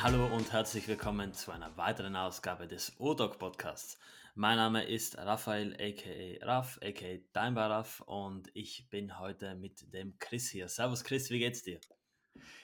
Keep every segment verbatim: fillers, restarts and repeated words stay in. Hallo und herzlich willkommen zu einer weiteren Ausgabe des O-Doc Podcasts. Mein Name ist Raphael aka Raff aka Deinbar-Raff und ich bin heute mit dem Chris hier. Servus Chris, wie geht's dir?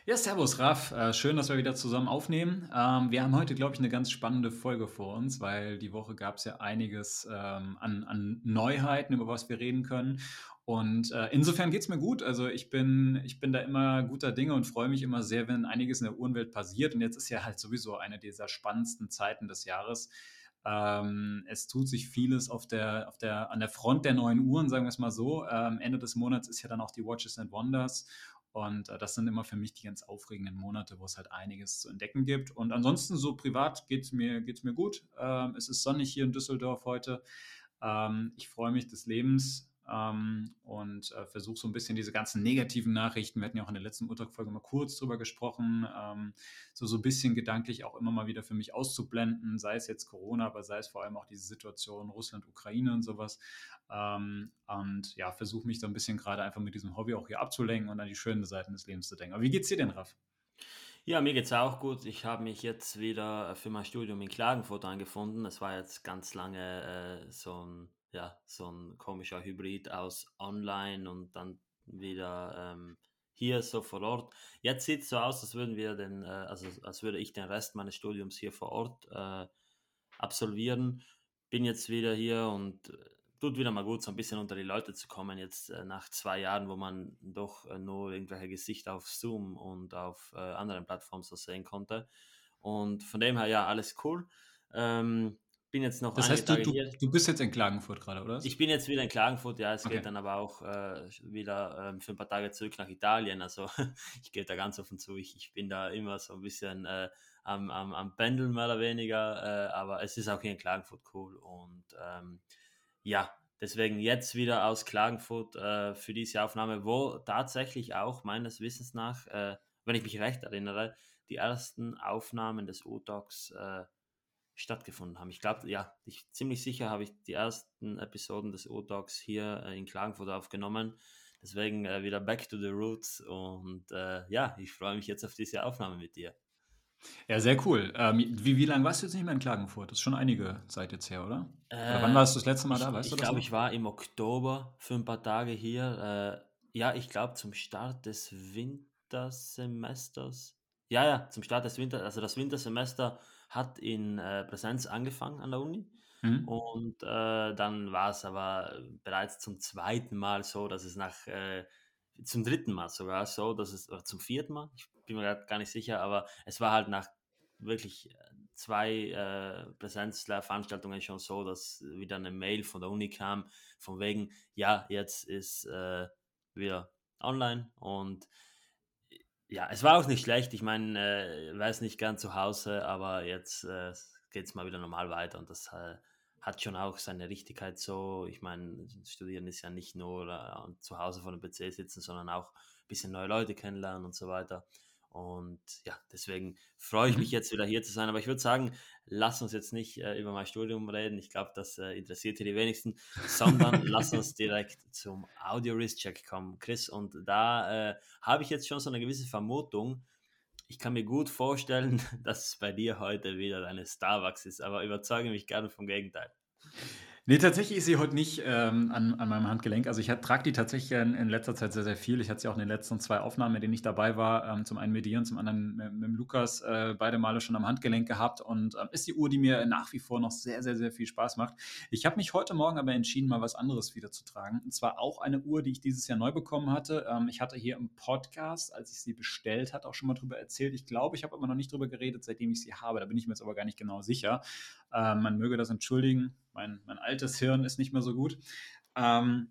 Ja, servus Raff. Schön, dass wir wieder zusammen aufnehmen. Wir haben heute, glaube ich, eine ganz spannende Folge vor uns, weil die Woche gab es ja einiges an, an Neuheiten, über was wir reden können. Und äh, insofern geht's mir gut. Also ich bin, ich bin da immer guter Dinge und freue mich immer sehr, wenn einiges in der Uhrenwelt passiert. Und jetzt ist ja halt sowieso eine dieser spannendsten Zeiten des Jahres. Ähm, es tut sich vieles auf der, auf der, an der Front der neuen Uhren, sagen wir es mal so. Ähm, Ende des Monats ist ja dann auch die Watches and Wonders. Und äh, das sind immer für mich die ganz aufregenden Monate, wo es halt einiges zu entdecken gibt. Und ansonsten so privat geht's mir, geht's mir gut. Ähm, es ist sonnig hier in Düsseldorf heute. Ähm, ich freue mich des Lebens. Ähm, und äh, versuche so ein bisschen diese ganzen negativen Nachrichten, wir hatten ja auch in der letzten Urteilfolge mal kurz drüber gesprochen, ähm, so, so ein bisschen gedanklich auch immer mal wieder für mich auszublenden, sei es jetzt Corona, aber sei es vor allem auch diese Situation Russland, Ukraine und sowas. Ähm, und ja, versuche mich so ein bisschen gerade einfach mit diesem Hobby auch hier abzulenken und an die schönen Seiten des Lebens zu denken. Aber wie geht's dir denn, Raff? Ja, mir geht's auch gut. Ich habe mich jetzt wieder für mein Studium in Klagenfurt angefunden. Das war jetzt ganz lange äh, so ein Ja, so ein komischer Hybrid aus online und dann wieder ähm, hier so vor Ort. Jetzt sieht es so aus, als würden wir den, äh, also als würde ich den Rest meines Studiums hier vor Ort äh, absolvieren. Bin jetzt wieder hier und äh, tut wieder mal gut, so ein bisschen unter die Leute zu kommen. Jetzt äh, nach zwei Jahren, wo man doch äh, nur irgendwelche Gesichter auf Zoom und auf äh, anderen Plattformen so sehen konnte. Und von dem her, ja, alles cool. Ähm, Bin jetzt noch das heißt, du, du, du bist jetzt in Klagenfurt gerade, oder? Ich bin jetzt wieder in Klagenfurt, ja. Es okay. Geht dann aber auch äh, wieder äh, für ein paar Tage zurück nach Italien. Also ich gehe da ganz offen zu. Ich, ich bin da immer so ein bisschen äh, am, am, am Pendeln, mehr oder weniger. Äh, aber es ist auch hier in Klagenfurt cool. Und ähm, ja, deswegen jetzt wieder aus Klagenfurt äh, für diese Aufnahme, wo tatsächlich auch meines Wissens nach, äh, wenn ich mich recht erinnere, die ersten Aufnahmen des O-Docs äh, stattgefunden haben. Ich glaube, ja, ich, ziemlich sicher habe ich die ersten Episoden des O-Docs hier äh, in Klagenfurt aufgenommen. Deswegen äh, wieder back to the roots und äh, ja, ich freue mich jetzt auf diese Aufnahme mit dir. Ja, sehr cool. Ähm, wie wie lange warst du jetzt nicht mehr in Klagenfurt? Das ist schon einige Zeit jetzt her, oder? Äh, oder wann warst du das letzte Mal da? Weißt ich glaube, ich war im Oktober für ein paar Tage hier. Äh, ja, ich glaube, zum Start des Wintersemesters. Ja, ja, zum Start des Winters, also das Wintersemester hat in äh, Präsenz angefangen an der Uni mhm. und äh, dann war es aber bereits zum zweiten Mal so, dass es nach, äh, zum dritten Mal sogar so, dass es, oder zum vierten Mal, ich bin mir gerade gar nicht sicher, aber es war halt nach wirklich zwei äh, Präsenzveranstaltungen schon so, dass wieder eine Mail von der Uni kam, von wegen, ja, jetzt ist äh, wieder online und ja, es war auch nicht schlecht. Ich meine, äh, war es nicht gern zu Hause, aber jetzt äh, geht es mal wieder normal weiter und das äh, hat schon auch seine Richtigkeit so. Ich meine, Studieren ist ja nicht nur äh, zu Hause vor dem P C sitzen, sondern auch ein bisschen neue Leute kennenlernen und so weiter. Und ja, deswegen freue ich mich jetzt wieder hier zu sein. Aber ich würde sagen, lass uns jetzt nicht äh, über mein Studium reden. Ich glaube, das äh, interessiert hier die wenigsten, sondern lass uns direkt zum Audio-Risk-Check kommen, Chris. Und da äh, habe ich jetzt schon so eine gewisse Vermutung. Ich kann mir gut vorstellen, dass es bei dir heute wieder deine Starbucks ist, aber überzeuge mich gerne vom Gegenteil. Nee, tatsächlich ist sie heute nicht ähm, an, an meinem Handgelenk. Also ich trage die tatsächlich in, in letzter Zeit sehr, sehr viel. Ich hatte sie auch in den letzten zwei Aufnahmen, in denen ich dabei war, ähm, zum einen mit dir und zum anderen mit, mit Lukas, äh, beide Male schon am Handgelenk gehabt. Und ähm, ist die Uhr, die mir nach wie vor noch sehr, sehr, sehr viel Spaß macht. Ich habe mich heute Morgen aber entschieden, mal was anderes wieder zu tragen. Und zwar auch eine Uhr, die ich dieses Jahr neu bekommen hatte. Ähm, ich hatte hier im Podcast, als ich sie bestellt hatte, auch schon mal drüber erzählt. Ich glaube, ich habe aber noch nicht drüber geredet, seitdem ich sie habe. Da bin ich mir jetzt aber gar nicht genau sicher. Ähm, man möge das entschuldigen. Mein, mein altes Hirn ist nicht mehr so gut. Ähm,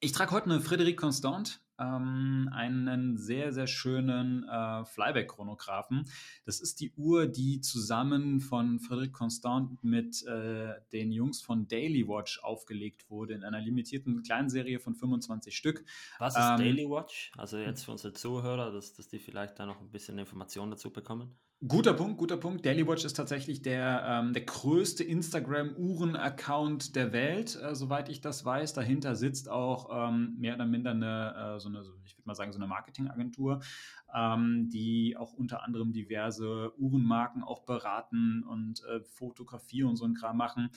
ich trage heute eine Frédéric Constant, ähm, einen sehr, sehr schönen äh, Flyback-Chronographen. Das ist die Uhr, die zusammen von Frédéric Constant mit äh, den Jungs von Daily Watch aufgelegt wurde, in einer limitierten kleinen Serie von fünfundzwanzig Stück. Was ist ähm, Daily Watch? Also jetzt für unsere Zuhörer, dass, dass die vielleicht da noch ein bisschen Informationen dazu bekommen. Guter Punkt, guter Punkt. Daily Watch ist tatsächlich der, ähm, der größte Instagram-Uhren-Account der Welt, äh, soweit ich das weiß. Dahinter sitzt auch ähm, mehr oder minder eine äh, so eine, ich würde mal sagen, so eine Marketingagentur, ähm, die auch unter anderem diverse Uhrenmarken auch beraten und äh, Fotografie und so ein Kram machen,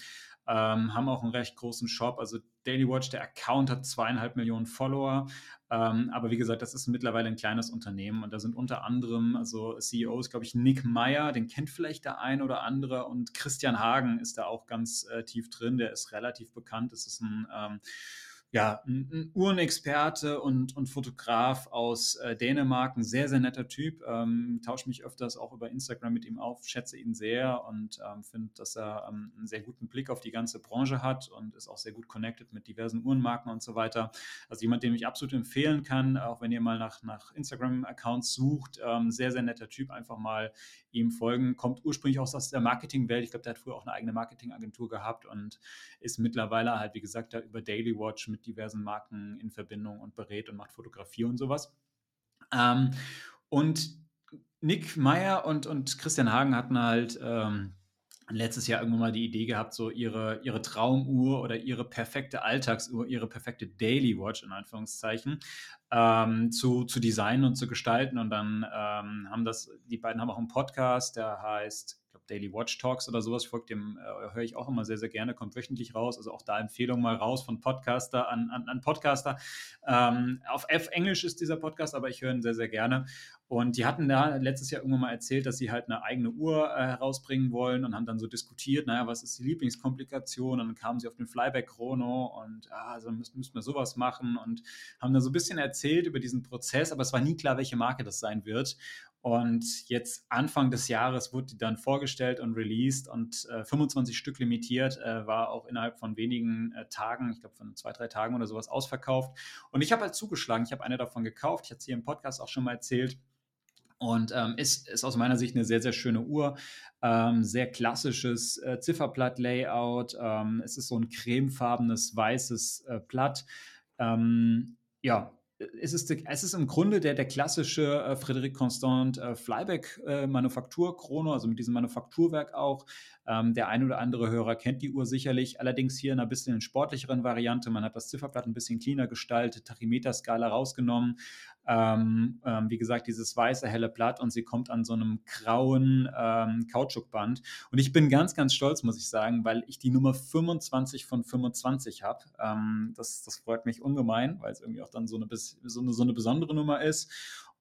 ähm, haben auch einen recht großen Shop, also Daily Watch, der Account hat zweieinhalb Millionen Follower, ähm, aber wie gesagt, das ist mittlerweile ein kleines Unternehmen und da sind unter anderem, also C E O ist, glaube ich, Nick Meyer, den kennt vielleicht der ein oder andere, und Christian Hagen ist da auch ganz äh, tief drin, der ist relativ bekannt, das ist ein, ähm, ja, ein, ein Uhrenexperte und, und Fotograf aus äh, Dänemark, ein sehr, sehr netter Typ, ähm, tausche mich öfters auch über Instagram mit ihm auf, schätze ihn sehr und ähm, finde, dass er ähm, einen sehr guten Blick auf die ganze Branche hat und ist auch sehr gut connected mit diversen Uhrenmarken und so weiter. Also jemand, den ich absolut empfehlen kann, auch wenn ihr mal nach, nach Instagram-Accounts sucht, ähm, sehr, sehr netter Typ, einfach mal ihm folgen, kommt ursprünglich auch aus der Marketingwelt, ich glaube, der hat früher auch eine eigene Marketingagentur gehabt und ist mittlerweile halt, wie gesagt, da über Daily Watch mit diversen Marken in Verbindung und berät und macht Fotografie und sowas. Ähm, und Nick Meyer und, und Christian Hagen hatten halt ähm, letztes Jahr irgendwann mal die Idee gehabt, so ihre, ihre Traumuhr oder ihre perfekte Alltagsuhr, ihre perfekte Daily Watch in Anführungszeichen, Ähm, zu, zu designen und zu gestalten, und dann ähm, haben das, die beiden haben auch einen Podcast, der heißt, ich glaube, Daily Watch Talks oder sowas, folgt dem, äh, höre ich auch immer sehr, sehr gerne, kommt wöchentlich raus, also auch da Empfehlung mal raus von Podcaster an, an, an Podcaster. Ähm, auf F Englisch ist dieser Podcast, aber ich höre ihn sehr, sehr gerne, und die hatten da letztes Jahr irgendwann mal erzählt, dass sie halt eine eigene Uhr äh, herausbringen wollen und haben dann so diskutiert, naja, was ist die Lieblingskomplikation, und dann kamen sie auf den Flyback Chrono und ah, so müssen, müssen wir sowas machen, und haben da so ein bisschen erzählt, erzählt über diesen Prozess, aber es war nie klar, welche Marke das sein wird. Und jetzt Anfang des Jahres wurde die dann vorgestellt und released und äh, fünfundzwanzig Stück limitiert, äh, war auch innerhalb von wenigen äh, Tagen, ich glaube von zwei, drei Tagen oder sowas, ausverkauft. Und ich habe halt zugeschlagen, ich habe eine davon gekauft, ich hatte es hier im Podcast auch schon mal erzählt. Und ähm, ist, ist aus meiner Sicht eine sehr, sehr schöne Uhr, ähm, sehr klassisches äh, Zifferblatt-Layout, ähm, es ist so ein cremefarbenes, weißes äh, Blatt, ähm, ja, Es ist, es ist im Grunde der, der klassische äh, Frédéric Constant äh, Flyback-Manufaktur-Chrono, äh, also mit diesem Manufakturwerk auch. Ähm, der ein oder andere Hörer kennt die Uhr sicherlich, allerdings hier in einer bisschen sportlicheren Variante. Man hat das Zifferblatt ein bisschen cleaner gestaltet, Tachymeter-Skala rausgenommen. Ähm, ähm, wie gesagt, dieses weiße, helle Blatt, und sie kommt an so einem grauen ähm, Kautschukband. Und ich bin ganz, ganz stolz, muss ich sagen, weil ich die Nummer fünfundzwanzig von fünfundzwanzig habe. Ähm, das, das freut mich ungemein, weil es irgendwie auch dann so eine bisschen So eine, so eine besondere Nummer ist,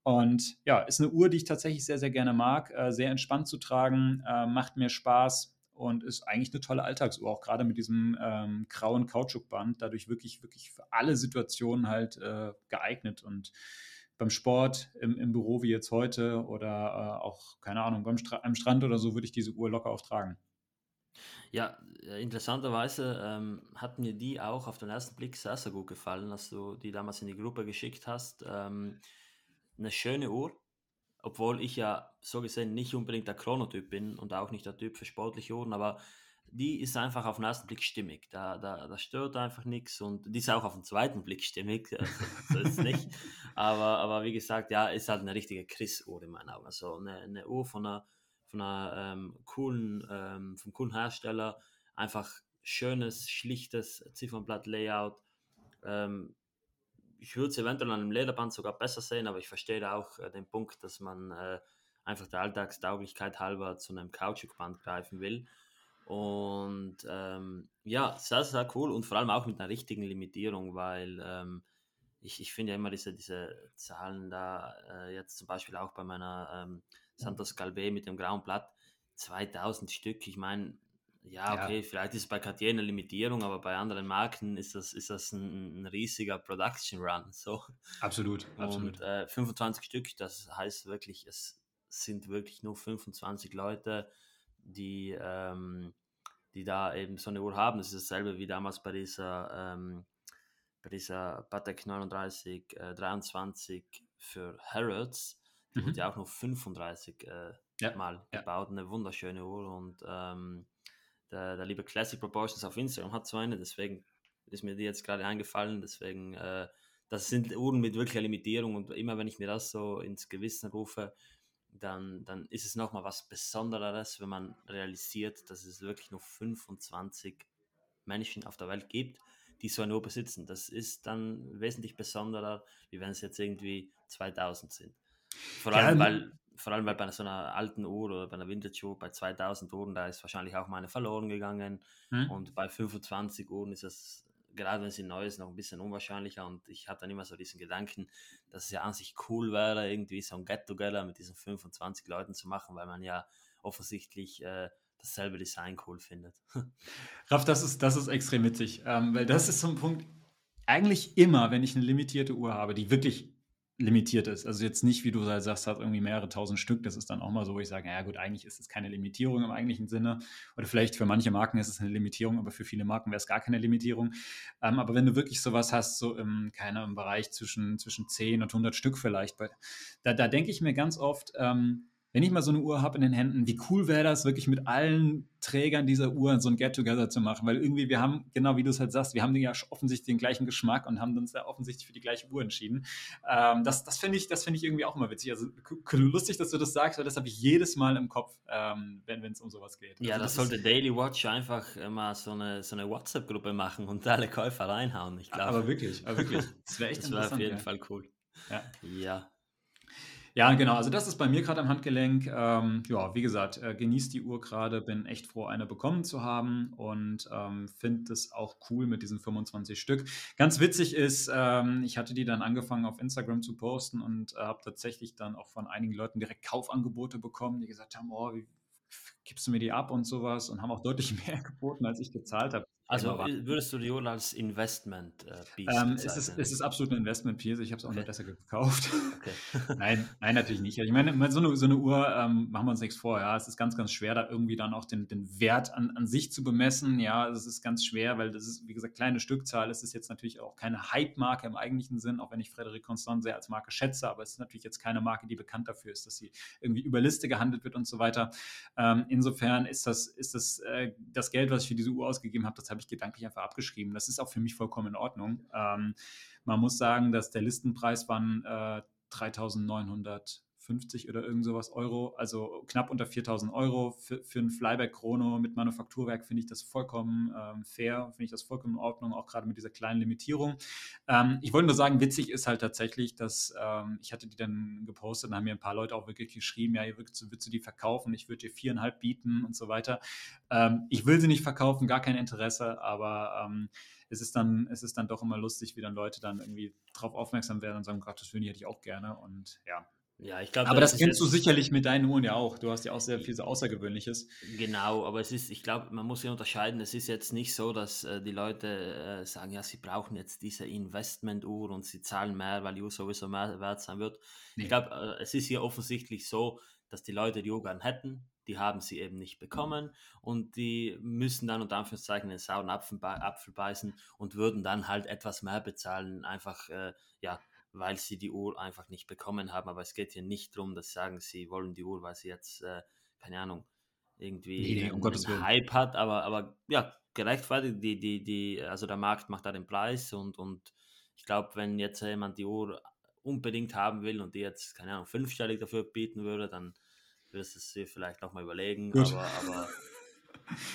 und ja, ist eine Uhr, die ich tatsächlich sehr, sehr gerne mag, äh, sehr entspannt zu tragen, äh, macht mir Spaß und ist eigentlich eine tolle Alltagsuhr, auch gerade mit diesem ähm, grauen Kautschukband, dadurch wirklich, wirklich für alle Situationen halt äh, geeignet, und beim Sport, im, im Büro wie jetzt heute, oder äh, auch, keine Ahnung, beim Stra- am Strand oder so würde ich diese Uhr locker auch tragen. Ja, interessanterweise ähm, hat mir die auch auf den ersten Blick sehr, sehr gut gefallen, als du die damals in die Gruppe geschickt hast. Ähm, eine schöne Uhr, obwohl ich ja so gesehen nicht unbedingt der Chronotyp bin und auch nicht der Typ für sportliche Uhren, aber die ist einfach auf den ersten Blick stimmig. Da, da, da stört einfach nichts, und die ist auch auf den zweiten Blick stimmig, also, so ist es nicht. Aber, aber wie gesagt, ja, ist halt eine richtige Chris-Uhr in meinen Augen. Also eine, eine Uhr von einer von einer ähm, coolen, ähm, vom coolen Hersteller, einfach schönes, schlichtes Ziffernblatt-Layout. Ähm, ich würde es eventuell an einem Lederband sogar besser sehen, aber ich verstehe da auch äh, den Punkt, dass man äh, einfach der Alltagstauglichkeit halber zu einem Kautschukband greifen will. Und ähm, ja, sehr, sehr cool, und vor allem auch mit einer richtigen Limitierung, weil ähm, ich, ich finde ja immer diese, diese Zahlen da, äh, jetzt zum Beispiel auch bei meiner ähm, Santos Calvé mit dem grauen Blatt, zweitausend Stück, ich meine, ja, okay, ja. Vielleicht ist bei Cartier eine Limitierung, aber bei anderen Marken ist das, ist das ein, ein riesiger Production Run. So. Absolut, absolut. Und äh, fünfundzwanzig Stück, das heißt wirklich, es sind wirklich nur fünfundzwanzig Leute, die, ähm, die da eben so eine Uhr haben. Das ist dasselbe wie damals bei dieser, ähm, bei dieser Patek neununddreißig, äh, dreiundzwanzig für Harrods. Die wurde ja auch nur fünfunddreißig äh, ja, Mal ja. gebaut, eine wunderschöne Uhr, und ähm, der, der liebe Classic Proportions auf Instagram hat so eine, deswegen ist mir die jetzt gerade eingefallen, deswegen, äh, das sind Uhren mit wirklicher Limitierung, und immer wenn ich mir das so ins Gewissen rufe, dann, dann ist es nochmal was Besonderes, wenn man realisiert, dass es wirklich nur fünfundzwanzig Menschen auf der Welt gibt, die so nur besitzen. Das ist dann wesentlich besonderer, wie wenn es jetzt irgendwie zweitausend sind. Vor allem, ja, weil, vor allem, weil bei so einer alten Uhr oder bei einer Vintage-Uhr, bei zweitausend Uhren, da ist wahrscheinlich auch mal eine verloren gegangen. Hm. Und bei fünfundzwanzig Uhren ist das, gerade wenn sie neu ist, noch ein bisschen unwahrscheinlicher. Und ich hatte dann immer so diesen Gedanken, dass es ja an sich cool wäre, irgendwie so ein Get-Together mit diesen fünfundzwanzig Leuten zu machen, weil man ja offensichtlich äh, dasselbe Design cool findet. Raff, das ist, das ist extrem witzig, ähm, weil das ist so ein Punkt, eigentlich immer, wenn ich eine limitierte Uhr habe, die wirklich limitiert ist, also jetzt nicht, wie du sagst, hat irgendwie mehrere tausend Stück, das ist dann auch mal so, wo ich sage, naja gut, eigentlich ist es keine Limitierung im eigentlichen Sinne, oder vielleicht für manche Marken ist es eine Limitierung, aber für viele Marken wäre es gar keine Limitierung, ähm, aber wenn du wirklich sowas hast, so im, keine, im Bereich zwischen, zwischen zehn und hundert Stück vielleicht, bei, da, da denke ich mir ganz oft, ähm, wenn ich mal so eine Uhr habe in den Händen, wie cool wäre das, wirklich mit allen Trägern dieser Uhr so ein Get-Together zu machen, weil irgendwie wir haben, genau wie du es halt sagst, wir haben ja offensichtlich den gleichen Geschmack und haben uns ja offensichtlich für die gleiche Uhr entschieden. Ähm, das das finde ich, das find ich irgendwie auch immer witzig. Also lustig, dass du das sagst, weil das habe ich jedes Mal im Kopf, ähm, wenn es um sowas geht. Ja, also das, das sollte Daily Watch einfach mal so eine, so eine WhatsApp-Gruppe machen und alle Käufer reinhauen, ich glaube. Aber wirklich, aber wirklich. Das wäre echt das interessant. Das wäre auf jeden ja. Fall cool. Ja. ja. Ja, genau. Also das ist bei mir gerade am Handgelenk. Ähm, ja, wie gesagt, äh, genießt die Uhr gerade. Bin echt froh, eine bekommen zu haben und ähm, finde es auch cool mit diesen fünfundzwanzig Stück. Ganz witzig ist, ähm, ich hatte die dann angefangen auf Instagram zu posten und äh, habe tatsächlich dann auch von einigen Leuten direkt Kaufangebote bekommen, die gesagt haben, oh, wie gibst du mir die ab und sowas, und haben auch deutlich mehr geboten, als ich gezahlt habe. Also würdest du die Uhr als Investment-Piece ähm, es, ist, es ist absolut ein Investment-Piece. Ich habe es auch okay. nicht besser gekauft. Okay. nein, nein, natürlich nicht. Ich meine, so eine, so eine Uhr, ähm, machen wir uns nichts vor. Ja, es ist ganz, ganz schwer, da irgendwie dann auch den, den Wert an, an sich zu bemessen. Ja, es ist ganz schwer, weil das ist, wie gesagt, kleine Stückzahl. Es ist jetzt natürlich auch keine Hype-Marke im eigentlichen Sinn, auch wenn ich Frédéric Constant sehr als Marke schätze. Aber es ist natürlich jetzt keine Marke, die bekannt dafür ist, dass sie irgendwie über Liste gehandelt wird und so weiter. Ähm, insofern ist das, ist das, äh, das Geld, was ich für diese Uhr ausgegeben habe, das habe ich gedanklich einfach abgeschrieben. Das ist auch für mich vollkommen in Ordnung. Ähm, man muss sagen, dass der Listenpreis waren äh, dreitausendneunhundertfünfzig oder irgend sowas Euro, also knapp unter viertausend Euro. Für, für ein Flyback-Chrono mit Manufakturwerk finde ich das vollkommen ähm, fair, finde ich das vollkommen in Ordnung, auch gerade mit dieser kleinen Limitierung. Ähm, ich wollte nur sagen, witzig ist halt tatsächlich, dass ähm, ich hatte die dann gepostet und haben mir ein paar Leute auch wirklich geschrieben, ja, ihr würdest, würdest du die verkaufen, ich würde dir viereinhalb bieten und so weiter. Ähm, ich will sie nicht verkaufen, gar kein Interesse, aber ähm, es ist dann, es ist dann doch immer lustig, wie dann Leute dann irgendwie drauf aufmerksam werden und sagen, Gott, das will ich, hätte ich auch gerne, und ja. Ja, ich glaub, aber das, das kennst du sicherlich mit deinen Uhren ja auch. Du hast ja auch sehr viel so Außergewöhnliches. Genau, aber es ist, ich glaube, man muss ja unterscheiden. Es ist jetzt nicht so, dass äh, die Leute äh, sagen, ja, sie brauchen jetzt diese Investment-Uhr und sie zahlen mehr, weil die Uhr sowieso mehr wert sein wird. Nee. Ich glaube, äh, es ist hier offensichtlich so, dass die Leute die Uhr gern hätten, die haben sie eben nicht bekommen, mhm, und die müssen dann unter Anführungszeichen den sauren Apfel, be- Apfel beißen und würden dann halt etwas mehr bezahlen, einfach, äh, ja, weil sie die Uhr einfach nicht bekommen haben. Aber es geht hier nicht darum, dass sie sagen, sie wollen die Uhr, weil sie jetzt, äh, keine Ahnung, irgendwie nee, nee, um Gottes Willen einen Hype hat. Aber, aber ja, gerechtfertigt, die, die, die, also der Markt macht da den Preis. Und, und ich glaube, wenn jetzt jemand die Uhr unbedingt haben will und die jetzt, keine Ahnung, fünfstellig dafür bieten würde, dann würdest du es dir vielleicht nochmal überlegen. Gut. Aber, aber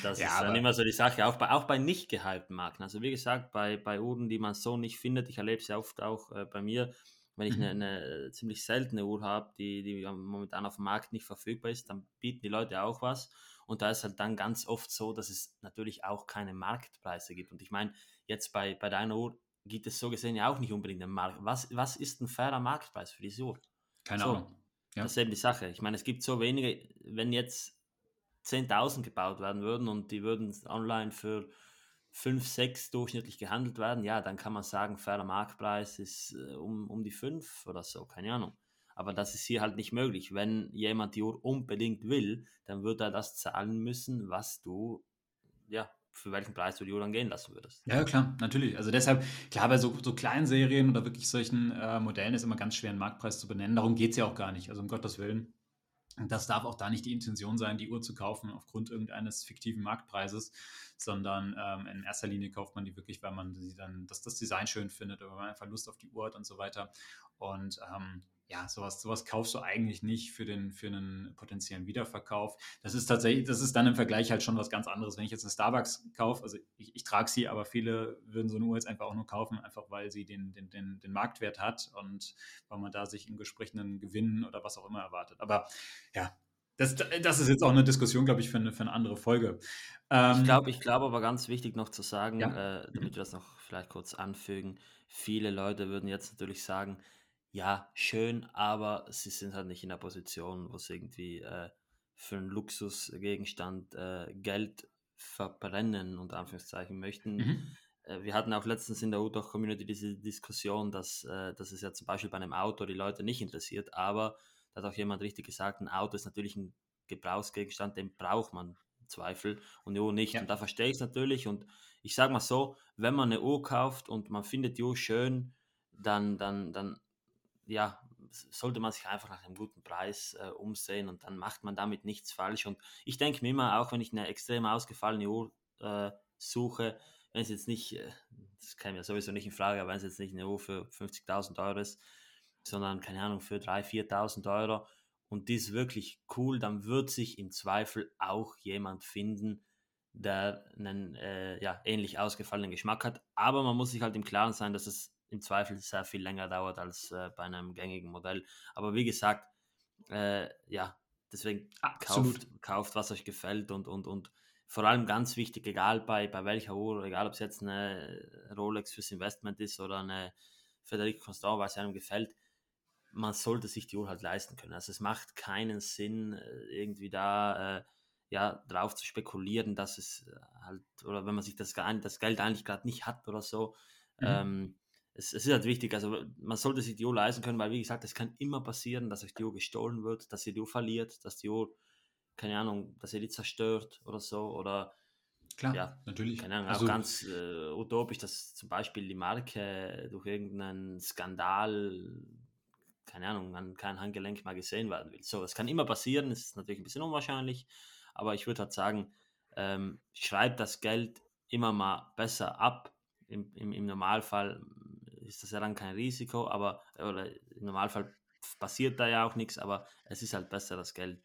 das ja, ist aber dann immer so die Sache, auch bei, auch bei nicht gehypten Marken. Also wie gesagt, bei, bei Uhren, die man so nicht findet, ich erlebe es ja oft auch äh, bei mir, wenn ich eine, eine ziemlich seltene Uhr habe, die, die momentan auf dem Markt nicht verfügbar ist, dann bieten die Leute auch was. Und da ist halt dann ganz oft so, dass es natürlich auch keine Marktpreise gibt. Und ich meine, jetzt bei, bei deiner Uhr gibt es so gesehen ja auch nicht unbedingt einen Markt. Was, was ist ein fairer Marktpreis für diese Uhr? Keine Ahnung. So, ja. Das ist eben die Sache. Ich meine, es gibt so wenige, wenn jetzt zehntausend gebaut werden würden und die würden online für fünf, sechs durchschnittlich gehandelt werden, ja, dann kann man sagen, fairer Marktpreis ist äh, um, um die fünf oder so, keine Ahnung. Aber das ist hier halt nicht möglich. Wenn jemand die Uhr unbedingt will, dann wird er das zahlen müssen, was du, ja, für welchen Preis du die Uhr dann gehen lassen würdest. Ja, klar, natürlich. Also deshalb, klar, bei so, so kleinen Serien oder wirklich solchen äh, Modellen ist immer ganz schwer, einen Marktpreis zu benennen. Darum geht es ja auch gar nicht, also um Gottes Willen. Das darf auch da nicht die Intention sein, die Uhr zu kaufen aufgrund irgendeines fiktiven Marktpreises, sondern ähm, in erster Linie kauft man die wirklich, weil man sie dann, dass das Design schön findet oder weil man einfach Lust auf die Uhr hat und so weiter. Und ähm, ja, sowas, sowas kaufst du eigentlich nicht für den, für einen potenziellen Wiederverkauf. Das ist tatsächlich, das ist dann im Vergleich halt schon was ganz anderes. Wenn ich jetzt eine Starbucks kaufe, also ich, ich trage sie, aber viele würden so eine Uhr jetzt einfach auch nur kaufen, einfach weil sie den, den, den, den Marktwert hat und weil man da sich im Gespräch einen Gewinn oder was auch immer erwartet. Aber ja, das, das ist jetzt auch eine Diskussion, glaube ich, für eine, für eine andere Folge. Ähm, ich glaube ich glaube aber ganz wichtig noch zu sagen, ja. äh, damit wir das noch vielleicht kurz anfügen, viele Leute würden jetzt natürlich sagen, ja, schön, aber sie sind halt nicht in der Position, wo sie irgendwie äh, für einen Luxusgegenstand äh, Geld verbrennen, unter Anführungszeichen, möchten. Mhm. Äh, wir hatten auch letztens in der U-Doch-Community diese Diskussion, dass, äh, dass es ja zum Beispiel bei einem Auto die Leute nicht interessiert, aber da hat auch jemand richtig gesagt, ein Auto ist natürlich ein Gebrauchsgegenstand, den braucht man im Zweifel und eine Uhr nicht. Ja. Und da verstehe ich es natürlich. Und ich sage mal so, wenn man eine Uhr kauft und man findet die Uhr schön, dann, dann, dann ja, sollte man sich einfach nach einem guten Preis äh, umsehen und dann macht man damit nichts falsch. Und ich denke mir immer, auch wenn ich eine extrem ausgefallene Uhr äh, suche, wenn es jetzt nicht, äh, das käme ja sowieso nicht in Frage, aber wenn es jetzt nicht eine Uhr für fünfzigtausend Euro ist, sondern, keine Ahnung, für dreitausend, viertausend Euro und die ist wirklich cool, dann wird sich im Zweifel auch jemand finden, der einen äh, ja, ähnlich ausgefallenen Geschmack hat. Aber man muss sich halt im Klaren sein, dass es im Zweifel sehr viel länger dauert als äh, bei einem gängigen Modell. Aber wie gesagt, äh, ja, deswegen kauft, kauft, was euch gefällt und, und, und vor allem ganz wichtig, egal bei, bei welcher Uhr, egal ob es jetzt eine Rolex fürs Investment ist oder eine Frédéric Constant, was einem gefällt, man sollte sich die Uhr halt leisten können. Also es macht keinen Sinn, irgendwie da äh, ja, drauf zu spekulieren, dass es halt, oder wenn man sich das, das Geld eigentlich gerade nicht hat oder so. Mhm. Ähm, es, es ist halt wichtig, also man sollte sich die Uhr leisten können, weil wie gesagt, es kann immer passieren, dass euch die Uhr gestohlen wird, dass ihr die Uhr verliert, dass die Uhr, keine Ahnung, dass ihr die zerstört oder so, oder klar, ja, natürlich. Keine Ahnung, also, auch ganz äh, utopisch, dass zum Beispiel die Marke durch irgendeinen Skandal, keine Ahnung, an kein Handgelenk mal gesehen werden will. So, das kann immer passieren, ist natürlich ein bisschen unwahrscheinlich, aber ich würde halt sagen, ähm, schreibt das Geld immer mal besser ab. Im, im, im Normalfall ist das ja dann kein Risiko, aber oder im Normalfall passiert da ja auch nichts, aber es ist halt besser, das Geld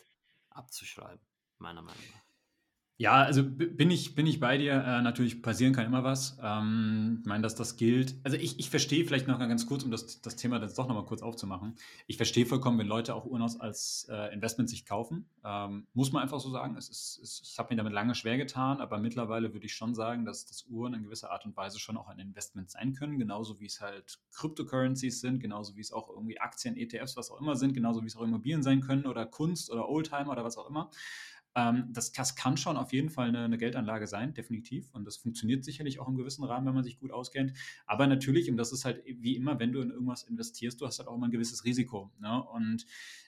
abzuschreiben, meiner Meinung nach. Ja, also bin ich, bin ich bei dir. Äh, natürlich passieren kann immer was. Ähm, ich meine, dass das gilt. Also ich, ich verstehe vielleicht noch ganz kurz, um das, das Thema jetzt doch nochmal kurz aufzumachen. Ich verstehe vollkommen, wenn Leute auch Uhren als äh, Investment sich kaufen. Ähm, muss man einfach so sagen. Es ist, es, ich habe mir damit lange schwer getan, aber mittlerweile würde ich schon sagen, dass, dass Uhren in gewisser Art und Weise schon auch ein Investment sein können. Genauso wie es halt Cryptocurrencies sind, genauso wie es auch irgendwie Aktien, E T Fs, was auch immer sind, genauso wie es auch Immobilien sein können oder Kunst oder Oldtimer oder was auch immer. Das, das kann schon auf jeden Fall eine, eine Geldanlage sein, definitiv. Und das funktioniert sicherlich auch im gewissen Rahmen, wenn man sich gut auskennt. Aber natürlich, und das ist halt wie immer, wenn du in irgendwas investierst, du hast halt auch immer ein gewisses Risiko. Ne? Und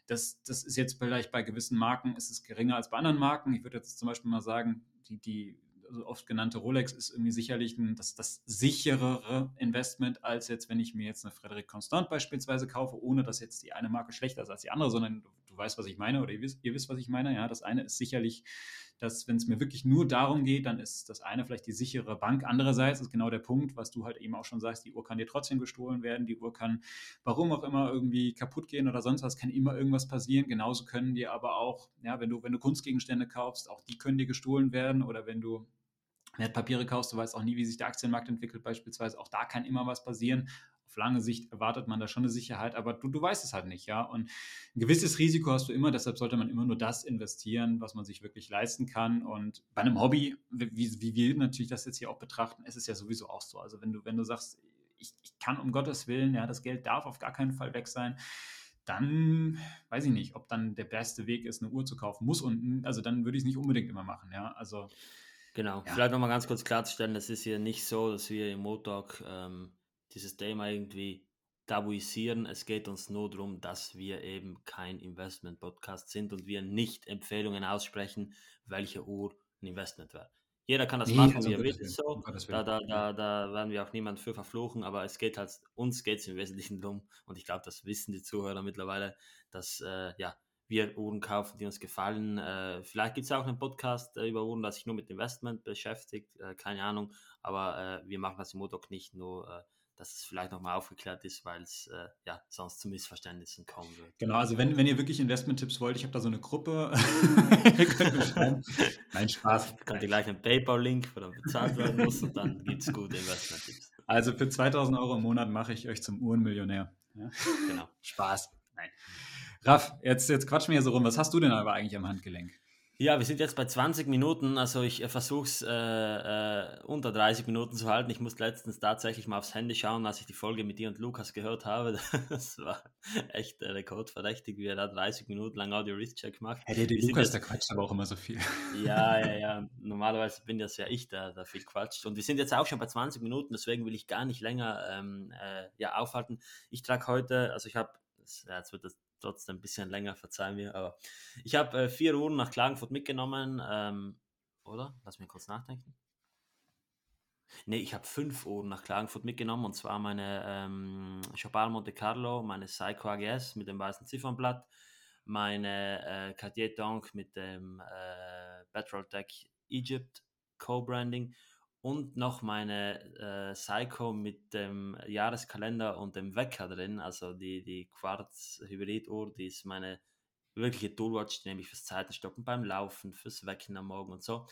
das, das ist jetzt vielleicht bei gewissen Marken, ist es geringer als bei anderen Marken. Ich würde jetzt zum Beispiel mal sagen, die, die also oft genannte Rolex ist irgendwie sicherlich ein, das, das sicherere Investment, als jetzt, wenn ich mir jetzt eine Frédéric Constant beispielsweise kaufe, ohne dass jetzt die eine Marke schlechter ist als die andere, sondern du, du weißt, was ich meine oder ihr wisst, ihr wisst, was ich meine. Ja, das eine ist sicherlich, dass wenn es mir wirklich nur darum geht, dann ist das eine vielleicht die sichere Bank. Andererseits ist genau der Punkt, was du halt eben auch schon sagst, die Uhr kann dir trotzdem gestohlen werden, die Uhr kann, warum auch immer, irgendwie kaputt gehen oder sonst was, kann immer irgendwas passieren. Genauso können dir aber auch, ja, wenn du, wenn du Kunstgegenstände kaufst, auch die können dir gestohlen werden oder wenn du Wertpapiere kaufst, du weißt auch nie, wie sich der Aktienmarkt entwickelt beispielsweise, auch da kann immer was passieren. Auf lange Sicht erwartet man da schon eine Sicherheit, aber du, du weißt es halt nicht, ja. Und ein gewisses Risiko hast du immer, deshalb sollte man immer nur das investieren, was man sich wirklich leisten kann. Und bei einem Hobby, wie, wie wir natürlich das jetzt hier auch betrachten, ist es ja sowieso auch so. Also wenn du, wenn du sagst, ich, ich kann um Gottes Willen, ja, das Geld darf auf gar keinen Fall weg sein, dann weiß ich nicht, ob dann der beste Weg ist, eine Uhr zu kaufen muss unten. Also dann würde ich es nicht unbedingt immer machen, ja. Also genau, ja. Vielleicht nochmal ganz kurz klarzustellen, das ist hier nicht so, dass wir im Motalk ähm, dieses Thema irgendwie tabuisieren. Es geht uns nur darum, dass wir eben kein Investment-Podcast sind und wir nicht Empfehlungen aussprechen, welche Uhr ein Investment wäre. Jeder kann das nee, machen, wie er will. So. Da, da, da, da werden wir auch niemanden für verfluchen, aber es geht halt, uns geht es im Wesentlichen darum, und ich glaube, das wissen die Zuhörer mittlerweile, dass äh, ja, wir Uhren kaufen, die uns gefallen. Äh, vielleicht gibt es auch einen Podcast äh, über Uhren, das sich nur mit Investment beschäftigt, äh, keine Ahnung, aber äh, wir machen das im Motalk nicht nur, äh, dass es vielleicht nochmal aufgeklärt ist, weil es äh, ja sonst zu Missverständnissen kommen wird. Genau, also wenn, wenn ihr wirklich Investment-Tipps wollt, ich habe da so eine Gruppe. Ihr könnt mir schreiben. Nein, Spaß. Ich kann dir gleich einen PayPal-Link, wo dann bezahlt werden muss und dann gibt es gute Investment-Tipps. Also für zweitausend Euro im Monat mache ich euch zum Uhrenmillionär. Ja? Genau. Spaß. Nein. Raff, jetzt, jetzt quatschen wir hier so rum. Was hast du denn aber eigentlich am Handgelenk? Ja, wir sind jetzt bei zwanzig Minuten, also ich äh, versuche es äh, äh, unter dreißig Minuten zu halten. Ich musste letztens tatsächlich mal aufs Handy schauen, als ich die Folge mit dir und Lukas gehört habe. Das war echt äh, rekordverdächtig, wie er da dreißig Minuten lang Audio-Risk-Check macht. Ja, der, der Lukas, jetzt, der quatscht aber auch immer so viel. Ja, ja, ja. Normalerweise bin das ja ich, der da viel quatscht. Und wir sind jetzt auch schon bei zwanzig Minuten, deswegen will ich gar nicht länger ähm, äh, ja, aufhalten. Ich trage heute, also ich habe, ja, jetzt wird das trotzdem ein bisschen länger, verzeihen wir, aber ich habe äh, vier Uhren nach Klagenfurt mitgenommen, ähm, oder? Lass mich kurz nachdenken. Ne, ich habe fünf Uhren nach Klagenfurt mitgenommen, und zwar meine ähm, Chopard Monte Carlo, meine Seiko A G S mit dem weißen Ziffernblatt, meine äh, Cartier Tank mit dem äh, Petroltech Egypt Co-Branding und noch meine äh, Seiko mit dem Jahreskalender und dem Wecker drin, also die, die Quarz-Hybrid-Uhr, die ist meine wirkliche Toolwatch, die nehme ich fürs Zeitenstoppen beim Laufen, fürs Wecken am Morgen und so.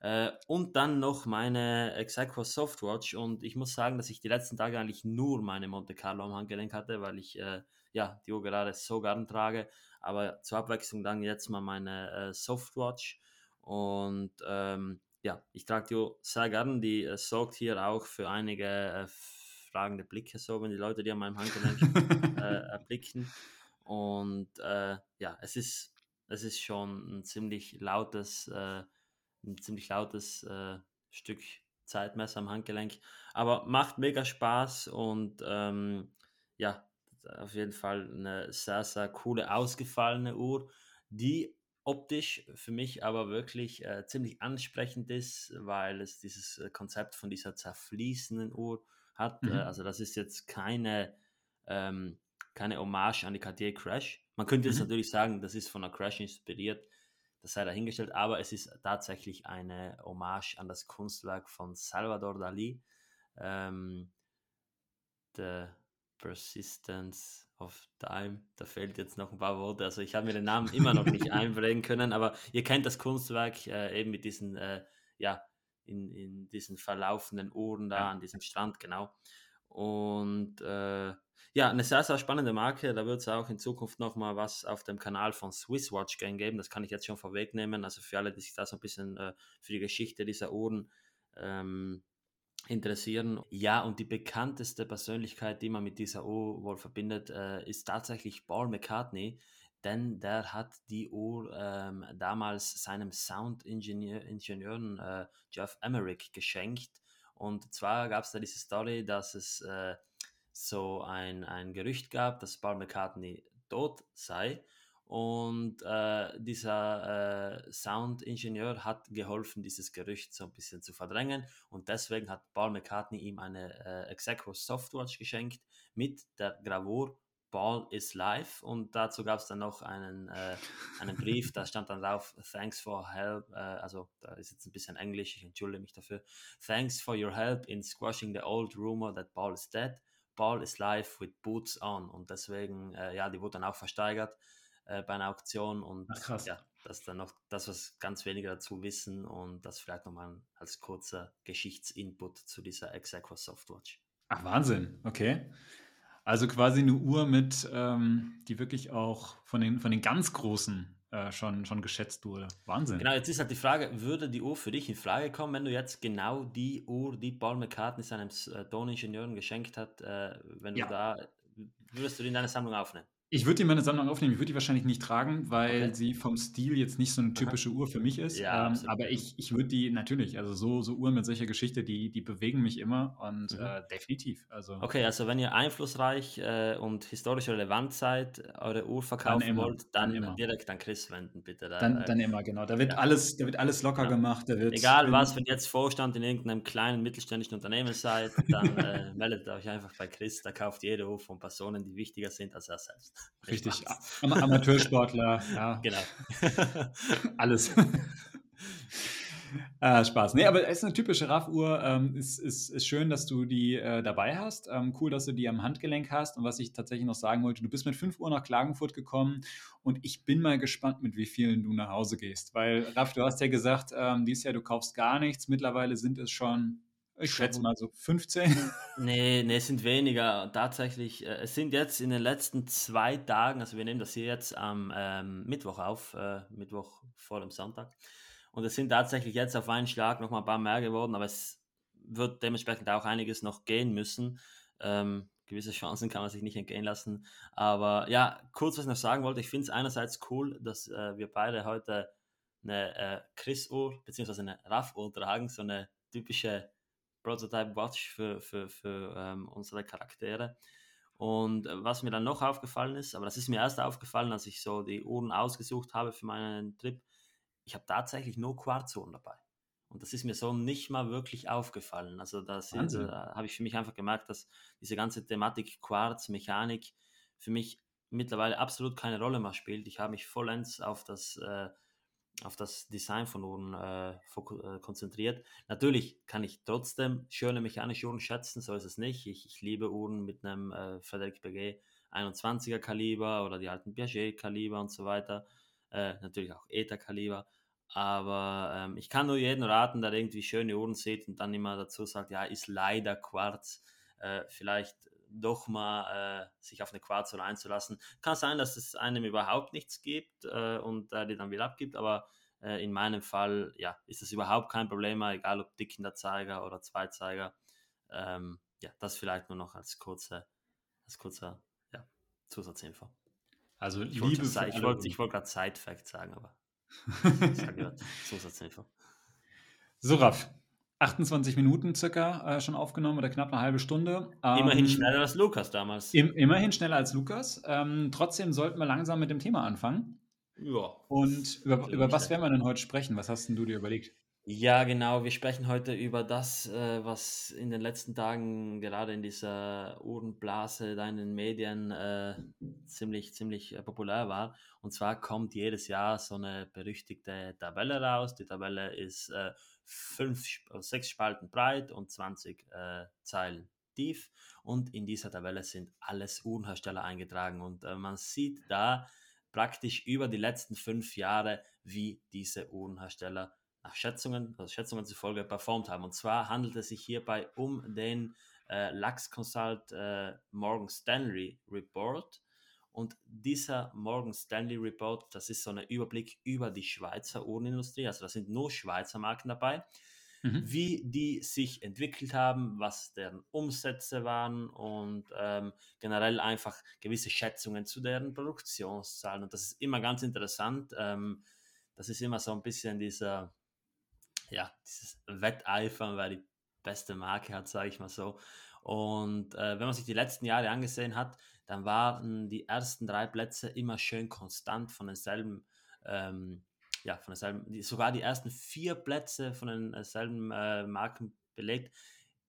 Äh, und dann noch meine Execo Softwatch, und ich muss sagen, dass ich die letzten Tage eigentlich nur meine Monte Carlo am Handgelenk hatte, weil ich äh, ja, die Uhr gerade so gern trage, aber zur Abwechslung dann jetzt mal meine äh, Softwatch, und ähm, ja, ich trage die Uhr sehr gern, die äh, sorgt hier auch für einige äh, fragende Blicke, so wenn die Leute die an meinem Handgelenk äh, erblicken. Und äh, ja, es ist, es ist schon ein ziemlich lautes, äh, ein ziemlich lautes äh, Stück Zeitmesser am Handgelenk, aber macht mega Spaß, und ähm, ja, auf jeden Fall eine sehr, sehr coole, ausgefallene Uhr, die optisch für mich aber wirklich äh, ziemlich ansprechend ist, weil es dieses äh, Konzept von dieser zerfließenden Uhr hat. Mhm. Äh, also das ist jetzt keine, ähm, keine Hommage an die Cartier Crash. Man könnte mhm. jetzt natürlich sagen, das ist von der Crash inspiriert, das sei dahingestellt, aber es ist tatsächlich eine Hommage an das Kunstwerk von Salvador Dalí, ähm, der Persistence of Time, da fehlt jetzt noch ein paar Worte, also ich habe mir den Namen immer noch nicht einbringen können, aber ihr kennt das Kunstwerk äh, eben mit diesen, äh, ja, in, in diesen verlaufenden Uhren da an diesem Strand, genau. Und äh, ja, eine sehr, sehr spannende Marke, da wird es auch in Zukunft nochmal was auf dem Kanal von Swiss Watch Gang geben, das kann ich jetzt schon vorwegnehmen, also für alle, die sich da so ein bisschen äh, für die Geschichte dieser Uhren ähm, interessieren. Ja, und die bekannteste Persönlichkeit, die man mit dieser Uhr wohl verbindet, äh, ist tatsächlich Paul McCartney, denn der hat die Uhr ähm, damals seinem Sound-Ingenieur Ingenieuren, äh, Jeff Emerick geschenkt. Und zwar gab es da diese Story, dass es äh, so ein, ein Gerücht gab, dass Paul McCartney tot sei. Und äh, dieser äh, Soundingenieur hat geholfen, dieses Gerücht so ein bisschen zu verdrängen, und deswegen hat Paul McCartney ihm eine äh, Execo Softwatch geschenkt mit der Gravur Paul is live, und dazu gab es dann noch einen, äh, einen Brief, da stand dann drauf, thanks for help, äh, also da ist jetzt ein bisschen Englisch, ich entschuldige mich dafür, thanks for your help in squashing the old rumor that Paul is dead, Paul is live with boots on, und deswegen, äh, ja, die wurde dann auch versteigert bei einer Auktion, und ach, ja, das dann noch das, was ganz wenige dazu wissen, und das vielleicht nochmal als kurzer Geschichtsinput zu dieser Execo Softwatch. Ach, Wahnsinn, okay. Also quasi eine Uhr mit, ähm, die wirklich auch von den, von den ganz Großen äh, schon, schon geschätzt wurde. Wahnsinn. Genau, jetzt ist halt die Frage, würde die Uhr für dich in Frage kommen, wenn du jetzt genau die Uhr, die Paul McCartney seinem äh, Toningenieuren geschenkt hat, äh, wenn du ja. da, würdest du die in deine Sammlung aufnehmen? Ich würde die in meine Sammlung aufnehmen, ich würde die wahrscheinlich nicht tragen, weil okay. sie vom Stil jetzt nicht so eine typische Uhr für mich ist. Ja, ähm, aber ich, ich würde die natürlich, also so, so Uhren mit solcher Geschichte, die, die bewegen mich immer, und mhm. äh, definitiv. Also, okay, also wenn ihr einflussreich äh, und historisch relevant seid, eure Uhr verkaufen dann immer, wollt, dann, dann direkt an Chris wenden, bitte. Da, dann, äh, dann immer, genau. Da wird, ja. alles, da wird alles locker ja. gemacht. Da wird, egal was, wenn ihr jetzt Vorstand in irgendeinem kleinen mittelständischen Unternehmen seid, dann äh, meldet euch einfach bei Chris, da kauft jede Uhr von Personen, die wichtiger sind als er selbst. Richtig, Am- Amateursportler, ja. Genau. Alles. Äh, Spaß. Nee, aber es ist eine typische R A V-Uhr. Ähm, ist, ist, ist schön, dass du die äh, dabei hast. Ähm, cool, dass du die am Handgelenk hast. Und was ich tatsächlich noch sagen wollte, du bist mit fünf Uhr nach Klagenfurt gekommen und ich bin mal gespannt, mit wie vielen du nach Hause gehst. Weil, Raf, du hast ja gesagt, ähm, dieses Jahr, du kaufst gar nichts. Mittlerweile sind es schon, ich schätze mal so fünfzehn. Nee, nee, es sind weniger. Tatsächlich, äh, es sind jetzt in den letzten zwei Tagen, also wir nehmen das hier jetzt am ähm, Mittwoch auf, äh, Mittwoch vor dem Sonntag. Und es sind tatsächlich jetzt auf einen Schlag nochmal ein paar mehr geworden, aber es wird dementsprechend auch einiges noch gehen müssen. Ähm, gewisse Chancen kann man sich nicht entgehen lassen. Aber ja, kurz was ich noch sagen wollte, ich finde es einerseits cool, dass äh, wir beide heute eine äh, Chris-Uhr bzw. eine R A V-Uhr tragen, so eine typische Prototype-Watch für, für, für ähm, unsere Charaktere. Und was mir dann noch aufgefallen ist, aber das ist mir erst aufgefallen, als ich so die Uhren ausgesucht habe für meinen Trip, ich habe tatsächlich nur Quarzuhren dabei. Und das ist mir so nicht mal wirklich aufgefallen. Also da also. äh, habe ich für mich einfach gemerkt, dass diese ganze Thematik Quarz, Mechanik für mich mittlerweile absolut keine Rolle mehr spielt. Ich habe mich vollends auf das, äh, auf das Design von Uhren äh, fok- äh, konzentriert. Natürlich kann ich trotzdem schöne mechanische Uhren schätzen, so ist es nicht. Ich, ich liebe Uhren mit einem äh, Frédéric Constant einundzwanziger Kaliber oder die alten Piaget Kaliber und so weiter. Äh, natürlich auch Eta Kaliber. Aber ähm, ich kann nur jedem raten, der irgendwie schöne Uhren sieht und dann immer dazu sagt, ja, ist leider Quarz, äh, vielleicht doch mal äh, sich auf eine Quarzuhr einzulassen. Kann sein, dass es einem überhaupt nichts gibt äh, und er äh, die dann wieder abgibt, aber äh, in meinem Fall, ja, ist das überhaupt kein Problem, egal ob Dickinderzeiger oder Zweizeiger. Ähm, ja, das vielleicht nur noch als kurze, als kurzer ja, Zusatzinfo. Also ich wollte, Zeit, ich wollte, ich wollte gerade Side-Fact sagen, aber Zusatzinfo. So, Raff, achtundzwanzig Minuten circa äh, schon aufgenommen oder knapp eine halbe Stunde. Ähm, immerhin schneller als Lukas damals. Im, immerhin schneller als Lukas. Ähm, trotzdem sollten wir langsam mit dem Thema anfangen. Ja. Und über, über was werden wir denn heute sprechen? Was hast denn du dir überlegt? Ja, genau. Wir sprechen heute über das, äh, was in den letzten Tagen gerade in dieser Uhrenblase da in den Medien äh, ziemlich, ziemlich äh, populär war. Und zwar kommt jedes Jahr so eine berüchtigte Tabelle raus. Die Tabelle ist äh, fünf, sechs Spalten breit und zwanzig äh, Zeilen tief. Und in dieser Tabelle sind alles Uhrenhersteller eingetragen. Und äh, man sieht da praktisch über die letzten fünf Jahre, wie diese Uhrenhersteller nach Schätzungen, also Schätzungen zufolge performt haben. Und zwar handelt es sich hierbei um den äh, Lux Consult äh, Morgan Stanley Report. Und dieser Morgan Stanley Report, das ist so ein Überblick über die Schweizer Uhrenindustrie. Also da sind nur Schweizer Marken dabei. Mhm. Wie die sich entwickelt haben, was deren Umsätze waren und ähm, generell einfach gewisse Schätzungen zu deren Produktionszahlen. Und das ist immer ganz interessant. Ähm, das ist immer so ein bisschen dieser... ja, dieses Wetteifern, weil die beste Marke hat, sage ich mal so. Und äh, wenn man sich die letzten Jahre angesehen hat, dann waren die ersten drei Plätze immer schön konstant von denselben, ähm, ja, von denselben, die, sogar die ersten vier Plätze von denselben äh, Marken belegt.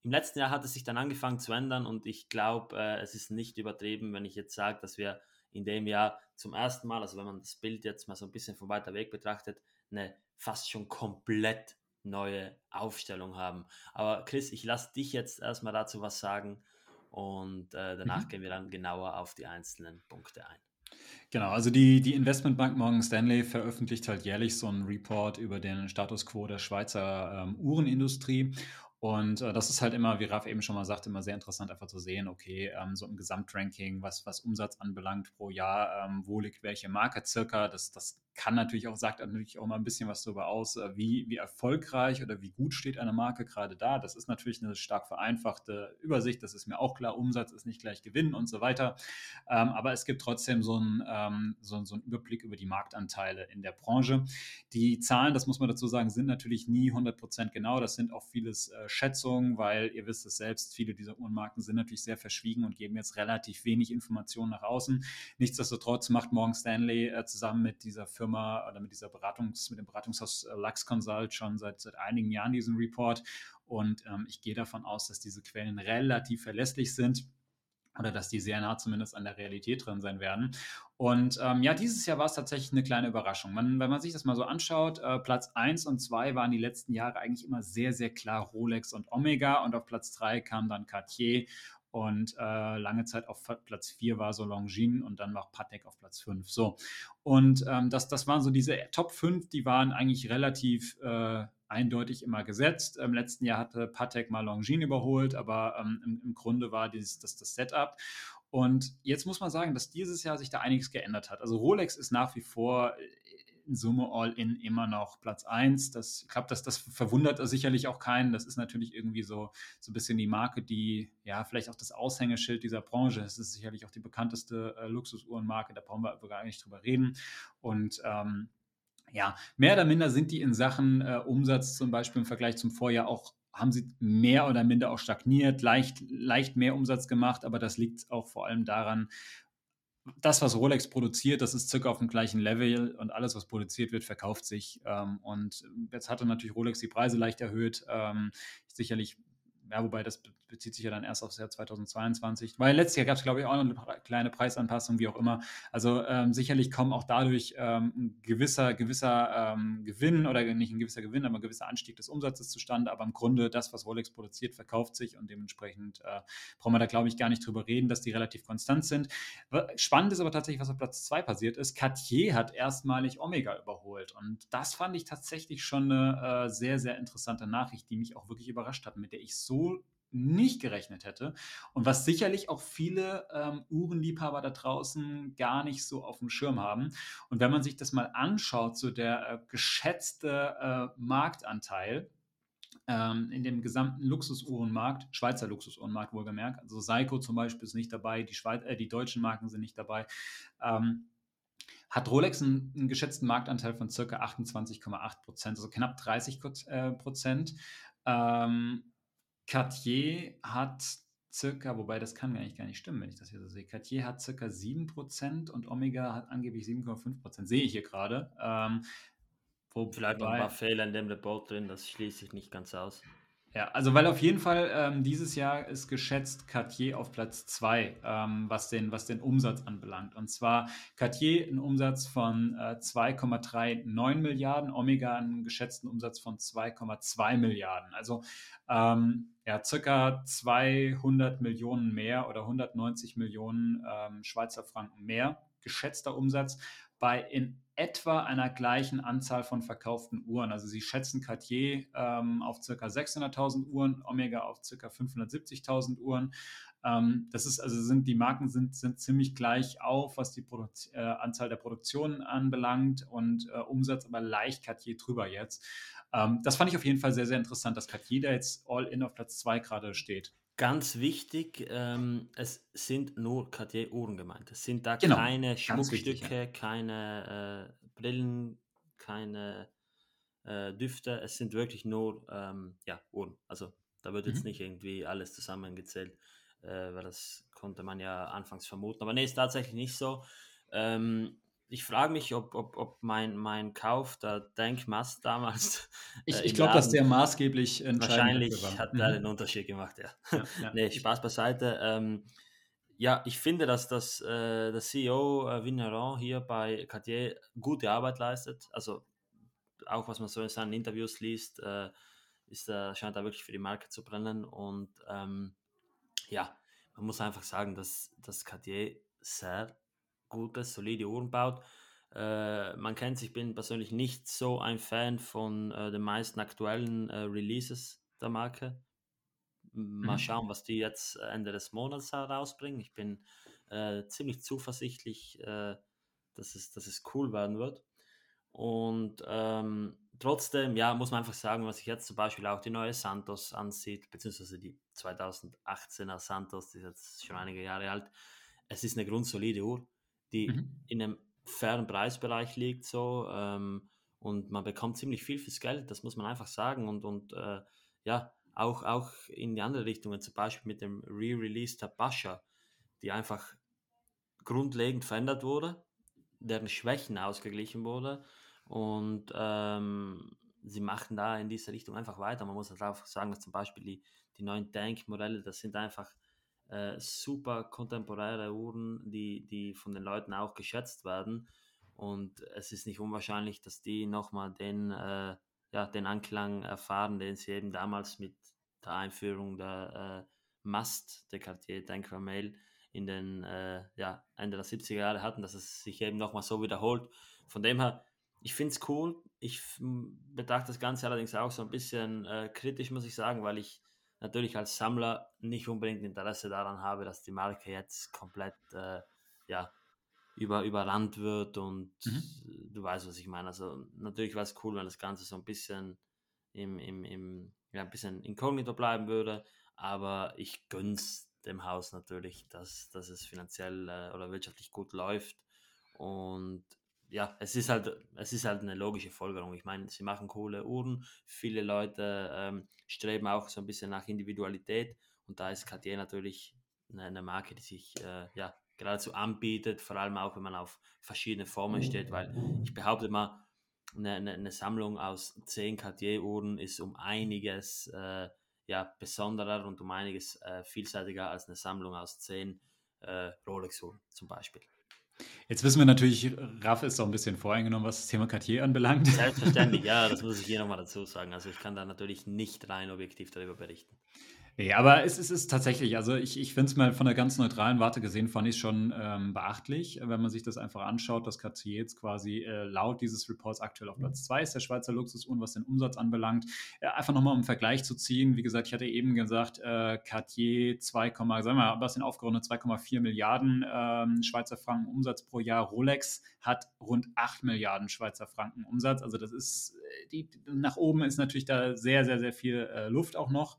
Im letzten Jahr hat es sich dann angefangen zu ändern und ich glaube, äh, es ist nicht übertrieben, wenn ich jetzt sage, dass wir in dem Jahr zum ersten Mal, also wenn man das Bild jetzt mal so ein bisschen von weiter weg betrachtet, eine fast schon komplett neue Aufstellung haben. Aber Chris, ich lasse dich jetzt erstmal dazu was sagen und äh, danach mhm. gehen wir dann genauer auf die einzelnen Punkte ein. Genau, also die, die Investmentbank Morgan Stanley veröffentlicht halt jährlich so einen Report über den Status quo der Schweizer ähm, Uhrenindustrie. Und äh, das ist halt immer, wie Raf eben schon mal sagte, immer sehr interessant einfach zu sehen, okay, ähm, so im Gesamtranking, was, was Umsatz anbelangt pro Jahr, ähm, wo liegt welche Marke circa, das, das kann natürlich auch, sagt natürlich auch mal ein bisschen was darüber aus, äh, wie, wie erfolgreich oder wie gut steht eine Marke gerade da. Das ist natürlich eine stark vereinfachte Übersicht, das ist mir auch klar, Umsatz ist nicht gleich Gewinn und so weiter, ähm, aber es gibt trotzdem so einen ähm, so, so einen Überblick über die Marktanteile in der Branche. Die Zahlen, das muss man dazu sagen, sind natürlich nie hundert Prozent genau, das sind auch vieles äh, Schätzungen, weil ihr wisst es selbst, viele dieser Uhrenmarken sind natürlich sehr verschwiegen und geben jetzt relativ wenig Informationen nach außen. Nichtsdestotrotz macht Morgan Stanley äh, zusammen mit dieser Firma oder mit dieser Beratungs, mit dem Beratungshaus äh, Lux Consult schon seit, seit einigen Jahren diesen Report und ähm, ich gehe davon aus, dass diese Quellen relativ verlässlich sind. oder dass die sehr nah zumindest an der Realität drin sein werden. Und ähm, ja, dieses Jahr war es tatsächlich eine kleine Überraschung. Man, wenn man sich das mal so anschaut, äh, Platz eins und zwei waren die letzten Jahre eigentlich immer sehr, sehr klar Rolex und Omega, und auf Platz drei kam dann Cartier. Und äh, lange Zeit auf Platz vier war so Longines und dann war Patek auf Platz fünf. So. Und ähm, das, das waren so diese Top fünf, die waren eigentlich relativ äh, eindeutig immer gesetzt. Im letzten Jahr hatte Patek mal Longines überholt, aber ähm, im, im Grunde war dieses, das, das Setup. Und jetzt muss man sagen, dass dieses Jahr sich da einiges geändert hat. Also Rolex ist nach wie vor in Summe All-In immer noch Platz eins. Das, ich glaube, das, das verwundert sicherlich auch keinen. Das ist natürlich irgendwie so, so ein bisschen die Marke, die, ja, vielleicht auch das Aushängeschild dieser Branche. Es ist sicherlich auch die bekannteste äh, Luxusuhrenmarke, da brauchen wir gar nicht drüber reden. Und ähm, ja, mehr oder minder sind die in Sachen äh, Umsatz zum Beispiel im Vergleich zum Vorjahr auch, haben sie mehr oder minder auch stagniert, leicht, leicht mehr Umsatz gemacht, aber das liegt auch vor allem daran, das, was Rolex produziert, das ist circa auf dem gleichen Level, und alles, was produziert wird, verkauft sich. Und jetzt hatte natürlich Rolex die Preise leicht erhöht, sicherlich, ja, wobei das bezieht sich ja dann erst aufs Jahr zweitausendzweiundzwanzig, weil letztes Jahr gab es, glaube ich, auch noch eine kleine Preisanpassung, wie auch immer. Also ähm, sicherlich kommen auch dadurch ähm, ein gewisser, gewisser ähm, Gewinn, oder nicht ein gewisser Gewinn, aber ein gewisser Anstieg des Umsatzes zustande, aber im Grunde das, was Rolex produziert, verkauft sich, und dementsprechend äh, brauchen wir da, glaube ich, gar nicht drüber reden, dass die relativ konstant sind. Spannend ist aber tatsächlich, was auf Platz zwei passiert ist. Cartier hat erstmalig Omega überholt, und das fand ich tatsächlich schon eine äh, sehr, sehr interessante Nachricht, die mich auch wirklich überrascht hat, mit der ich so nicht gerechnet hätte und was sicherlich auch viele ähm, Uhrenliebhaber da draußen gar nicht so auf dem Schirm haben. Und wenn man sich das mal anschaut, so der äh, geschätzte äh, Marktanteil ähm, in dem gesamten Luxusuhrenmarkt, Schweizer Luxusuhrenmarkt wohlgemerkt, also Seiko zum Beispiel ist nicht dabei, die, Schweiz, äh, die deutschen Marken sind nicht dabei, ähm, hat Rolex einen, einen geschätzten Marktanteil von ca. achtundzwanzig Komma acht Prozent, also knapp dreißig Prozent. Ähm, Cartier hat circa, wobei das kann eigentlich gar nicht stimmen, wenn ich das hier so sehe, Cartier hat circa sieben Prozent und Omega hat angeblich sieben Komma fünf Prozent, sehe ich hier gerade. Ähm, Vielleicht noch ein paar Fehler in dem Report drin, das schließe ich nicht ganz aus. Ja, also weil auf jeden Fall ähm, dieses Jahr ist geschätzt Cartier auf Platz zwei, ähm, was den, was den Umsatz anbelangt. Und zwar Cartier einen Umsatz von äh, zwei Komma neununddreißig Milliarden, Omega einen geschätzten Umsatz von zwei Komma zwei Milliarden. Also ähm, ja, circa zweihundert Millionen mehr oder hundertneunzig Millionen ähm, Schweizer Franken mehr geschätzter Umsatz bei in etwa einer gleichen Anzahl von verkauften Uhren. Also sie schätzen Cartier ähm, auf ca. sechshunderttausend Uhren, Omega auf ca. fünfhundertsiebzigtausend Uhren. Ähm, das ist, also sind, die Marken sind, sind ziemlich gleich auf, was die Produk- äh, Anzahl der Produktionen anbelangt, und äh, Umsatz aber leicht Cartier drüber jetzt. Ähm, das fand ich auf jeden Fall sehr, sehr interessant, dass Cartier da jetzt All-In auf Platz zwei gerade steht. Ganz wichtig, ähm, es sind nur Cartier-Uhren gemeint. Es sind da genau, keine Schmuckstücke, wichtig, ja. keine äh, Brillen, keine äh, Düfte. Es sind wirklich nur ähm, ja, Uhren. Also da wird mhm. jetzt nicht irgendwie alles zusammengezählt, äh, weil das konnte man ja anfangs vermuten. Aber nee, ist tatsächlich nicht so. Ähm, ich frage mich, ob, ob, ob mein, mein Kauf, der Denkmast damals... Ich, ich glaube, dass der maßgeblich entscheidend wahrscheinlich war. Hat er mhm. den Unterschied gemacht, ja. ja, ja. Nee, Spaß beiseite. Ähm, ja, ich finde, dass das, äh, der C E O äh, Vigneron hier bei Cartier gute Arbeit leistet. Also auch, was man so in seinen Interviews liest, äh, ist, äh, scheint er wirklich für die Marke zu brennen. Und ähm, ja, man muss einfach sagen, dass, dass Cartier sehr gute, solide Uhren baut. Äh, man kennt sich, ich bin persönlich nicht so ein Fan von äh, den meisten aktuellen äh, Releases der Marke. Mal mhm. schauen, was die jetzt Ende des Monats herausbringen. Ich bin äh, ziemlich zuversichtlich, äh, dass, es, dass es cool werden wird. Und ähm, trotzdem, ja, muss man einfach sagen, was ich jetzt zum Beispiel auch die neue Santos ansieht, beziehungsweise die zweitausendachtzehner Santos, die ist jetzt schon einige Jahre alt. Es ist eine grundsolide Uhr, die mhm. in einem fairen Preisbereich liegt, so, ähm, und man bekommt ziemlich viel fürs Geld, das muss man einfach sagen, und, und äh, ja, auch, auch in die andere Richtungen, zum Beispiel mit dem Re-Release der Pascha, die einfach grundlegend verändert wurde, deren Schwächen ausgeglichen wurde, und ähm, sie machten da in dieser Richtung einfach weiter. Man muss halt einfach sagen, dass zum Beispiel die, die neuen Tank-Modelle, das sind einfach äh, super kontemporäre Uhren, die, die von den Leuten auch geschätzt werden. Und es ist nicht unwahrscheinlich, dass die nochmal den, äh, ja, den Anklang erfahren, den sie eben damals mit der Einführung der äh, Mast, der Cartier Tanker Mail, in den äh, ja, Ende der siebziger Jahre hatten, dass es sich eben nochmal so wiederholt. Von dem her, ich finde es cool. Ich betrachte das Ganze allerdings auch so ein bisschen äh, kritisch, muss ich sagen, weil ich natürlich als Sammler nicht unbedingt Interesse daran habe, dass die Marke jetzt komplett äh, ja, über, überrannt wird und mhm. du weißt, was ich meine. Also natürlich war es cool, wenn das Ganze so ein bisschen im, im, im ja, ein bisschen inkognito bleiben würde, aber ich gönn's dem Haus natürlich, dass, dass es finanziell äh, oder wirtschaftlich gut läuft. Und ja, es ist halt, es ist halt eine logische Folgerung. Ich meine, sie machen coole Uhren. Viele Leute ähm, streben auch so ein bisschen nach Individualität. Und da ist Cartier natürlich eine, eine Marke, die sich äh, ja, geradezu anbietet, vor allem auch, wenn man auf verschiedene Formen steht. Weil ich behaupte mal, eine, eine, eine Sammlung aus zehn Cartier-Uhren ist um einiges äh, ja, besonderer und um einiges äh, vielseitiger als eine Sammlung aus zehn äh, Rolex-Uhren zum Beispiel. Jetzt wissen wir natürlich, Raff ist auch ein bisschen voreingenommen, was das Thema Cartier anbelangt. Selbstverständlich, ja, das muss ich hier nochmal dazu sagen. Also ich kann da natürlich nicht rein objektiv darüber berichten. Nee, aber es, es ist tatsächlich, also ich, ich finde es mal von einer ganz neutralen Warte gesehen, fand ich es schon ähm, beachtlich, wenn man sich das einfach anschaut, dass Cartier jetzt quasi äh, laut dieses Reports aktuell auf Platz zwei ist, der Schweizer Luxusuhren, was den Umsatz anbelangt. Äh, einfach nochmal, um einen Vergleich zu ziehen, wie gesagt, ich hatte eben gesagt, äh, Cartier zwei, sagen wir mal, was sind aufgerundet, zwei Komma vier Milliarden äh, Schweizer Franken Umsatz pro Jahr. Rolex hat rund acht Milliarden Schweizer Franken Umsatz, also das ist, die, nach oben ist natürlich da sehr, sehr, sehr viel äh, Luft auch noch.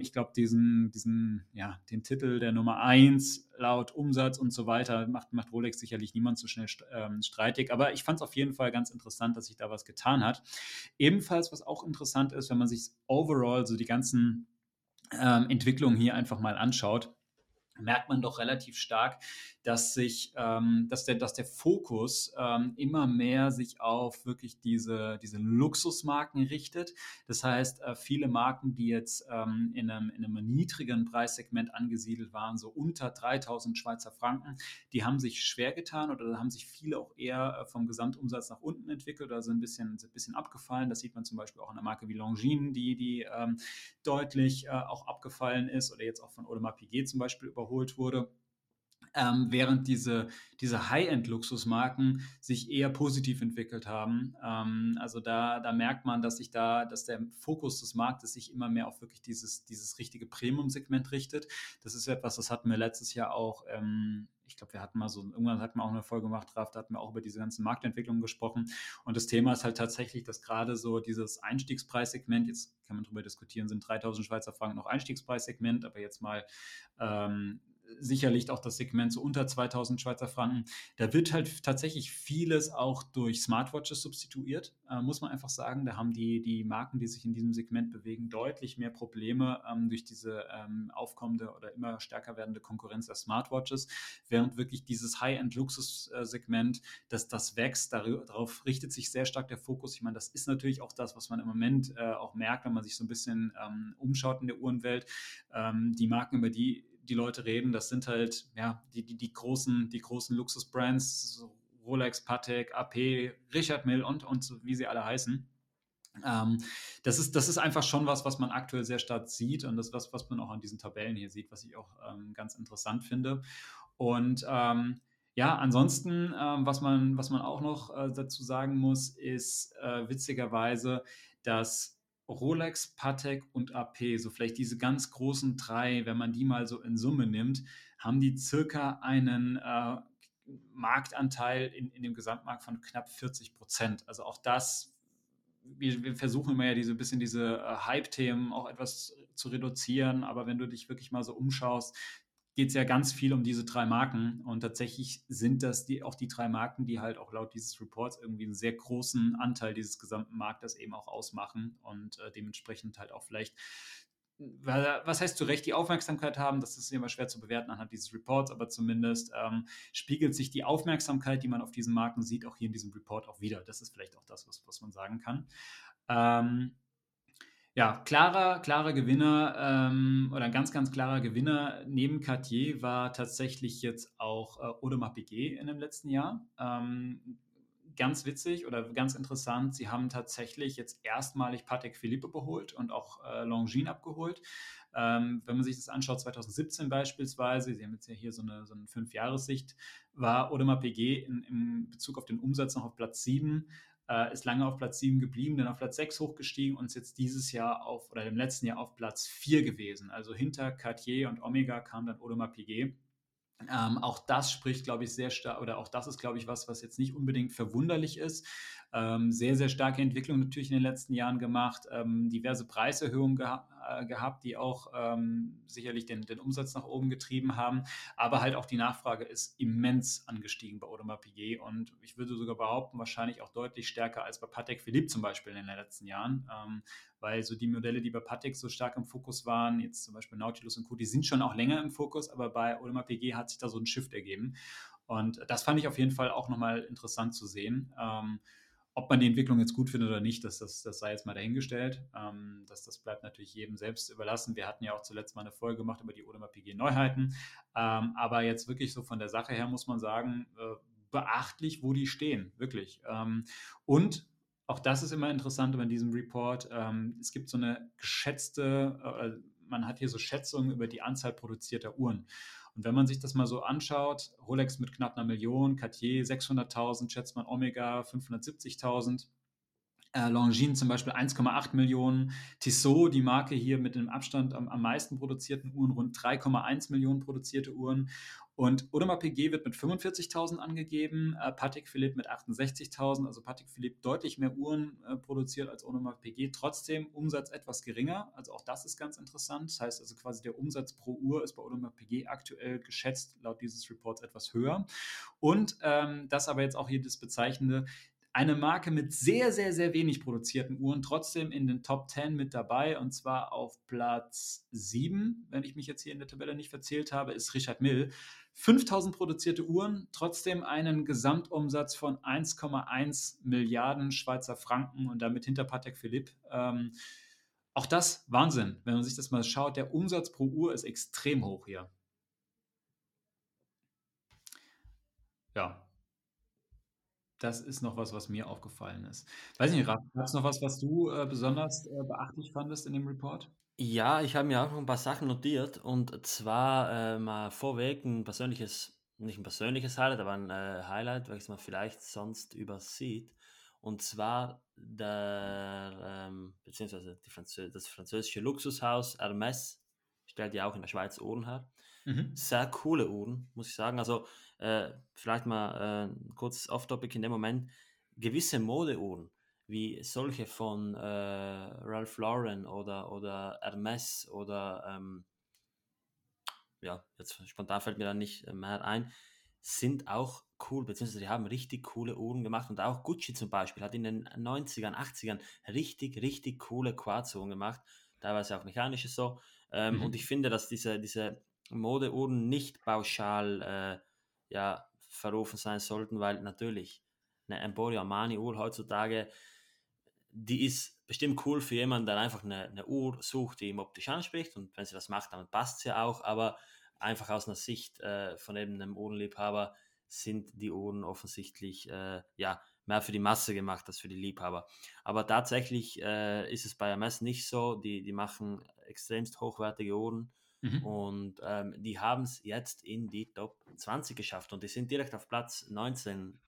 Ich glaube, diesen, diesen, ja, den Titel der Nummer eins laut Umsatz und so weiter macht, macht Rolex sicherlich niemand so schnell ähm, streitig. Aber ich fand es auf jeden Fall ganz interessant, dass sich da was getan hat. Ebenfalls, was auch interessant ist, wenn man sich overall so die ganzen ähm, Entwicklungen hier einfach mal anschaut, merkt man doch relativ stark, dass sich, ähm, dass der, dass der Fokus ähm, immer mehr sich auf wirklich diese, diese Luxusmarken richtet. Das heißt, äh, viele Marken, die jetzt ähm, in einem, in einem niedrigeren Preissegment angesiedelt waren, so unter dreitausend Schweizer Franken, die haben sich schwer getan oder haben sich viele auch eher vom Gesamtumsatz nach unten entwickelt oder sind ein bisschen, sind ein bisschen abgefallen. Das sieht man zum Beispiel auch an der Marke wie Longines, die, die ähm, deutlich äh, auch abgefallen ist oder jetzt auch von Audemars Piguet zum Beispiel über geholt wurde, ähm, während diese, diese High-End-Luxusmarken sich eher positiv entwickelt haben. Ähm, also da, da merkt man, dass sich da, dass der Fokus des Marktes sich immer mehr auf wirklich dieses, dieses richtige Premium-Segment richtet. Das ist etwas, das hatten wir letztes Jahr auch. Ähm, ich glaube, wir hatten mal so, irgendwann hatten wir auch eine Folge gemacht, Ralf, da hatten wir auch über diese ganzen Marktentwicklungen gesprochen. Und das Thema ist halt tatsächlich, dass gerade so dieses Einstiegspreissegment, jetzt kann man darüber diskutieren, sind dreitausend Schweizer Franken noch Einstiegspreissegment, aber jetzt mal ähm, sicherlich auch das Segment so unter zweitausend Schweizer Franken. Da wird halt tatsächlich vieles auch durch Smartwatches substituiert, äh, muss man einfach sagen. Da haben die, die Marken, die sich in diesem Segment bewegen, deutlich mehr Probleme ähm, durch diese ähm, aufkommende oder immer stärker werdende Konkurrenz der Smartwatches, während wirklich dieses High-End-Luxus-Segment, dass das wächst, darauf richtet sich sehr stark der Fokus. Ich meine, das ist natürlich auch das, was man im Moment äh, auch merkt, wenn man sich so ein bisschen ähm, umschaut in der Uhrenwelt. Ähm, die Marken, über die die Leute reden, das sind halt ja, die, die, die großen, die großen Luxus-Brands, so Rolex, Patek, A P, Richard Mille und, und so, wie sie alle heißen. Ähm, das ist, das ist einfach schon was, was man aktuell sehr stark sieht und das ist was, was man auch an diesen Tabellen hier sieht, was ich auch ähm, ganz interessant finde. Und ähm, ja, ansonsten, ähm, was man, was man auch noch äh, dazu sagen muss, ist äh, witzigerweise, dass Rolex, Patek und A P, so vielleicht diese ganz großen drei, wenn man die mal so in Summe nimmt, haben die circa einen äh, Marktanteil in, in dem Gesamtmarkt von knapp vierzig Prozent. Also auch das, wir, wir versuchen immer ja diese bisschen diese äh, Hype-Themen auch etwas zu reduzieren, aber wenn du dich wirklich mal so umschaust, geht es ja ganz viel um diese drei Marken und tatsächlich sind das die, auch die drei Marken, die halt auch laut dieses Reports irgendwie einen sehr großen Anteil dieses gesamten Marktes eben auch ausmachen und äh, dementsprechend halt auch vielleicht, was heißt zu Recht, die Aufmerksamkeit haben, das ist immer schwer zu bewerten anhand dieses Reports, aber zumindest ähm, spiegelt sich die Aufmerksamkeit, die man auf diesen Marken sieht, auch hier in diesem Report auch wieder. Das ist vielleicht auch das, was, was man sagen kann. Ähm, Ja, klarer, klarer Gewinner ähm, oder ein ganz, ganz klarer Gewinner neben Cartier war tatsächlich jetzt auch äh, Audemars Piguet in dem letzten Jahr. Ähm, ganz witzig oder ganz interessant, sie haben tatsächlich jetzt erstmalig Patek Philippe überholt und auch äh, Longines abgeholt. Ähm, wenn man sich das anschaut, zwanzig siebzehn beispielsweise, Sie haben jetzt ja hier so eine, so eine Fünfjahressicht, war Audemars Piguet in, in Bezug auf den Umsatz noch auf Platz sieben. Äh, ist lange auf Platz sieben geblieben, dann auf Platz sechs hochgestiegen und ist jetzt dieses Jahr auf, oder im letzten Jahr auf Platz vier gewesen. Also hinter Cartier und Omega kam dann Audemars Piguet. Ähm, auch das spricht, glaube ich, sehr stark, oder auch das ist, glaube ich, was, was jetzt nicht unbedingt verwunderlich ist. Ähm, sehr, sehr starke Entwicklung natürlich in den letzten Jahren gemacht, ähm, diverse Preiserhöhungen gehabt. gehabt, die auch ähm, sicherlich den, den Umsatz nach oben getrieben haben, aber halt auch die Nachfrage ist immens angestiegen bei Audemars Piguet und ich würde sogar behaupten, wahrscheinlich auch deutlich stärker als bei Patek Philippe zum Beispiel in den letzten Jahren, ähm, weil so die Modelle, die bei Patek so stark im Fokus waren, jetzt zum Beispiel Nautilus und Co., die sind schon auch länger im Fokus, aber bei Audemars Piguet hat sich da so ein Shift ergeben und das fand ich auf jeden Fall auch nochmal interessant zu sehen. Ähm, Ob man die Entwicklung jetzt gut findet oder nicht, das, das, das sei jetzt mal dahingestellt. Ähm, das, das bleibt natürlich jedem selbst überlassen. Wir hatten ja auch zuletzt mal eine Folge gemacht über die Audemars Piguet Neuheiten. Ähm, aber jetzt wirklich so von der Sache her muss man sagen, äh, beachtlich, wo die stehen, wirklich. Ähm, und auch das ist immer interessant bei diesem Report. Ähm, es gibt so eine geschätzte, äh, man hat hier so Schätzungen über die Anzahl produzierter Uhren. Und wenn man sich das mal so anschaut, Rolex mit knapp einer Million, Cartier sechshunderttausend, schätzt man Omega fünfhundertsiebzigtausend, äh, Longines zum Beispiel eins Komma acht Millionen, Tissot, die Marke hier mit dem Abstand am, am meisten produzierten Uhren, rund drei Komma eins Millionen produzierte Uhren. Und Audemars Piguet wird mit fünfundvierzigtausend angegeben, äh, Patek Philippe mit achtundsechzigtausend, also Patek Philippe deutlich mehr Uhren äh, produziert als Audemars Piguet, trotzdem Umsatz etwas geringer, also auch das ist ganz interessant, das heißt also quasi der Umsatz pro Uhr ist bei Audemars Piguet aktuell geschätzt laut dieses Reports etwas höher und ähm, das aber jetzt auch hier das Bezeichnende, eine Marke mit sehr, sehr, sehr wenig produzierten Uhren, trotzdem in den Top zehn mit dabei und zwar auf Platz sieben, wenn ich mich jetzt hier in der Tabelle nicht verzählt habe, ist Richard Mille. fünftausend produzierte Uhren, trotzdem einen Gesamtumsatz von eins Komma eins Milliarden Schweizer Franken und damit hinter Patek Philippe. Ähm, auch das Wahnsinn, wenn man sich das mal schaut, der Umsatz pro Uhr ist extrem hoch hier. Ja. Das ist noch was, was mir aufgefallen ist. Weiß nicht, Raf, gab es noch was, was du äh, besonders äh, beachtlich fandest in dem Report? Ja, ich habe mir auch noch ein paar Sachen notiert und zwar äh, mal vorweg ein persönliches, nicht ein persönliches Highlight, aber ein äh, Highlight, welches man vielleicht sonst übersieht. Und zwar der, ähm, beziehungsweise die Franzö- das französische Luxushaus Hermès stellt ja auch in der Schweiz Uhren her. Mhm. Sehr coole Uhren, muss ich sagen. Also äh, vielleicht mal äh, kurz off-topic in dem Moment. Gewisse Modeuhren, wie solche von äh, Ralph Lauren oder, oder Hermès oder ähm, ja, jetzt spontan fällt mir da nicht mehr ein, sind auch cool, beziehungsweise die haben richtig coole Uhren gemacht und auch Gucci zum Beispiel hat in den neunzigern, achtzigern richtig, richtig coole Quarzuhren gemacht, teilweise auch mechanische so. Ähm, mhm. Und ich finde, dass diese, diese Modeuhren nicht pauschal äh, ja, verrufen sein sollten, weil natürlich eine Emporio Armani-Uhr heutzutage, die ist bestimmt cool für jemanden, der einfach eine, eine Uhr sucht, die ihm optisch anspricht und wenn sie das macht, dann passt sie auch, aber einfach aus einer Sicht äh, von eben einem Uhrenliebhaber sind die Uhren offensichtlich äh, ja, mehr für die Masse gemacht als für die Liebhaber. Aber tatsächlich äh, ist es bei Hermès nicht so, die, die machen extremst hochwertige Uhren. Mhm. Und ähm, die haben es jetzt in die Top zwanzig geschafft und die sind direkt auf Platz neunzehn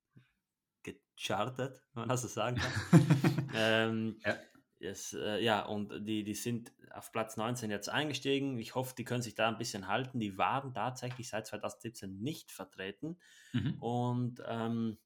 gechartet, wenn man das so sagen kann. ähm, ja. Yes, äh, ja, und die, die sind auf Platz neunzehn jetzt eingestiegen. Ich hoffe, die können sich da ein bisschen halten. Die waren tatsächlich seit zwanzig siebzehn nicht vertreten. Mhm. Und ähm,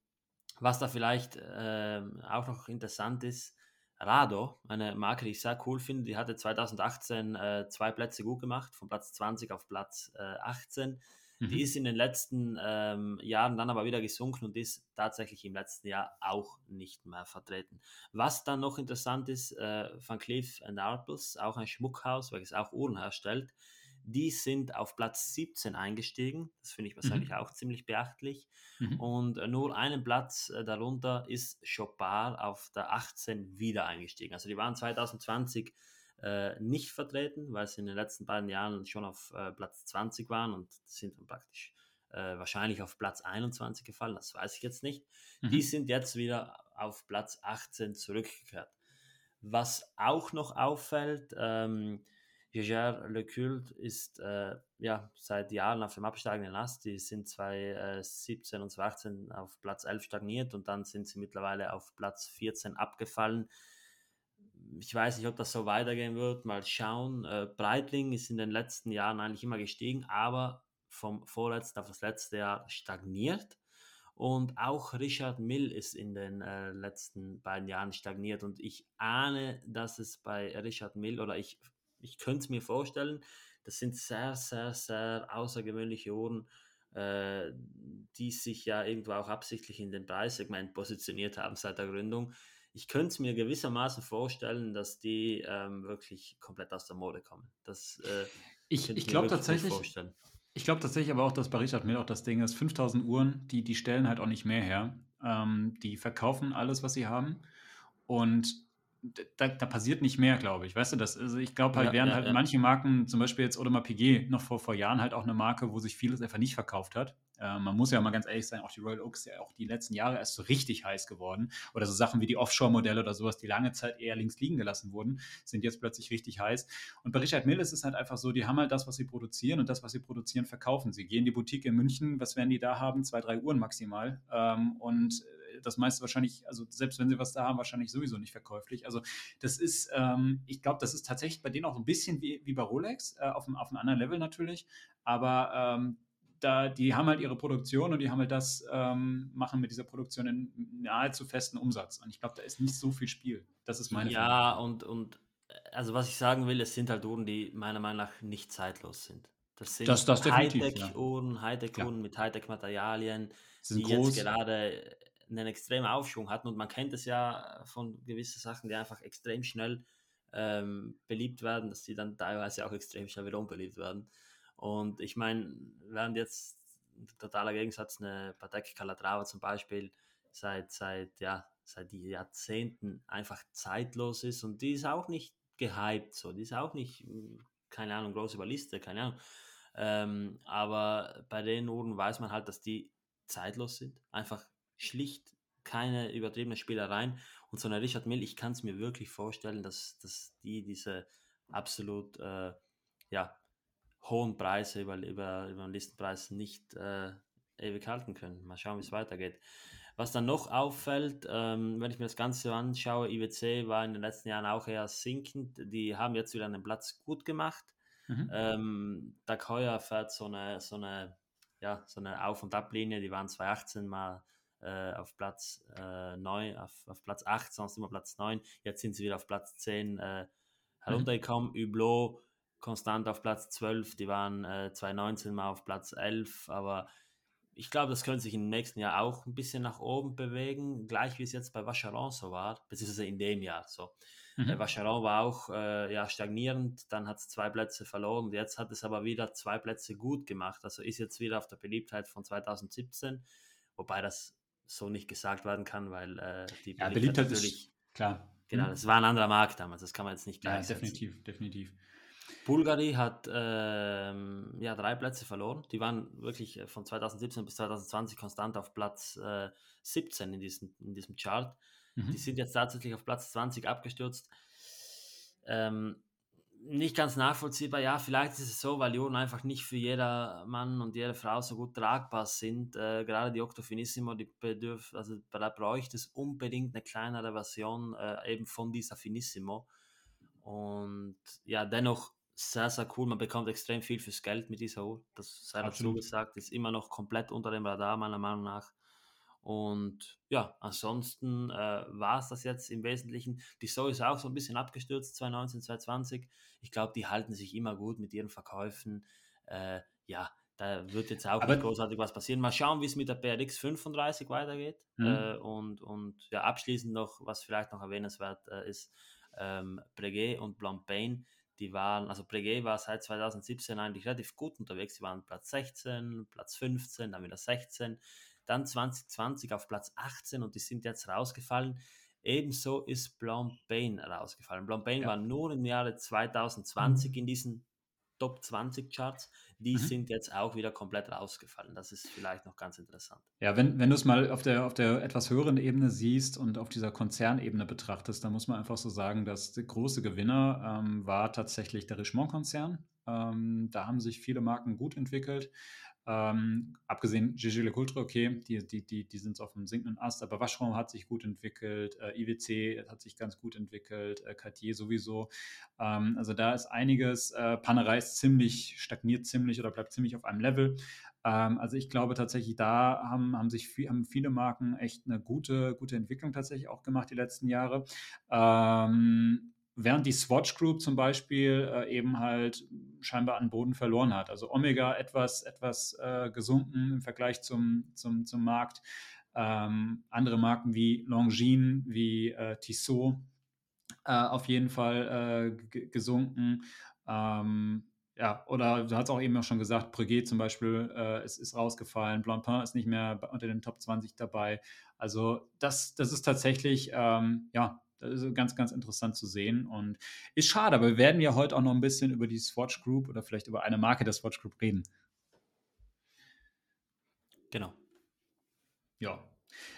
was da vielleicht äh, auch noch interessant ist, Rado, eine Marke, die ich sehr cool finde, die hatte zwanzig achtzehn äh, zwei Plätze gut gemacht, von Platz zwanzig auf Platz äh, achtzehn. Mhm. Die ist in den letzten ähm, Jahren dann aber wieder gesunken und ist tatsächlich im letzten Jahr auch nicht mehr vertreten. Was dann noch interessant ist, äh, Van Cleef and Arpels, auch ein Schmuckhaus, welches auch Uhren herstellt, die sind auf Platz siebzehn eingestiegen. Das finde ich persönlich mhm. auch ziemlich beachtlich. Mhm. Und nur einen Platz äh, darunter ist Chopard auf der achtzehn wieder eingestiegen. Also die waren zwanzig zwanzig äh, nicht vertreten, weil sie in den letzten beiden Jahren schon auf äh, Platz zwanzig waren und sind dann praktisch äh, wahrscheinlich auf Platz einundzwanzig gefallen, das weiß ich jetzt nicht. Mhm. Die sind jetzt wieder auf Platz achtzehn zurückgekehrt. Was auch noch auffällt, ähm, Jaeger LeCoultre ist äh, ja, seit Jahren auf dem absteigenden Ast. Die sind zwanzig siebzehn und zwanzig achtzehn auf Platz elf stagniert und dann sind sie mittlerweile auf Platz vierzehn abgefallen. Ich weiß nicht, ob das so weitergehen wird. Mal schauen. Äh, Breitling ist in den letzten Jahren eigentlich immer gestiegen, aber vom vorletzten auf das letzte Jahr stagniert. Und auch Richard Mille ist in den äh, letzten beiden Jahren stagniert. Und ich ahne, dass es bei Richard Mille oder ich Ich könnte es mir vorstellen, das sind sehr, sehr, sehr außergewöhnliche Uhren, äh, die sich ja irgendwo auch absichtlich in den Preissegment positioniert haben seit der Gründung. Ich könnte es mir gewissermaßen vorstellen, dass die ähm, wirklich komplett aus der Mode kommen. Das äh, ich, ich, ich glaube tatsächlich. Ich glaube tatsächlich aber auch, dass bei Richard Mille auch das Ding ist, fünftausend Uhren, die, die stellen halt auch nicht mehr her. Ähm, die verkaufen alles, was sie haben. Und Da, da passiert nicht mehr, glaube ich. Weißt du, das, also ich glaube halt, ja, während ja, halt ja. manche Marken, zum Beispiel jetzt Audemars Piguet, noch vor, vor Jahren halt auch eine Marke, wo sich vieles einfach nicht verkauft hat. Äh, man muss ja mal ganz ehrlich sein, auch die Royal Oak ist ja auch die letzten Jahre erst so richtig heiß geworden. Oder so Sachen wie die Offshore-Modelle oder sowas, die lange Zeit eher links liegen gelassen wurden, sind jetzt plötzlich richtig heiß. Und bei Richard Mille ist es halt einfach so, die haben halt das, was sie produzieren und das, was sie produzieren, verkaufen sie. Gehen in die Boutique in München, was werden die da haben? Zwei, drei Uhren maximal. Ähm, und das meiste wahrscheinlich, also selbst wenn sie was da haben, wahrscheinlich sowieso nicht verkäuflich. Also das ist, ähm, ich glaube, das ist tatsächlich bei denen auch ein bisschen wie, wie bei Rolex, äh, auf, einem, auf einem anderen Level natürlich, aber ähm, da, die haben halt ihre Produktion und die haben halt das, ähm, machen mit dieser Produktion einen nahezu festen Umsatz und ich glaube, da ist nicht so viel Spiel. Das ist meine Frage. Ja, und, und also was ich sagen will, es sind halt Uhren, die meiner Meinung nach nicht zeitlos sind. Das sind das, das Hightech-Uhren, ja. Hightech-Uhren ja. mit Hightech-Materialien, die groß, jetzt gerade einen extremen Aufschwung hatten und man kennt es ja von gewissen Sachen, die einfach extrem schnell ähm, beliebt werden, dass die dann teilweise auch extrem schnell wieder unbeliebt werden. Und ich meine, während jetzt totaler Gegensatz eine Patek Calatrava zum Beispiel seit, seit, ja, seit Jahrzehnten einfach zeitlos ist und die ist auch nicht gehypt, so, die ist auch nicht, keine Ahnung, groß über Liste, keine Ahnung. Ähm, aber bei den Uhren weiß man halt, dass die zeitlos sind, einfach schlicht keine übertriebene Spielereien und so eine Richard Mille, ich kann es mir wirklich vorstellen, dass, dass die diese absolut äh, ja, hohen Preise über, über, über den Listenpreis nicht äh, ewig halten können. Mal schauen, wie es weitergeht. Was dann noch auffällt, ähm, wenn ich mir das Ganze anschaue, I W C war in den letzten Jahren auch eher sinkend, die haben jetzt wieder einen Platz gut gemacht. Mhm. Ähm, da Heuer fährt so eine, so eine, ja, so eine Auf- und Ablinie, die waren zwanzig achtzehn mal auf Platz äh, neun, auf, auf Platz acht, sonst immer Platz neun. Jetzt sind sie wieder auf Platz zehn äh, heruntergekommen. Mhm. Hublot konstant auf Platz zwölf. Die waren äh, zwanzig neunzehn mal auf Platz elf. Aber ich glaube, das könnte sich im nächsten Jahr auch ein bisschen nach oben bewegen. Gleich wie es jetzt bei Vacheron so war, beziehungsweise in dem Jahr so. Mhm. Äh, Vacheron war auch äh, ja, stagnierend. Dann hat es zwei Plätze verloren. Jetzt hat es aber wieder zwei Plätze gut gemacht. Also ist jetzt wieder auf der Beliebtheit von zwanzig siebzehn. Wobei das so nicht gesagt werden kann, weil äh, die ja, Beliebtheit natürlich, ist klar. Genau, das war ein anderer Markt damals, das kann man jetzt nicht gleichsetzen. Ja, definitiv, definitiv. Bulgari hat ähm, ja, drei Plätze verloren, die waren wirklich von zwanzig siebzehn bis zwanzig zwanzig konstant auf Platz äh, siebzehn in diesem, in diesem Chart. Mhm. Die sind jetzt tatsächlich auf Platz zwanzig abgestürzt. Ähm, Nicht ganz nachvollziehbar, ja, vielleicht ist es so, weil die Uhren einfach nicht für jeder Mann und jede Frau so gut tragbar sind. Äh, gerade die Octofinissimo, die bedürf, also da bräuchte es unbedingt eine kleinere Version äh, eben von dieser Finissimo. Und ja, dennoch sehr, sehr cool. Man bekommt extrem viel fürs Geld mit dieser Uhr. Das sei dazu gesagt, ist immer noch komplett unter dem Radar, meiner Meinung nach. Und ja, ansonsten äh, war es das jetzt im Wesentlichen. Die Tissot ist auch so ein bisschen abgestürzt, zwanzig neunzehn, zwanzig zwanzig. Ich glaube, die halten sich immer gut mit ihren Verkäufen. Äh, ja, da wird jetzt auch nicht großartig was passieren. Mal schauen, wie es mit der P R X fünfunddreißig weitergeht. Mhm. Äh, und, und ja, abschließend noch, was vielleicht noch erwähnenswert äh, ist, ähm, Breguet und Blancpain, die waren, also Breguet war seit zwanzig siebzehn eigentlich relativ gut unterwegs. Die waren Platz sechzehn, Platz fünfzehn, dann wieder sechzehn. Dann zwanzig zwanzig auf Platz achtzehn und die sind jetzt rausgefallen. Ebenso ist Blancpain rausgefallen. Blancpain ja. war nur im Jahre zwanzig zwanzig mhm. in diesen Top zwanzig Charts, die mhm. sind jetzt auch wieder komplett rausgefallen. Das ist vielleicht noch ganz interessant. Ja, wenn, wenn du es mal auf der, auf der etwas höheren Ebene siehst und auf dieser Konzernebene betrachtest, dann muss man einfach so sagen, dass der große Gewinner ähm, war tatsächlich der Richemont-Konzern. Ähm, da haben sich viele Marken gut entwickelt. Ähm, abgesehen Gilles-Lecoultre, okay, die, die, die, die sind auf dem sinkenden Ast, aber Vacheron hat sich gut entwickelt, äh, I W C hat sich ganz gut entwickelt, äh, Cartier sowieso, ähm, also da ist einiges, äh, Panerai ist ziemlich, stagniert ziemlich oder bleibt ziemlich auf einem Level, ähm, also ich glaube tatsächlich, da haben, haben sich viel, haben viele Marken echt eine gute, gute Entwicklung tatsächlich auch gemacht die letzten Jahre, ähm, während die Swatch Group zum Beispiel äh, eben halt scheinbar an Boden verloren hat. Also Omega etwas, etwas äh, gesunken im Vergleich zum, zum, zum Markt. Ähm, andere Marken wie Longines, wie äh, Tissot äh, auf jeden Fall äh, g- gesunken. Ähm, ja, oder du hast auch eben auch schon gesagt, Breguet zum Beispiel äh, ist, ist rausgefallen, Blancpain ist nicht mehr unter den Top zwanzig dabei. Also das, das ist tatsächlich, ähm, ja, das ist ganz, ganz interessant zu sehen und ist schade, aber wir werden ja heute auch noch ein bisschen über die Swatch Group oder vielleicht über eine Marke der Swatch Group reden. Genau. Ja.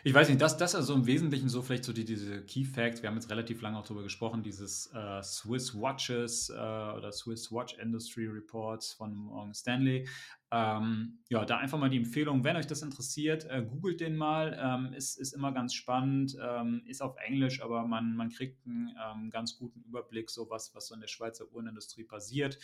Ich weiß nicht, das, das also im Wesentlichen so vielleicht so die, diese Key Facts, wir haben jetzt relativ lange auch darüber gesprochen, dieses äh, Swiss Watches äh, oder Swiss Watch Industry Reports von Morgan Stanley. Ähm, ja, da einfach mal die Empfehlung, wenn euch das interessiert, äh, googelt den mal, ähm, ist, ist immer ganz spannend, ähm, ist auf Englisch, aber man, man kriegt einen ähm, ganz guten Überblick, so was, was so in der Schweizer Uhrenindustrie passiert,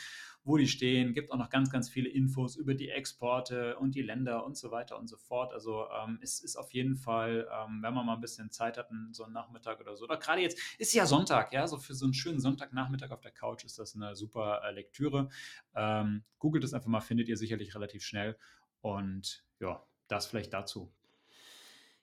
wo die stehen, gibt auch noch ganz, ganz viele Infos über die Exporte und die Länder und so weiter und so fort, also ähm, es ist auf jeden Fall, ähm, wenn man mal ein bisschen Zeit hat, so einen Nachmittag oder so, oder gerade jetzt ist ja Sonntag, ja, so für so einen schönen Sonntagnachmittag auf der Couch ist das eine super äh, Lektüre, ähm, googelt es einfach mal, findet ihr sicherlich relativ schnell und ja, das vielleicht dazu.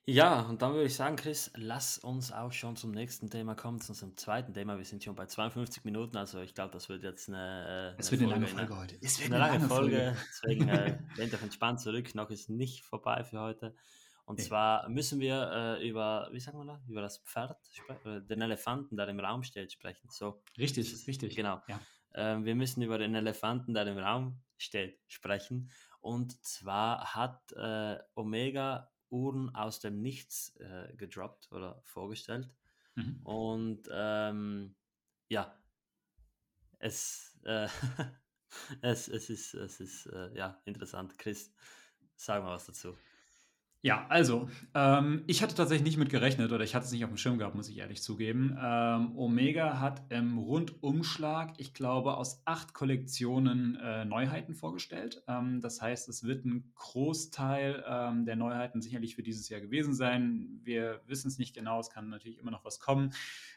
Ja, und dann würde ich sagen, Chris, lass uns auch schon zum nächsten Thema kommen, zu unserem zweiten Thema. Wir sind schon bei zweiundfünfzig Minuten, also ich glaube, das wird jetzt eine, es eine wird Folge. Es wird eine lange Folge heute. Es wird eine lange, lange Folge, Folge. Deswegen äh, lehnt euch entspannt zurück, noch ist nicht vorbei für heute. Und nee. zwar müssen wir äh, über, wie sagen wir da, über das Pferd, sprechen, den Elefanten, der im Raum steht, sprechen. So. Richtig, ist, richtig. Genau. Ja. Äh, wir müssen über den Elefanten, der im Raum steht, sprechen. Und zwar hat äh, Omega Uhren aus dem Nichts äh, gedroppt oder vorgestellt. Mhm. Und ähm, ja, es, äh, es, es ist, es ist äh, ja, interessant. Chris, sag mal was dazu. Ja, also, ähm, ich hatte tatsächlich nicht mit gerechnet oder ich hatte es nicht auf dem Schirm gehabt, muss ich ehrlich zugeben. Ähm, Omega hat im Rundumschlag, ich glaube, aus acht Kollektionen äh, Neuheiten vorgestellt. Ähm, das heißt, es wird ein Großteil ähm, der Neuheiten sicherlich für dieses Jahr gewesen sein. Wir wissen es nicht genau, es kann natürlich immer noch was kommen.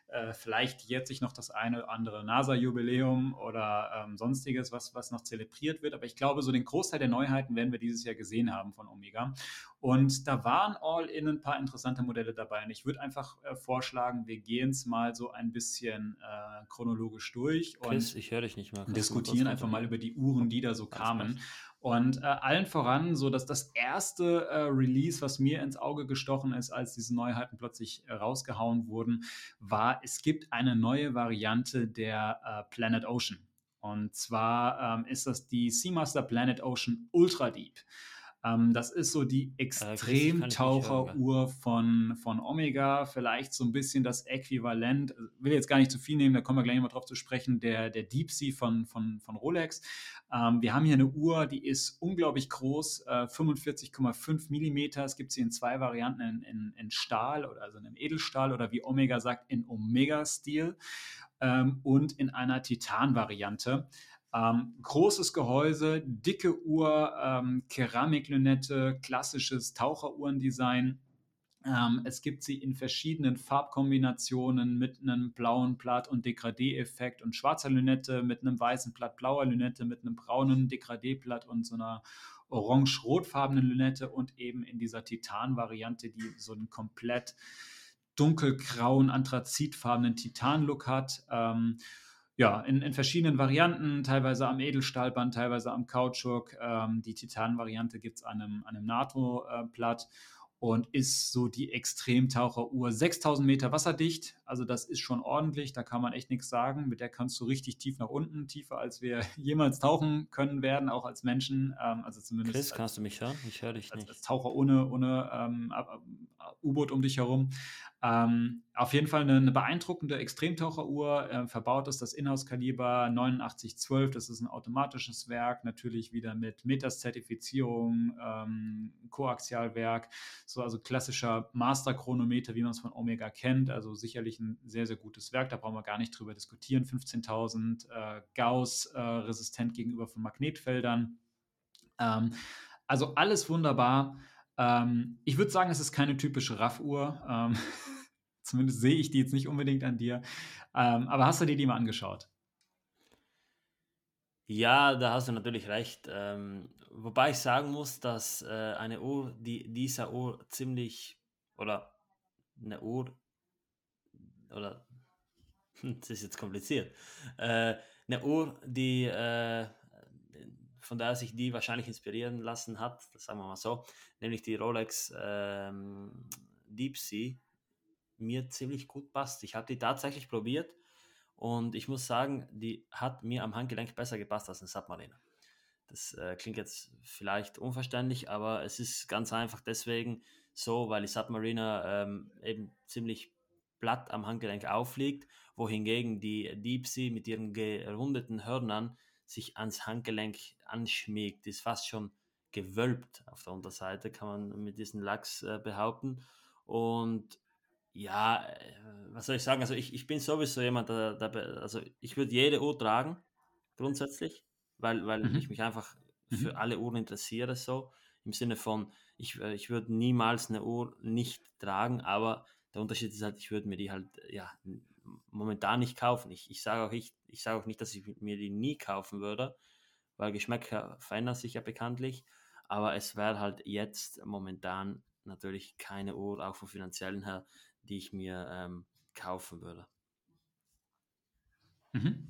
Äh, vielleicht jährt sich noch das eine oder andere NASA-Jubiläum oder ähm, sonstiges, was, was noch zelebriert wird. Aber ich glaube, so den Großteil der Neuheiten werden wir dieses Jahr gesehen haben von Omega. Und Und da waren all in ein paar interessante Modelle dabei. Und ich würde einfach äh, vorschlagen, wir gehen es mal so ein bisschen äh, chronologisch durch und Chris, ich höre dich nicht mal. diskutieren einfach mal über die Uhren, die da so kamen. Und äh, allen voran, so dass das erste äh, Release, was mir ins Auge gestochen ist, als diese Neuheiten plötzlich äh, rausgehauen wurden, war, es gibt eine neue Variante der äh, Planet Ocean. Und zwar ähm, ist das die Seamaster Planet Ocean Ultra Deep. Ähm, das ist so die Extremtaucheruhr von, von Omega, vielleicht so ein bisschen das Äquivalent, will jetzt gar nicht zu viel nehmen, da kommen wir gleich mal drauf zu sprechen, der, der Deep Sea von, von, von Rolex. Ähm, wir haben hier eine Uhr, die ist unglaublich groß, äh, fünfundvierzig Komma fünf Millimeter, es gibt sie in zwei Varianten, in, in, in Stahl, oder also in einem Edelstahl oder wie Omega sagt, in Omega-Stil ähm, und in einer Titan-Variante. Ähm, großes Gehäuse, dicke Uhr, ähm, Keramiklünette, klassisches Taucheruhrendesign. Ähm, es gibt sie in verschiedenen Farbkombinationen mit einem blauen Platt- und Degradé-Effekt und schwarzer Lünette, mit einem weißen Platt, blauer Lünette, mit einem braunen Degradé-Platt und so einer orange-rotfarbenen Lünette und eben in dieser Titan-Variante, die so einen komplett dunkelgrauen, anthrazitfarbenen Titan-Look hat. Ähm, Ja, in, in verschiedenen Varianten, teilweise am Edelstahlband, teilweise am Kautschuk. Ähm, die Titan-Variante gibt es an einem, an einem NATO-Platt. und ist so die Extremtaucheruhr. sechstausend Meter wasserdicht, also das ist schon ordentlich, da kann man echt nichts sagen. Mit der kannst du richtig tief nach unten, tiefer als wir jemals tauchen können werden, auch als Menschen. Ähm, also zumindest Chris, als, kannst du mich hören? Ich höre dich als, nicht. Als Taucher ohne, ohne ähm, U-Boot um dich herum. Ähm, auf jeden Fall eine, eine beeindruckende Extremtaucheruhr, äh, verbaut ist das Inhouse-Kaliber neunundachtzig zwölf, das ist ein automatisches Werk, natürlich wieder mit Meters-Zertifizierung, ähm, Koaxialwerk, so also klassischer Master-Chronometer, wie man es von Omega kennt, also sicherlich ein sehr, sehr gutes Werk, da brauchen wir gar nicht drüber diskutieren, fünfzehntausend äh, Gauss, äh, resistent gegenüber von Magnetfeldern, ähm, also alles wunderbar. Ähm, ich würde sagen, es ist keine typische Raffuhr. Ähm, zumindest sehe ich die jetzt nicht unbedingt an dir. Ähm, aber hast du dir die mal angeschaut? Ja, da hast du natürlich recht. Ähm, wobei ich sagen muss, dass äh, eine Uhr, die dieser Uhr ziemlich, oder eine Uhr, oder, das ist jetzt kompliziert, äh, eine Uhr, die äh, von daher sich die wahrscheinlich inspirieren lassen hat, das sagen wir mal so, nämlich die Rolex ähm, Deep Sea, mir ziemlich gut passt. Ich habe die tatsächlich probiert und ich muss sagen, die hat mir am Handgelenk besser gepasst als ein Submariner. Das äh, klingt jetzt vielleicht unverständlich, aber es ist ganz einfach deswegen so, weil die Submariner ähm, eben ziemlich platt am Handgelenk auffliegt, wohingegen die Deep Sea mit ihren gerundeten Hörnern sich ans Handgelenk anschmiegt, ist fast schon gewölbt auf der Unterseite, kann man mit diesem Lachs äh, behaupten. Und ja, äh, was soll ich sagen? Also ich, ich bin sowieso jemand, der, der, also ich würde jede Uhr tragen, grundsätzlich, weil, weil mhm. ich mich einfach für mhm. alle Uhren interessiere, so im Sinne von, ich, ich würde niemals eine Uhr nicht tragen, aber der Unterschied ist halt, ich würde mir die halt, ja, momentan nicht kaufen. Ich, ich sage auch, ich, ich sage auch nicht, dass ich mir die nie kaufen würde, weil Geschmäcker verändern sich ja bekanntlich, aber es wäre halt jetzt momentan natürlich keine Uhr, auch vom finanziellen her, die ich mir ähm, kaufen würde. Mhm.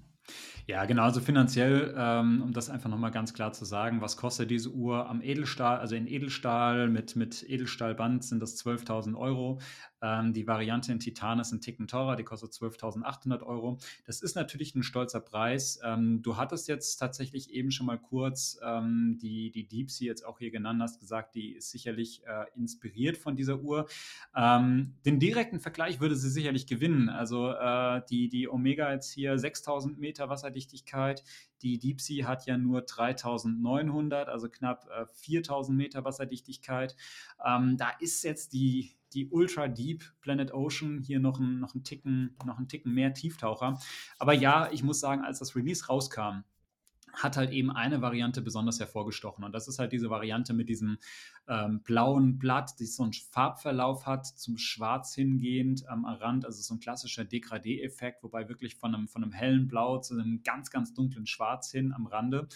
Ja, genau, also finanziell, ähm, um das einfach nochmal ganz klar zu sagen, was kostet diese Uhr am Edelstahl, also in Edelstahl mit, mit Edelstahlband sind das zwölftausend Euro, ähm, die Variante in Titan ist ein Ticken teurer, die kostet zwölftausendachthundert Euro, das ist natürlich ein stolzer Preis, ähm, du hattest jetzt tatsächlich eben schon mal kurz ähm, die, die Deep Sea jetzt auch hier genannt hast, gesagt, die ist sicherlich äh, inspiriert von dieser Uhr, ähm, den direkten Vergleich würde sie sicherlich gewinnen, also äh, die, die Omega jetzt hier sechstausend Meter Wasser Dichtigkeit. Die Deep Sea hat ja nur dreitausendneunhundert, also knapp äh, viertausend Meter Wasserdichtigkeit. Ähm, da ist jetzt die, die Ultra Deep Planet Ocean hier noch ein, noch ein Ticken, noch ein Ticken mehr Tieftaucher. Aber ja, ich muss sagen, als das Release rauskam, hat halt eben eine Variante besonders hervorgestochen. Und das ist halt diese Variante mit diesem ähm, blauen Blatt, die so einen Farbverlauf hat, zum Schwarz hingehend am Rand. Also so ein klassischer Degradé-Effekt, wobei wirklich von einem, von einem hellen Blau zu einem ganz, ganz dunklen Schwarz hin am Rande.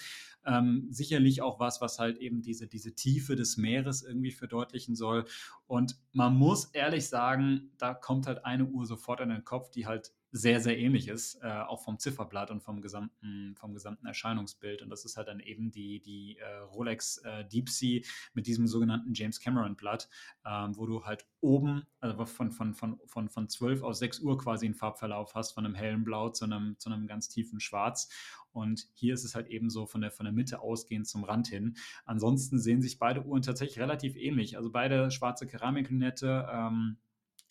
Ähm, sicherlich auch was, was halt eben diese, diese Tiefe des Meeres irgendwie verdeutlichen soll. Und man muss ehrlich sagen, da kommt halt eine Uhr sofort in den Kopf, die halt sehr, sehr ähnlich ist, äh, auch vom Zifferblatt und vom gesamten, vom gesamten Erscheinungsbild. Und das ist halt dann eben die, die äh, Rolex äh, Deep Sea mit diesem sogenannten James Cameron-Blatt, ähm, wo du halt oben, also von, von, von, von, von zwölf auf sechs Uhr quasi einen Farbverlauf hast, von einem hellen Blau zu einem, zu einem ganz tiefen Schwarz. Und hier ist es halt eben so von der, von der Mitte ausgehend zum Rand hin. Ansonsten sehen sich beide Uhren tatsächlich relativ ähnlich. Also beide schwarze Keramiklinette, ähm,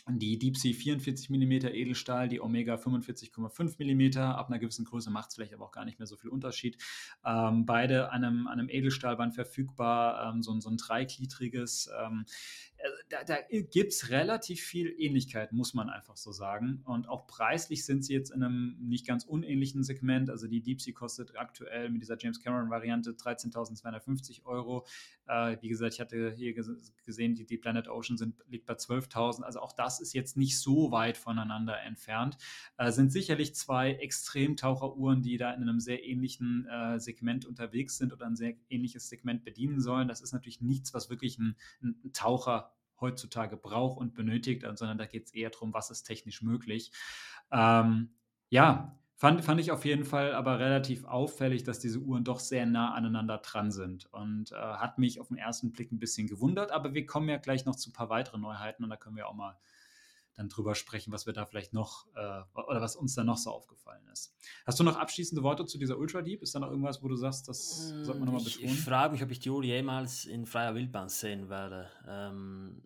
die Deep Sea vierundvierzig Millimeter Edelstahl, die Omega fünfundvierzig Komma fünf Millimeter. Ab einer gewissen Größe macht es vielleicht aber auch gar nicht mehr so viel Unterschied. Ähm, beide an einem, an einem Edelstahlband verfügbar, ähm, so, so ein dreigliedriges. Ähm, da da gibt es relativ viel Ähnlichkeit, muss man einfach so sagen. Und auch preislich sind sie jetzt in einem nicht ganz unähnlichen Segment. Also die Deep Sea kostet aktuell mit dieser James Cameron-Variante dreizehntausendzweihundertfünfzig Euro. Äh, wie gesagt, ich hatte hier ges- gesehen, die, die Planet Ocean sind, liegt bei zwölftausend. Also auch das ist jetzt nicht so weit voneinander entfernt. Äh, sind sicherlich zwei Extremtaucheruhren, die da in einem sehr ähnlichen äh, Segment unterwegs sind oder ein sehr ähnliches Segment bedienen sollen. Das ist natürlich nichts, was wirklich ein, ein Taucher heutzutage braucht und benötigt, sondern da geht es eher darum, was ist technisch möglich. Ähm, ja, Fand, fand ich auf jeden Fall aber relativ auffällig, dass diese Uhren doch sehr nah aneinander dran sind und äh, hat mich auf den ersten Blick ein bisschen gewundert, aber wir kommen ja gleich noch zu ein paar weiteren Neuheiten und da können wir auch mal dann drüber sprechen, was wir da vielleicht noch äh, oder was uns da noch so aufgefallen ist. Hast du noch abschließende Worte zu dieser Ultra Deep? Ist da noch irgendwas, wo du sagst, das ähm, sollte man nochmal betonen? Ich frage mich, ob ich die Uhr jemals in freier Wildbahn sehen werde. Ähm,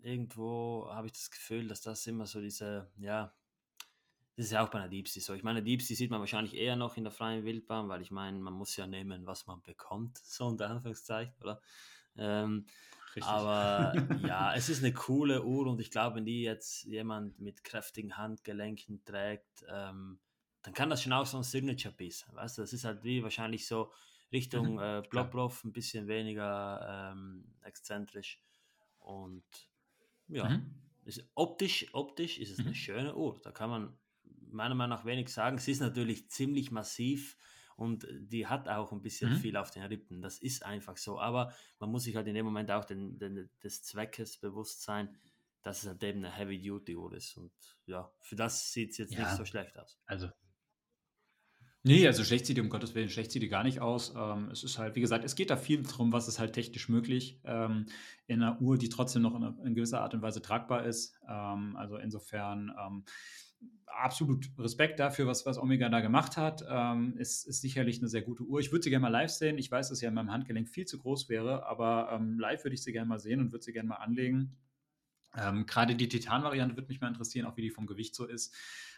irgendwo habe ich das Gefühl, dass das immer so diese, ja, das ist ja auch bei einer Deep Sea so. Ich meine, Deep Sea sieht man wahrscheinlich eher noch in der freien Wildbahn, weil ich meine, man muss ja nehmen, was man bekommt, so unter Anführungszeichen, oder? Ähm, aber ja, es ist eine coole Uhr und ich glaube, wenn die jetzt jemand mit kräftigen Handgelenken trägt, ähm, dann kann das schon auch so ein Signature-Piece sein, weißt du? Das ist halt wie wahrscheinlich so Richtung mhm, äh, Blockbluff, ein bisschen weniger ähm, exzentrisch und ja, mhm. ist, optisch, optisch ist es mhm. eine schöne Uhr, da kann man meiner Meinung nach wenig sagen. Sie ist natürlich ziemlich massiv und die hat auch ein bisschen mhm. viel auf den Rippen. Das ist einfach so. Aber man muss sich halt in dem Moment auch den, den, des Zweckes bewusst sein, dass es halt eben eine Heavy-Duty-Uhr ist. Und ja, für das sieht es jetzt ja. nicht so schlecht aus. Also. Nee, also schlecht sieht die, um Gottes Willen, schlecht sieht die gar nicht aus. Ähm, es ist halt, wie gesagt, es geht da viel drum, was ist halt technisch möglich ähm, in einer Uhr, die trotzdem noch in, einer, in gewisser Art und Weise tragbar ist. Ähm, also insofern ähm, absolut Respekt dafür, was, was Omega da gemacht hat. Ähm, ist, ist sicherlich eine sehr gute Uhr. Ich würde sie gerne mal live sehen. Ich weiß, dass sie an meinem Handgelenk viel zu groß wäre, aber ähm, live würde ich sie gerne mal sehen und würde sie gerne mal anlegen. Ähm, gerade die Titan-Variante würde mich mal interessieren, auch wie die vom Gewicht so ist.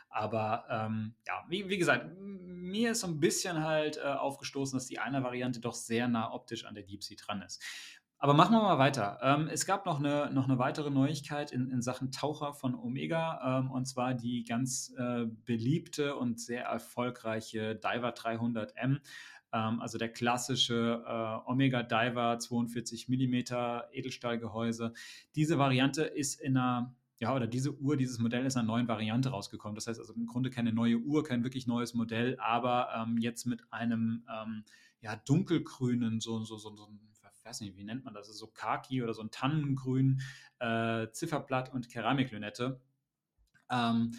Aber ähm, ja, wie, wie gesagt, mir ist so ein bisschen halt äh, aufgestoßen, dass die eine Variante doch sehr nah optisch an der Deep Sea dran ist. Aber machen wir mal weiter. Ähm, es gab noch eine, noch eine weitere Neuigkeit in, in Sachen Taucher von Omega, ähm, und zwar die ganz äh, beliebte und sehr erfolgreiche Diver dreihundert M, ähm, also der klassische äh, Omega Diver zweiundvierzig Millimeter Edelstahlgehäuse. Diese Variante ist in einer, ja, oder diese Uhr, dieses Modell ist in einer neuen Variante rausgekommen. Das heißt also im Grunde keine neue Uhr, kein wirklich neues Modell, aber ähm, jetzt mit einem ähm, ja, dunkelgrünen, so so so, so ich weiß nicht, wie nennt man das, so Khaki oder so ein Tannengrün, äh, Zifferblatt und Keramiklünette. Ähm,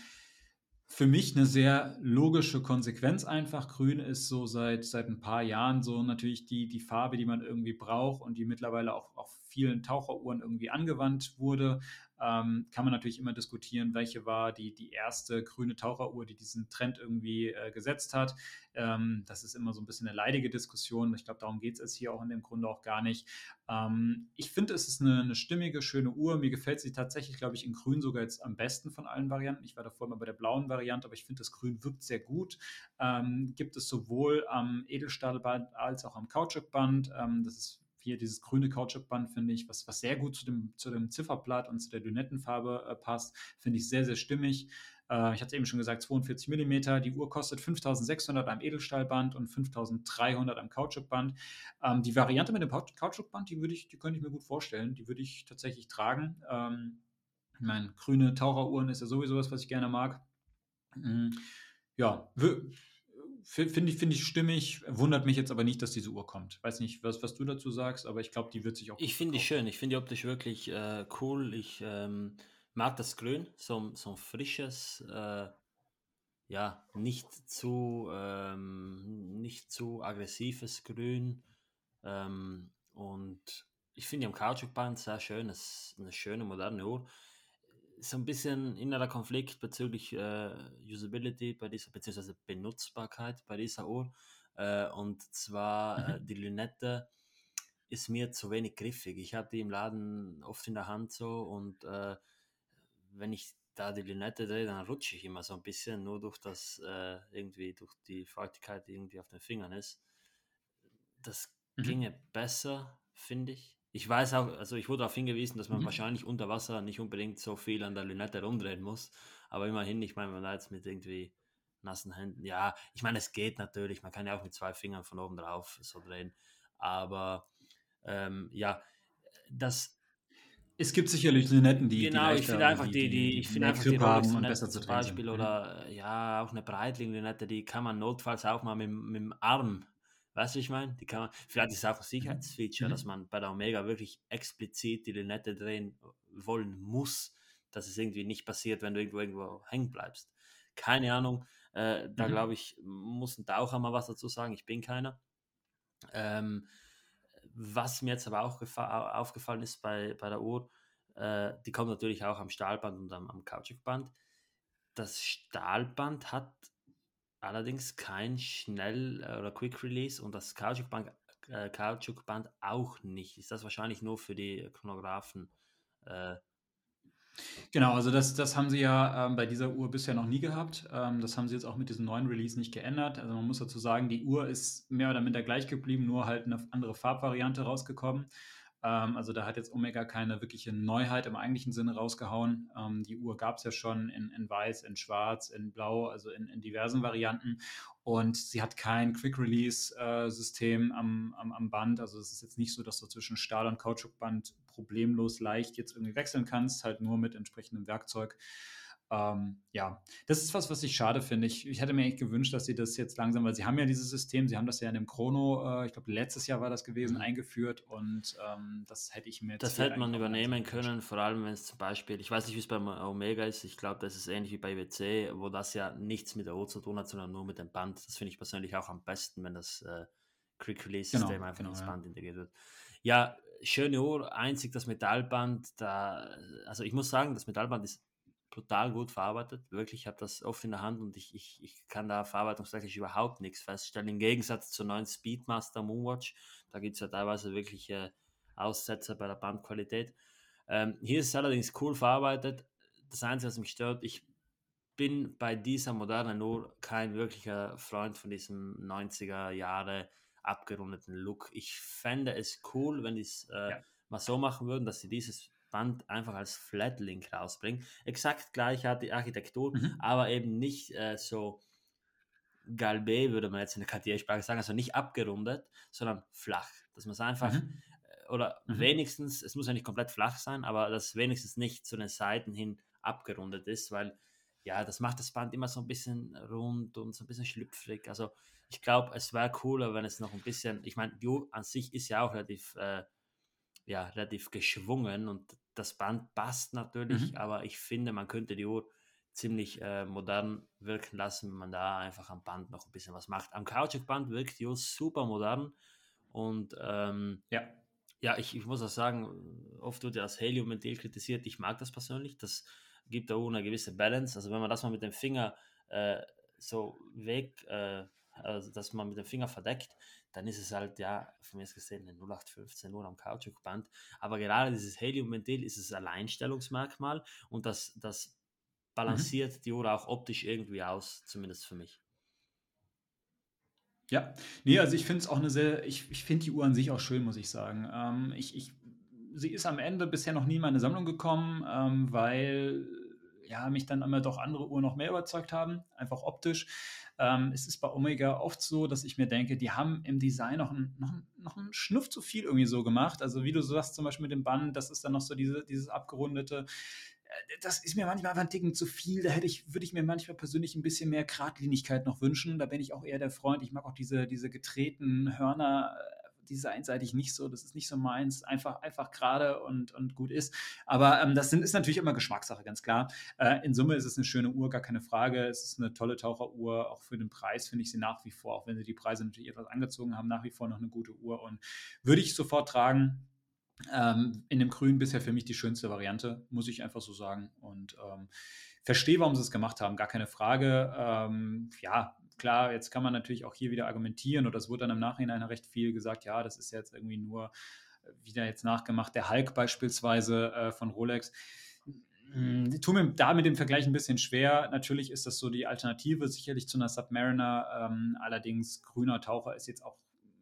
für mich eine sehr logische Konsequenz einfach. Grün ist so seit, seit ein paar Jahren so natürlich die, die Farbe, die man irgendwie braucht und die mittlerweile auch auf vielen Taucheruhren irgendwie angewandt wurde. Ähm, kann man natürlich immer diskutieren, welche war die, die erste grüne Taucheruhr, die diesen Trend irgendwie äh, gesetzt hat. Ähm, das ist immer so ein bisschen eine leidige Diskussion. Ich glaube, darum geht es hier auch in dem Grunde auch gar nicht. Ähm, ich finde, es ist eine, eine stimmige, schöne Uhr. Mir gefällt sie tatsächlich, glaube ich, in Grün sogar jetzt am besten von allen Varianten. Ich war da vorhin mal bei der blauen Variante, aber ich finde, das Grün wirkt sehr gut. Ähm, gibt es sowohl am Edelstahlband als auch am Kautschukband. Ähm, das ist hier dieses grüne Kautschukband, finde ich, was, was sehr gut zu dem, zu dem Zifferblatt und zu der Lünettenfarbe äh, passt, finde ich sehr, sehr stimmig. Äh, ich hatte es eben schon gesagt, zweiundvierzig Millimeter. Die Uhr kostet fünftausendsechshundert am Edelstahlband und fünftausenddreihundert am Kautschukband. Ähm, die Variante mit dem Kautschukband, die würde ich, die könnte ich mir gut vorstellen. Die würde ich tatsächlich tragen. Ähm, ich meine, grüne Taucheruhren ist ja sowieso was, was ich gerne mag. Mhm. Ja, wirklich. Finde ich, finde ich stimmig, wundert mich jetzt aber nicht, dass diese Uhr kommt. Weiß nicht, was, was du dazu sagst, aber ich glaube, die wird sich auch. Ich finde die schön, ich finde die optisch wirklich äh, cool. Ich ähm, mag das Grün, so, so ein frisches, äh, ja, nicht zu, ähm, nicht zu aggressives Grün. Ähm, und ich finde die am Kautschukband sehr schön, das ist eine schöne, moderne Uhr. So ein bisschen innerer Konflikt bezüglich äh, Usability bei dieser, beziehungsweise Benutzbarkeit bei dieser Uhr. Äh, und zwar mhm. äh, die Lünette ist mir zu wenig griffig. Ich habe die im Laden oft in der Hand so und äh, wenn ich da die Lünette drehe, dann rutsche ich immer so ein bisschen, nur durch das äh, irgendwie, durch die Feuchtigkeit, die irgendwie auf den Fingern ist. Das mhm. ginge besser, finde ich. Ich weiß auch, also ich wurde darauf hingewiesen, dass man mhm. wahrscheinlich unter Wasser nicht unbedingt so viel an der Lünette rumdrehen muss. Aber immerhin, ich meine, wenn man da jetzt mit irgendwie nassen Händen, ja, ich meine, es geht natürlich, man kann ja auch mit zwei Fingern von oben drauf so drehen. Aber ähm, ja, das... Es gibt sicherlich Lünetten, die genau, die ich finde einfach die, die ich finde einfach die Rolex Lünette zum Beispiel oder ja, auch eine Breitling-Lünette, die kann man notfalls auch mal mit, mit dem Arm. Weißt du, ich meine? Die kann man, vielleicht ist es auch ein Sicherheitsfeature, mhm. dass man bei der Omega wirklich explizit die Lünette drehen wollen muss, dass es irgendwie nicht passiert, wenn du irgendwo, irgendwo hängen bleibst. Keine Ahnung. Äh, da mhm. glaube ich, muss ein Taucher mal was dazu sagen. Ich bin keiner. Ähm, was mir jetzt aber auch gefa- aufgefallen ist bei, bei der Uhr, äh, die kommt natürlich auch am Stahlband und am, am Kautschukband. Das Stahlband hat allerdings kein Schnell- oder Quick-Release und das Kautschukband, äh, Kautschukband auch nicht. Ist das wahrscheinlich nur für die Chronographen? Äh, Genau, also das, das haben sie ja ähm, bei dieser Uhr bisher noch nie gehabt. Ähm, das haben sie jetzt auch mit diesem neuen Release nicht geändert. Also man muss dazu sagen, die Uhr ist mehr oder minder gleich geblieben, nur halt eine andere Farbvariante rausgekommen. Ähm, also da hat jetzt Omega keine wirkliche Neuheit im eigentlichen Sinne rausgehauen. Ähm, die Uhr gab es ja schon in, in Weiß, in Schwarz, in Blau, also in, in diversen Varianten. Und sie hat kein Quick-Release-System am, am, am Band. Also es ist jetzt nicht so, dass du zwischen Stahl- und Kautschukband problemlos leicht jetzt irgendwie wechseln kannst, halt nur mit entsprechendem Werkzeug. Ähm, ja, das ist was, was ich schade finde. Ich, ich hätte mir echt gewünscht, dass sie das jetzt langsam, weil sie haben ja dieses System, sie haben das ja in dem Chrono, äh, ich glaube letztes Jahr war das gewesen, mhm. eingeführt und ähm, das hätte ich mir jetzt... Das hätte man übernehmen können, vor allem wenn es zum Beispiel, ich weiß nicht, wie es beim Omega ist, ich glaube, das ist ähnlich wie bei I W C, wo das ja nichts mit der Uhr zu tun hat, sondern nur mit dem Band. Das finde ich persönlich auch am besten, wenn das äh, Quick-Release-System genau, einfach genau, ins Band ja. integriert wird. Ja, schöne Uhr, einzig das Metallband, da, also ich muss sagen, das Metallband ist total gut verarbeitet, wirklich, ich habe das oft in der Hand und ich, ich, ich kann da verarbeitungstechnisch überhaupt nichts feststellen, im Gegensatz zur neuen Speedmaster Moonwatch, da gibt es ja teilweise wirklich äh, Aussetzer bei der Bandqualität. Ähm, hier ist es allerdings cool verarbeitet, das Einzige, was mich stört, ich bin bei dieser modernen Uhr kein wirklicher Freund von diesem neunziger Jahre abgerundeten Look. Ich fände es cool, wenn die es äh, ja. mal so machen würden, dass sie dieses Band einfach als Flatlink rausbringen. Exakt gleich hat die Architektur, mhm. aber eben nicht äh, so galbé, würde man jetzt in der Cartier-Sprache sagen, also nicht abgerundet, sondern flach. Dass man es einfach, mhm. äh, oder mhm. wenigstens, es muss ja nicht komplett flach sein, aber dass wenigstens nicht zu den Seiten hin abgerundet ist, weil ja, das macht das Band immer so ein bisschen rund und so ein bisschen schlüpfrig. Also ich glaube, es wäre cooler, wenn es noch ein bisschen, ich meine, die Uhr an sich ist ja auch relativ, äh, ja, relativ geschwungen und das Band passt natürlich, mhm. aber ich finde, man könnte die Uhr ziemlich äh, modern wirken lassen, wenn man da einfach am Band noch ein bisschen was macht. Am Kautschukband wirkt die Uhr super modern und ähm, ja, ja ich, ich muss auch sagen, oft wird ja das Helium-Ventil kritisiert. Ich mag das persönlich, das gibt der Uhr eine gewisse Balance. Also wenn man das mal mit dem Finger äh, so weg, äh, also dass man mit dem Finger verdeckt, dann ist es halt, ja, von mir aus gesehen, eine null acht fünfzehn Uhr am Kautschukband. Aber gerade dieses Helium-Ventil ist das Alleinstellungsmerkmal und das, das balanciert mhm. die Uhr auch optisch irgendwie aus, zumindest für mich. Ja, nee, also ich finde es auch eine sehr, ich, ich finde die Uhr an sich auch schön, muss ich sagen. Ähm, ich, ich Sie ist am Ende bisher noch nie in meine Sammlung gekommen, ähm, weil ja, mich dann immer doch andere Uhren noch mehr überzeugt haben, einfach optisch. Ähm, es ist bei Omega oft so, dass ich mir denke, die haben im Design noch einen, noch, noch einen Schnuff zu viel irgendwie so gemacht. Also wie du sagst, zum Beispiel mit dem Band, das ist dann noch so diese, dieses abgerundete, das ist mir manchmal einfach ein Ticken zu viel. Da hätte ich, würde ich mir manchmal persönlich ein bisschen mehr Geradlinigkeit noch wünschen. Da bin ich auch eher der Freund. Ich mag auch diese, diese getretenen Hörner, die ist einseitig nicht so, das ist nicht so meins, einfach, einfach gerade und, und gut ist. Aber ähm, das sind, ist natürlich immer Geschmackssache, ganz klar. Äh, in Summe ist es eine schöne Uhr, gar keine Frage. Es ist eine tolle Taucheruhr, auch für den Preis finde ich sie nach wie vor, auch wenn sie die Preise natürlich etwas angezogen haben, nach wie vor noch eine gute Uhr und würde ich sofort tragen. Ähm, in dem Grün bisher für mich die schönste Variante, muss ich einfach so sagen. Und ähm, verstehe, warum sie es gemacht haben, gar keine Frage. Ähm, ja, klar, jetzt kann man natürlich auch hier wieder argumentieren oder es wurde dann im Nachhinein recht viel gesagt, ja, das ist jetzt irgendwie nur wieder jetzt nachgemacht, der Hulk beispielsweise äh, von Rolex. Ich tue mir da mit dem Vergleich ein bisschen schwer. Natürlich ist das so die Alternative sicherlich zu einer Submariner, ähm, allerdings grüner Taucher ist jetzt auch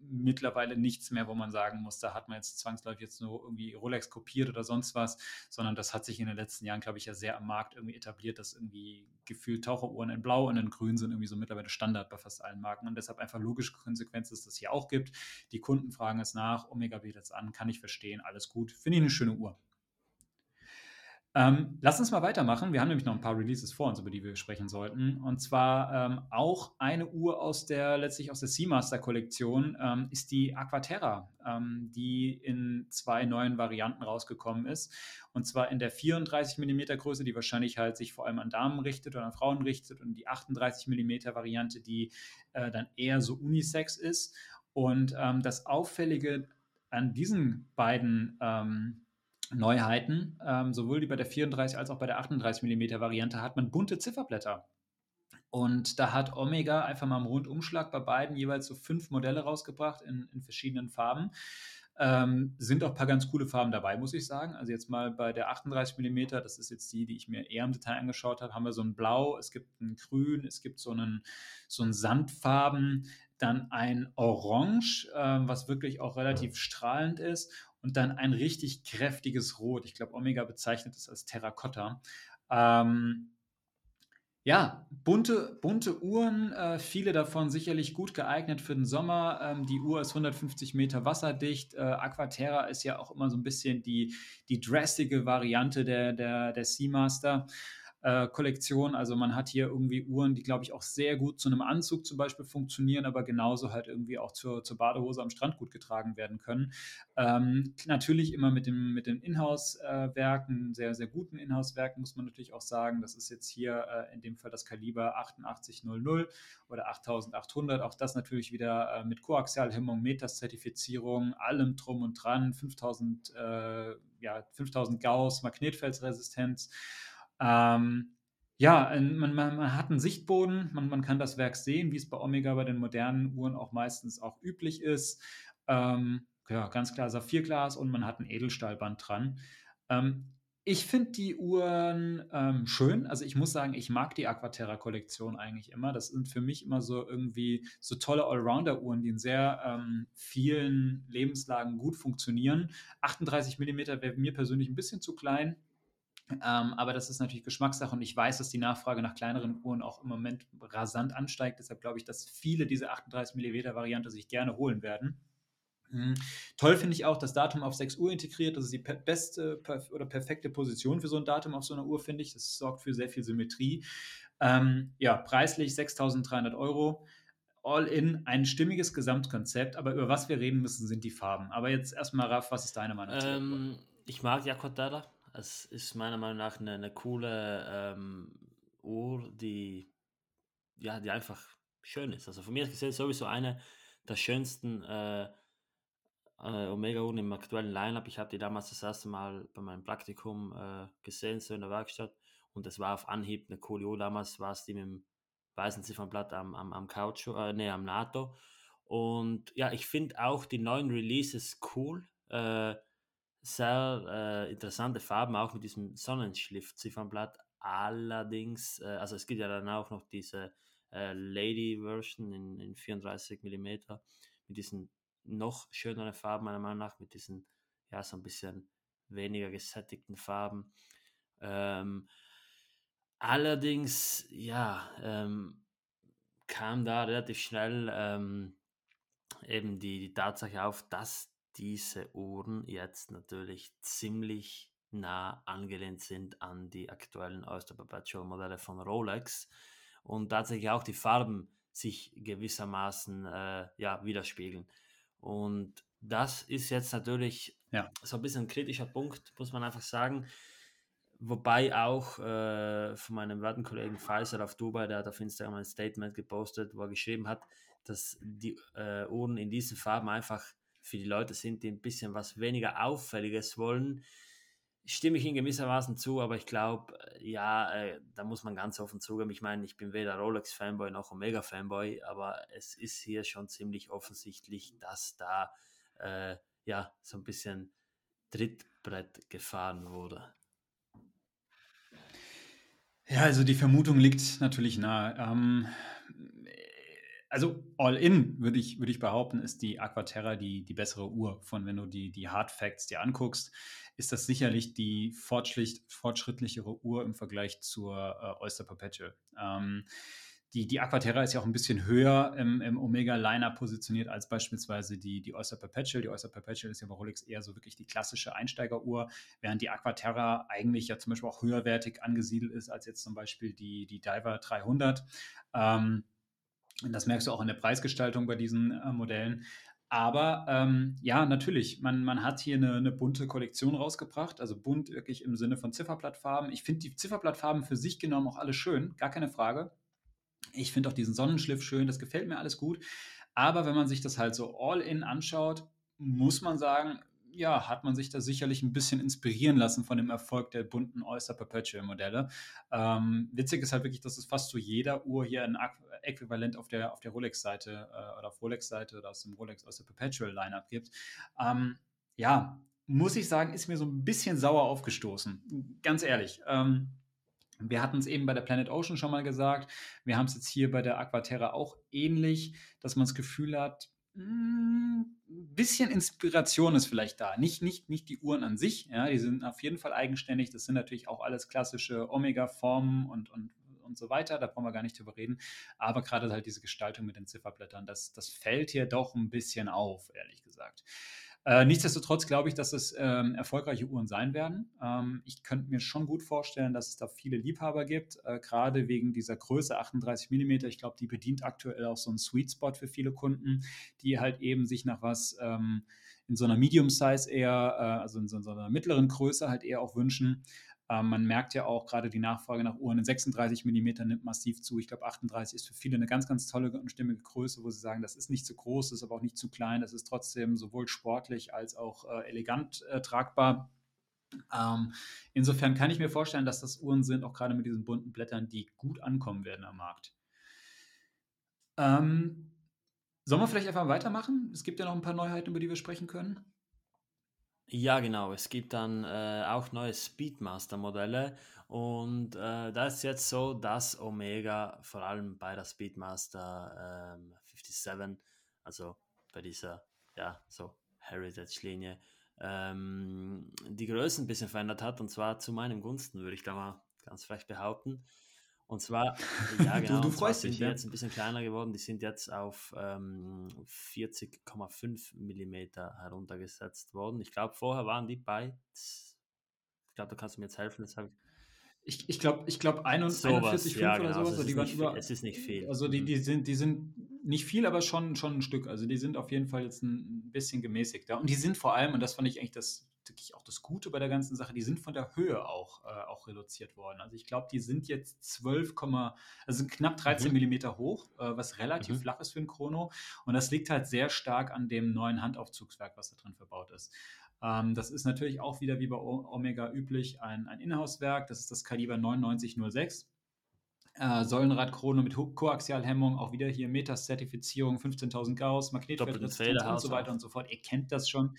mittlerweile nichts mehr, wo man sagen muss, da hat man jetzt zwangsläufig jetzt nur irgendwie Rolex kopiert oder sonst was, sondern das hat sich in den letzten Jahren, glaube ich, ja sehr am Markt irgendwie etabliert, dass irgendwie gefühlt Taucheruhren in Blau und in Grün sind irgendwie so mittlerweile Standard bei fast allen Marken und deshalb einfach logische Konsequenz, dass das hier auch gibt. Die Kunden fragen es nach, Omega bietet es an, kann ich verstehen, alles gut, finde ich eine schöne Uhr. Ähm, lass uns mal weitermachen. Wir haben nämlich noch ein paar Releases vor uns, über die wir sprechen sollten. Und zwar ähm, auch eine Uhr aus der, letztlich aus der Seamaster-Kollektion, ähm, ist die Aquaterra, ähm, die in zwei neuen Varianten rausgekommen ist. Und zwar in der vierunddreißig Millimeter Größe, die wahrscheinlich halt sich vor allem an Damen richtet oder an Frauen richtet, und die achtunddreißig Millimeter Variante, die äh, dann eher so unisex ist. Und ähm, das Auffällige an diesen beiden ähm, Neuheiten, ähm, sowohl die bei der vierunddreißig als auch bei der achtunddreißig Millimeter Variante, hat man bunte Zifferblätter. Und da hat Omega einfach mal im Rundumschlag bei beiden jeweils so fünf Modelle rausgebracht in, in verschiedenen Farben. Ähm, sind auch ein paar ganz coole Farben dabei, muss ich sagen. Also jetzt mal bei der achtunddreißig Millimeter, das ist jetzt die, die ich mir eher im Detail angeschaut habe, haben wir so ein Blau, es gibt ein Grün, es gibt so einen, so einen Sandfarben, dann ein Orange, äh, was wirklich auch relativ strahlend ist, und dann ein richtig kräftiges Rot. Ich glaube, Omega bezeichnet es als Terrakotta. Ähm, ja, bunte, bunte Uhren, äh, viele davon sicherlich gut geeignet für den Sommer. Ähm, die Uhr ist hundertfünfzig Meter wasserdicht. Äh, Aquaterra ist ja auch immer so ein bisschen die, die dressige Variante der, der, der Seamaster Äh, Kollektion. Also man hat hier irgendwie Uhren, die, glaube ich, auch sehr gut zu einem Anzug zum Beispiel funktionieren, aber genauso halt irgendwie auch zur, zur Badehose am Strand gut getragen werden können. Ähm, natürlich immer mit dem mit den Inhouse-Werken, äh, sehr, sehr guten Inhouse-Werken, muss man natürlich auch sagen. Das ist jetzt hier äh, in dem Fall das Kaliber achtundachtzig null null oder achttausendachthundert. Auch das natürlich wieder äh, mit Koaxialhemmung, Metas-Zertifizierung, allem drum und dran, fünftausend, äh, ja, fünftausend Gauss, Magnetfeldresistenz. Ähm, ja, man, man, man hat einen Sichtboden, man, man kann das Werk sehen, wie es bei Omega bei den modernen Uhren auch meistens auch üblich ist. Ähm, ja, ganz klar Saphirglas, und man hat ein Edelstahlband dran. Ähm, ich finde die Uhren ähm, schön. Also ich muss sagen, ich mag die Aquaterra-Kollektion eigentlich immer. Das sind für mich immer so irgendwie so tolle Allrounder-Uhren, die in sehr ähm, vielen Lebenslagen gut funktionieren. achtunddreißig Millimeter wäre mir persönlich ein bisschen zu klein. Ähm, aber das ist natürlich Geschmackssache, und ich weiß, dass die Nachfrage nach kleineren Uhren auch im Moment rasant ansteigt. Deshalb glaube ich, dass viele diese achtunddreißig Millimeter Variante sich gerne holen werden. Mhm. Toll finde ich auch das Datum auf sechs Uhr integriert. Das ist die per- beste per- oder perfekte Position für so ein Datum auf so einer Uhr, finde ich. Das sorgt für sehr viel Symmetrie. Ähm, ja, preislich sechstausenddreihundert Euro. All in, ein stimmiges Gesamtkonzept. Aber über was wir reden müssen, sind die Farben. Aber jetzt erstmal, Raf, was ist deine Meinung? Ähm, ich mag Aquaterra. Es ist meiner Meinung nach eine, eine coole ähm, Uhr, die, ja, die einfach schön ist. Also von mir gesehen sowieso eine der schönsten äh, äh, Omega-Uhren im aktuellen Line-Up. Ich habe die damals das erste Mal bei meinem Praktikum äh, gesehen, so in der Werkstatt. Und das war auf Anhieb eine coole Uhr. Damals war es die mit dem weißen Ziffernblatt am, am, am Caucho, äh, nee, am NATO. Und ja, ich finde auch die neuen Releases cool. Äh, Sehr äh, interessante Farben, auch mit diesem Sonnenschliff-Ziffernblatt. Allerdings, äh, also es gibt ja dann auch noch diese äh, Lady-Version in, in vierunddreißig Millimeter mit diesen noch schöneren Farben, meiner Meinung nach, mit diesen, ja, so ein bisschen weniger gesättigten Farben. Ähm, allerdings, ja, ähm, kam da relativ schnell ähm, eben die, die Tatsache auf, dass diese Uhren jetzt natürlich ziemlich nah angelehnt sind an die aktuellen Oyster Perpetual Modelle von Rolex, und tatsächlich auch die Farben sich gewissermaßen äh, ja, widerspiegeln. Und das ist jetzt natürlich ja. so ein bisschen ein kritischer Punkt, muss man einfach sagen. Wobei auch äh, von meinem werten Kollegen Faisal auf Dubai, der hat auf Instagram ein Statement gepostet, wo er geschrieben hat, dass die äh, Uhren in diesen Farben einfach für die Leute sind, die ein bisschen was weniger Auffälliges wollen, stimme ich ihnen gewissermaßen zu, aber ich glaube, ja, äh, da muss man ganz offen zugeben. Ich meine, ich bin weder Rolex-Fanboy noch Omega-Fanboy, aber es ist hier schon ziemlich offensichtlich, dass da äh, ja, so ein bisschen Trittbrett gefahren wurde. Ja, also die Vermutung liegt natürlich nahe. Ähm, Also all in, würde ich, würde ich behaupten, ist die Aquaterra die, die bessere Uhr. Von wenn du die, die Hard Facts dir anguckst, ist das sicherlich die fortschrittlichere Uhr im Vergleich zur äh, Oyster Perpetual. Ähm, die, die Aquaterra ist ja auch ein bisschen höher im, im Omega-Liner positioniert als beispielsweise die, die Oyster Perpetual. Die Oyster Perpetual ist ja bei Rolex eher so wirklich die klassische Einsteigeruhr, während die Aquaterra eigentlich ja zum Beispiel auch höherwertig angesiedelt ist als jetzt zum Beispiel die, die Diver dreihundert. Ähm, das merkst du auch in der Preisgestaltung bei diesen äh, Modellen. Aber ähm, ja, natürlich, man, man hat hier eine, eine bunte Kollektion rausgebracht, also bunt wirklich im Sinne von Zifferblattfarben. Ich finde die Zifferblattfarben für sich genommen auch alle schön, gar keine Frage. Ich finde auch diesen Sonnenschliff schön, das gefällt mir alles gut. Aber wenn man sich das halt so all in anschaut, muss man sagen, ja, hat man sich da sicherlich ein bisschen inspirieren lassen von dem Erfolg der bunten Oyster Perpetual Modelle. Ähm, witzig ist halt wirklich, dass es fast zu jeder Uhr hier ein Äquivalent auf der, auf der Rolex-Seite äh, oder auf Rolex-Seite oder aus dem Rolex Oyster Perpetual Lineup gibt. Ähm, ja, muss ich sagen, ist mir so ein bisschen sauer aufgestoßen. Ganz ehrlich. Ähm, Wir hatten es eben bei der Planet Ocean schon mal gesagt. Wir haben es jetzt hier bei der Aquaterra auch ähnlich, dass man das Gefühl hat, ein bisschen Inspiration ist vielleicht da. Nicht, nicht, nicht die Uhren an sich, ja, die sind auf jeden Fall eigenständig. Das sind natürlich auch alles klassische Omega-Formen und, und, und so weiter. Da brauchen wir gar nicht drüber reden. Aber gerade halt diese Gestaltung mit den Zifferblättern, das, das fällt hier doch ein bisschen auf, ehrlich gesagt. Äh, nichtsdestotrotz glaube ich, dass es ähm, erfolgreiche Uhren sein werden. Ähm, ich könnte mir schon gut vorstellen, dass es da viele Liebhaber gibt, äh, gerade wegen dieser Größe achtunddreißig Millimeter. Ich glaube, die bedient aktuell auch so einen Sweet Spot für viele Kunden, die halt eben sich nach was ähm, in so einer Medium Size eher, äh, also in so, in so einer mittleren Größe halt eher auch wünschen. Ähm, man merkt ja auch gerade die Nachfrage nach Uhren in sechsunddreißig Millimeter nimmt massiv zu. Ich glaube, achtunddreißig ist für viele eine ganz, ganz tolle und stimmige Größe, wo sie sagen, das ist nicht zu groß, das ist aber auch nicht zu klein, das ist trotzdem sowohl sportlich als auch äh, elegant äh, tragbar. Ähm, insofern kann ich mir vorstellen, dass das Uhren sind, auch gerade mit diesen bunten Blättern, die gut ankommen werden am Markt. Ähm, sollen wir vielleicht einfach weitermachen? Es gibt ja noch ein paar Neuheiten, über die wir sprechen können. Ja, genau. Es gibt dann äh, auch neue Speedmaster-Modelle und äh, da ist jetzt so, dass Omega vor allem bei der Speedmaster ähm, siebenundfünfzig, also bei dieser ja, so Heritage-Linie, ähm, die Größen ein bisschen verändert hat, und zwar zu meinem Gunsten, würde ich da mal ganz frech behaupten. Und zwar, ja genau, du, du freust dich, sind die ja. Jetzt ein bisschen kleiner geworden, die sind jetzt auf ähm, vierzig Komma fünf Millimeter heruntergesetzt worden. Ich glaube, vorher waren die bei, ich glaube, du kannst mir jetzt helfen, das habe ich... Ich, ich glaube, ich glaub einundvierzig Komma fünf ja, genau. Oder sowas. Also die waren über, es ist nicht viel. Also die, die, sind, die sind nicht viel, aber schon, schon ein Stück. Also die sind auf jeden Fall jetzt ein bisschen gemäßigter. Und die sind vor allem, und das fand ich eigentlich das, auch das Gute bei der ganzen Sache, die sind von der Höhe auch, äh, auch reduziert worden. Also ich glaube, die sind jetzt zwölf, also sind knapp dreizehn mhm. Millimeter hoch, äh, was relativ mhm. flach ist für ein Chrono. Und das liegt halt sehr stark an dem neuen Handaufzugswerk, was da drin verbaut ist. Das ist natürlich auch wieder wie bei Omega üblich ein, ein Inhouse-Werk. Das ist das Kaliber neunundneunzig null sechs. Äh, Säulenradkrone mit Koaxialhemmung, auch wieder hier Metas-Zertifizierung, fünfzehntausend Gauss, Magnetfeldresistenz und so weiter und so fort. Ihr kennt das schon.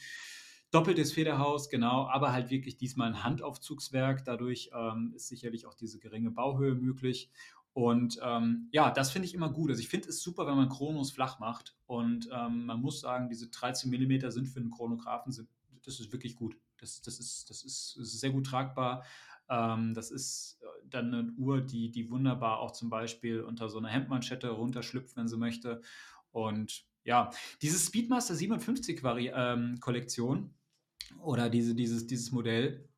Doppeltes Federhaus, genau, aber halt wirklich diesmal ein Handaufzugswerk. Dadurch ähm, ist sicherlich auch diese geringe Bauhöhe möglich. Und ähm, ja, das finde ich immer gut. Also ich finde es super, wenn man Chronos flach macht. Und ähm, man muss sagen, diese dreizehn Millimeter sind für einen Chronographen sind das ist wirklich gut. Das, das, ist, das, ist, das ist sehr gut tragbar. Ähm, das ist dann eine Uhr, die, die wunderbar auch zum Beispiel unter so einer Hemdmanschette runterschlüpft, wenn sie möchte. Und ja, diese Speedmaster siebenundfünfzig-Kollektion ähm, oder diese, dieses, dieses Modell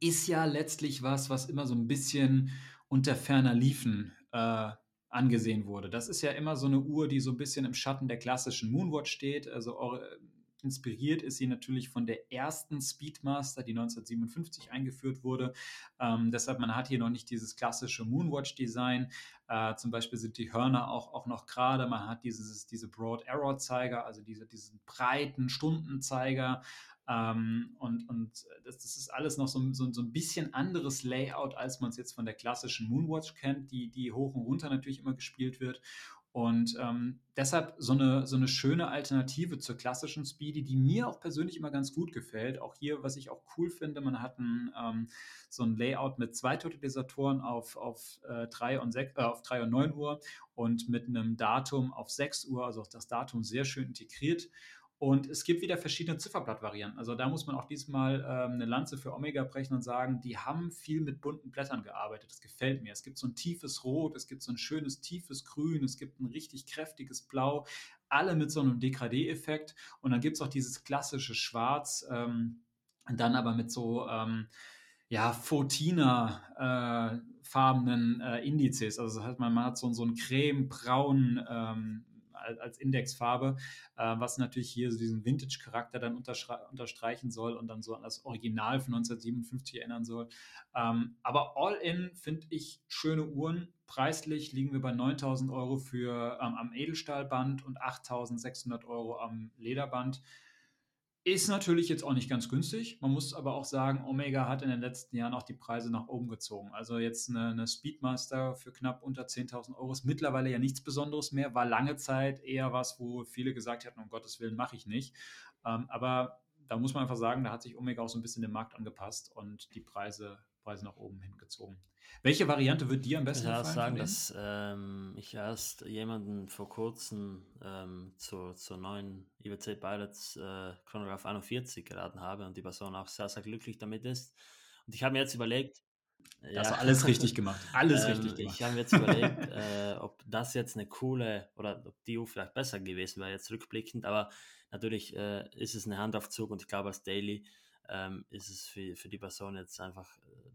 ist ja letztlich was, was immer so ein bisschen unter ferner Liefen äh, angesehen wurde. Das ist ja immer so eine Uhr, die so ein bisschen im Schatten der klassischen Moonwatch steht, also eure, inspiriert ist sie natürlich von der ersten Speedmaster, die neunzehnhundertsiebenundfünfzig eingeführt wurde. Ähm, deshalb, man hat hier noch nicht dieses klassische Moonwatch-Design. Äh, zum Beispiel sind die Hörner auch, auch noch gerade. Man hat dieses, diese Broad-Arrow-Zeiger, also diese, diesen breiten Stundenzeiger. Ähm, und und das, das ist alles noch so, so, so ein bisschen anderes Layout, als man es jetzt von der klassischen Moonwatch kennt, die, die hoch und runter natürlich immer gespielt wird. Und ähm, deshalb so eine, so eine schöne Alternative zur klassischen Speedy, die mir auch persönlich immer ganz gut gefällt. Auch hier, was ich auch cool finde, man hat ein, ähm, so ein Layout mit zwei Totalisatoren auf, auf, äh, drei und sech, äh, auf drei und neun Uhr und mit einem Datum auf sechs Uhr, also auch das Datum sehr schön integriert. Und es gibt wieder verschiedene Zifferblattvarianten. Also da muss man auch diesmal ähm, eine Lanze für Omega brechen und sagen, die haben viel mit bunten Blättern gearbeitet. Das gefällt mir. Es gibt so ein tiefes Rot, es gibt so ein schönes tiefes Grün, es gibt ein richtig kräftiges Blau. Alle mit so einem Degradé-Effekt. Und dann gibt es auch dieses klassische Schwarz, ähm, dann aber mit so ähm, ja, Fotina-farbenen äh, äh, Indizes. Also das heißt, man hat so, so einen creme-braunen ähm, als Indexfarbe, was natürlich hier so diesen Vintage-Charakter dann unterstreichen soll und dann so an das Original von neunzehnhundertsiebenundfünfzig erinnern soll. Aber all in finde ich schöne Uhren. Preislich liegen wir bei neuntausend Euro für, ähm, am Edelstahlband und achttausendsechshundert Euro am Lederband. Ist natürlich jetzt auch nicht ganz günstig. Man muss aber auch sagen, Omega hat in den letzten Jahren auch die Preise nach oben gezogen. Also jetzt eine, eine Speedmaster für knapp unter zehntausend Euro ist mittlerweile ja nichts Besonderes mehr. War lange Zeit eher was, wo viele gesagt hatten, um Gottes Willen mache ich nicht. Ähm, aber da muss man einfach sagen, da hat sich Omega auch so ein bisschen dem Markt angepasst und die Preise, Preise nach oben hingezogen. Welche Variante wird dir am besten gefallen? Ich würde sagen, dass ähm, ich erst jemanden vor kurzem ähm, zur, zur neuen I W C Pilots äh, Chronograph einundvierzig geraten habe und die Person auch sehr, sehr glücklich damit ist. Und ich habe mir jetzt überlegt... Ja, hast du alles richtig gemacht. Alles ähm, richtig gemacht. Ich habe mir jetzt überlegt, äh, ob das jetzt eine coole, oder ob die U vielleicht besser gewesen wäre, jetzt rückblickend. Aber natürlich äh, ist es eine Hand auf Zug und ich glaube, als Daily ähm, ist es für, für die Person jetzt einfach... Äh,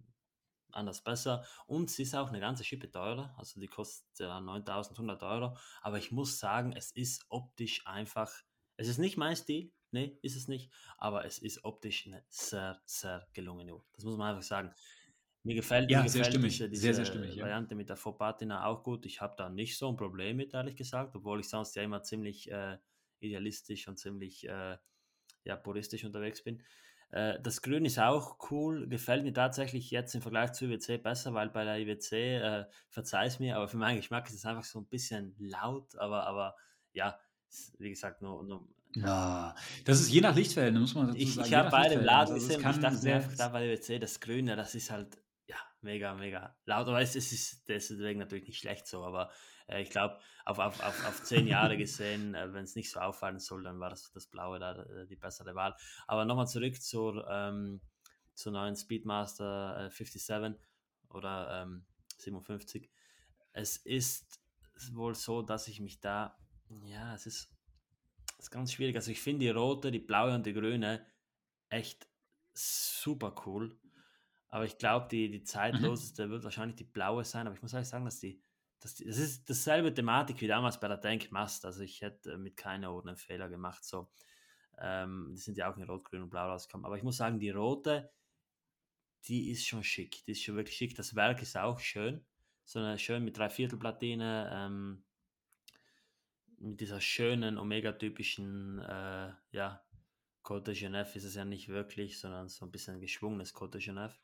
anders besser und sie ist auch eine ganze Schippe teurer, also die kostet ja neuntausendeinhundert Euro, aber ich muss sagen, es ist optisch einfach, es ist nicht mein Stil, nee, ist es nicht, aber es ist optisch eine sehr, sehr gelungene Uhr. Das muss man einfach sagen. Mir gefällt, ja, mir sehr gefällt stimmig. diese, diese sehr, sehr stimmig, ja. Variante mit der Faux-Patina auch gut, ich habe da nicht so ein Problem mit, ehrlich gesagt, obwohl ich sonst ja immer ziemlich äh, idealistisch und ziemlich äh, ja, puristisch unterwegs bin. Das Grün ist auch cool, gefällt mir tatsächlich jetzt im Vergleich zu I W C besser, weil bei der I W C, äh, verzeih es mir, aber für meinen Geschmack ist es einfach so ein bisschen laut, aber, aber ja, wie gesagt, nur... nur ja, das ist je nach Lichtverhältnis, muss man dazu sagen. Ich habe beide im Laden gesehen und ich dachte mir einfach da bei der I W C, das Grüne, das ist halt, ja, mega, mega laut, aber es ist deswegen natürlich nicht schlecht so, aber äh, ich glaube, auf, auf, auf, auf zehn Jahre gesehen, äh, wenn es nicht so auffallen soll, dann war das, das Blaue da äh, die bessere Wahl. Aber nochmal zurück zur, ähm, zur neuen Speedmaster äh, siebenundfünfzig oder ähm, siebenundfünfzig. Es ist wohl so, dass ich mich da, ja, es ist, es ist ganz schwierig, also ich finde die rote, die blaue und die grüne echt super cool. Aber ich glaube, die, die zeitloseste mhm. wird wahrscheinlich die blaue sein. Aber ich muss ehrlich sagen, dass die, dass die, das ist dasselbe Thematik wie damals bei der Denkmast. Also ich hätte mit keiner Uhr einen Fehler gemacht. So. Ähm, die sind ja auch in Rot, Grün und Blau rausgekommen. Aber ich muss sagen, die rote, die ist schon schick. Die ist schon wirklich schick. Das Werk ist auch schön. So eine schön mit Dreiviertelplatine, ähm, mit dieser schönen Omega-typischen, äh, ja, Côte de Genève ist es ja nicht wirklich, sondern so ein bisschen geschwungenes Côte de Genève.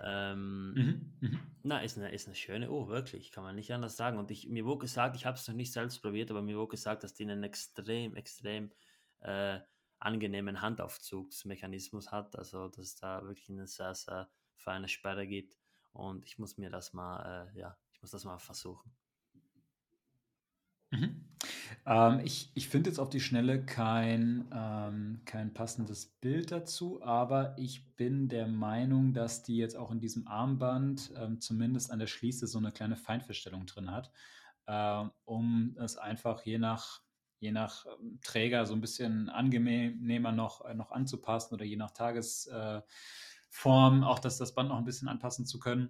Ähm, mhm, mh. Na, ist eine, ist eine schöne Uhr, wirklich, kann man nicht anders sagen. Und ich, mir wurde gesagt, ich habe es noch nicht selbst probiert, aber mir wurde gesagt, dass die einen extrem, extrem äh, angenehmen Handaufzugsmechanismus hat, also dass es da wirklich eine sehr, sehr feine Sperre gibt und ich muss mir das mal, äh, ja, ich muss das mal versuchen. Mhm. Ähm, ich ich finde jetzt auf die Schnelle kein, ähm, kein passendes Bild dazu, aber ich bin der Meinung, dass die jetzt auch in diesem Armband ähm, zumindest an der Schließe so eine kleine Feinverstellung drin hat, ähm, um es einfach je nach, je nach ähm, Träger so ein bisschen angenehmer noch, äh, noch anzupassen oder je nach Tagesform äh, auch das, das Band noch ein bisschen anpassen zu können.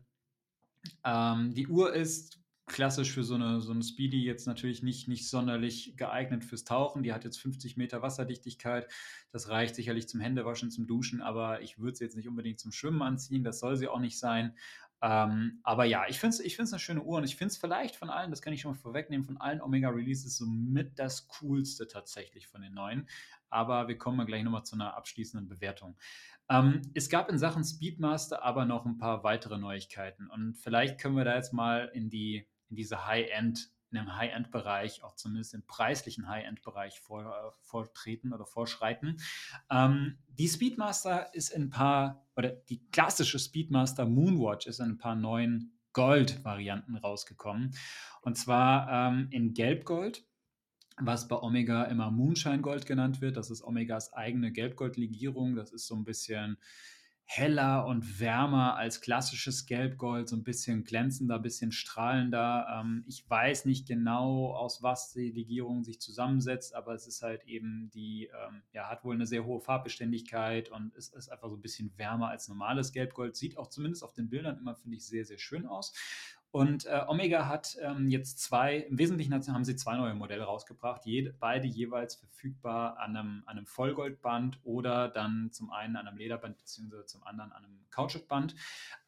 Ähm, die Uhr ist klassisch für so eine, so eine Speedy jetzt natürlich nicht, nicht sonderlich geeignet fürs Tauchen. Die hat jetzt fünfzig Meter Wasserdichtigkeit. Das reicht sicherlich zum Händewaschen, zum Duschen, aber ich würde sie jetzt nicht unbedingt zum Schwimmen anziehen. Das soll sie auch nicht sein. Ähm, aber ja, ich finde es ich find's eine schöne Uhr und ich finde es vielleicht von allen, das kann ich schon mal vorwegnehmen, von allen Omega-Releases somit das Coolste tatsächlich von den neuen. Aber wir kommen mal gleich nochmal zu einer abschließenden Bewertung. Ähm, es gab in Sachen Speedmaster aber noch ein paar weitere Neuigkeiten und vielleicht können wir da jetzt mal in die in diese High-End, in dem High-End-Bereich, auch zumindest im preislichen High-End-Bereich vor, vortreten oder vorschreiten. Ähm, die Speedmaster ist in ein paar, oder die klassische Speedmaster Moonwatch ist in ein paar neuen Gold-Varianten rausgekommen. Und zwar ähm, in Gelbgold, was bei Omega immer Moonshine-Gold genannt wird. Das ist Omegas eigene Gelbgoldlegierung. Das ist so ein bisschen heller und wärmer als klassisches Gelbgold, so ein bisschen glänzender, ein bisschen strahlender. Ähm, ich weiß nicht genau, aus was die Legierung sich zusammensetzt, aber es ist halt eben die, ähm, ja, hat wohl eine sehr hohe Farbbeständigkeit und es ist einfach so ein bisschen wärmer als normales Gelbgold. Sieht auch zumindest auf den Bildern immer, finde ich, sehr, sehr schön aus. Und äh, Omega hat ähm, jetzt zwei, im Wesentlichen haben sie zwei neue Modelle rausgebracht, jede, beide jeweils verfügbar an einem, an einem Vollgoldband oder dann zum einen an einem Lederband beziehungsweise zum anderen an einem Kautschukband.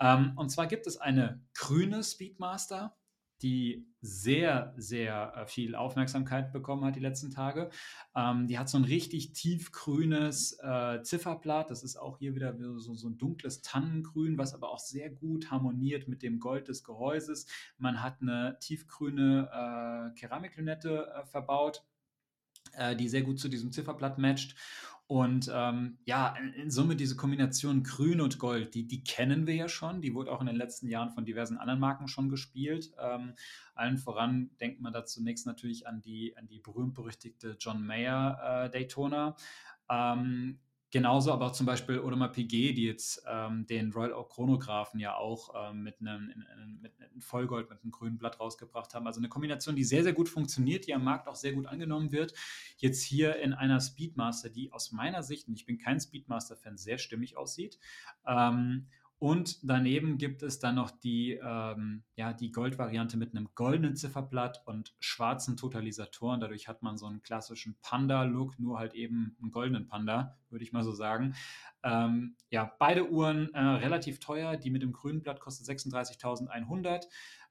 Ähm, und zwar gibt es eine grüne Speedmaster, die sehr, sehr viel Aufmerksamkeit bekommen hat die letzten Tage. Ähm, die hat so ein richtig tiefgrünes äh, Zifferblatt. Das ist auch hier wieder so, so ein dunkles Tannengrün, was aber auch sehr gut harmoniert mit dem Gold des Gehäuses. Man hat eine tiefgrüne äh, Keramiklünette äh, verbaut, äh, die sehr gut zu diesem Zifferblatt matcht. Und ähm, ja, in Summe diese Kombination Grün und Gold, die, die kennen wir ja schon. Die wurde auch in den letzten Jahren von diversen anderen Marken schon gespielt. Ähm, allen voran denkt man da zunächst natürlich an die, an die berühmt-berüchtigte John Mayer äh, Daytona. Ähm, Genauso aber auch zum Beispiel Audemars Piguet, die jetzt ähm, den Royal Oak Chronographen ja auch ähm, mit einem in, in, mit einem Vollgold, mit einem grünen Blatt rausgebracht haben. Also eine Kombination, die sehr, sehr gut funktioniert, die am Markt auch sehr gut angenommen wird. Jetzt hier in einer Speedmaster, die aus meiner Sicht, und ich bin kein Speedmaster-Fan, sehr stimmig aussieht. Ähm, Und daneben gibt es dann noch die, ähm, ja, die Goldvariante mit einem goldenen Zifferblatt und schwarzen Totalisatoren. Dadurch hat man so einen klassischen Panda-Look, nur halt eben einen goldenen Panda, würde ich mal so sagen. Ähm, ja, beide Uhren äh, relativ teuer. Die mit dem grünen Blatt kostet sechsunddreißigtausendeinhundert.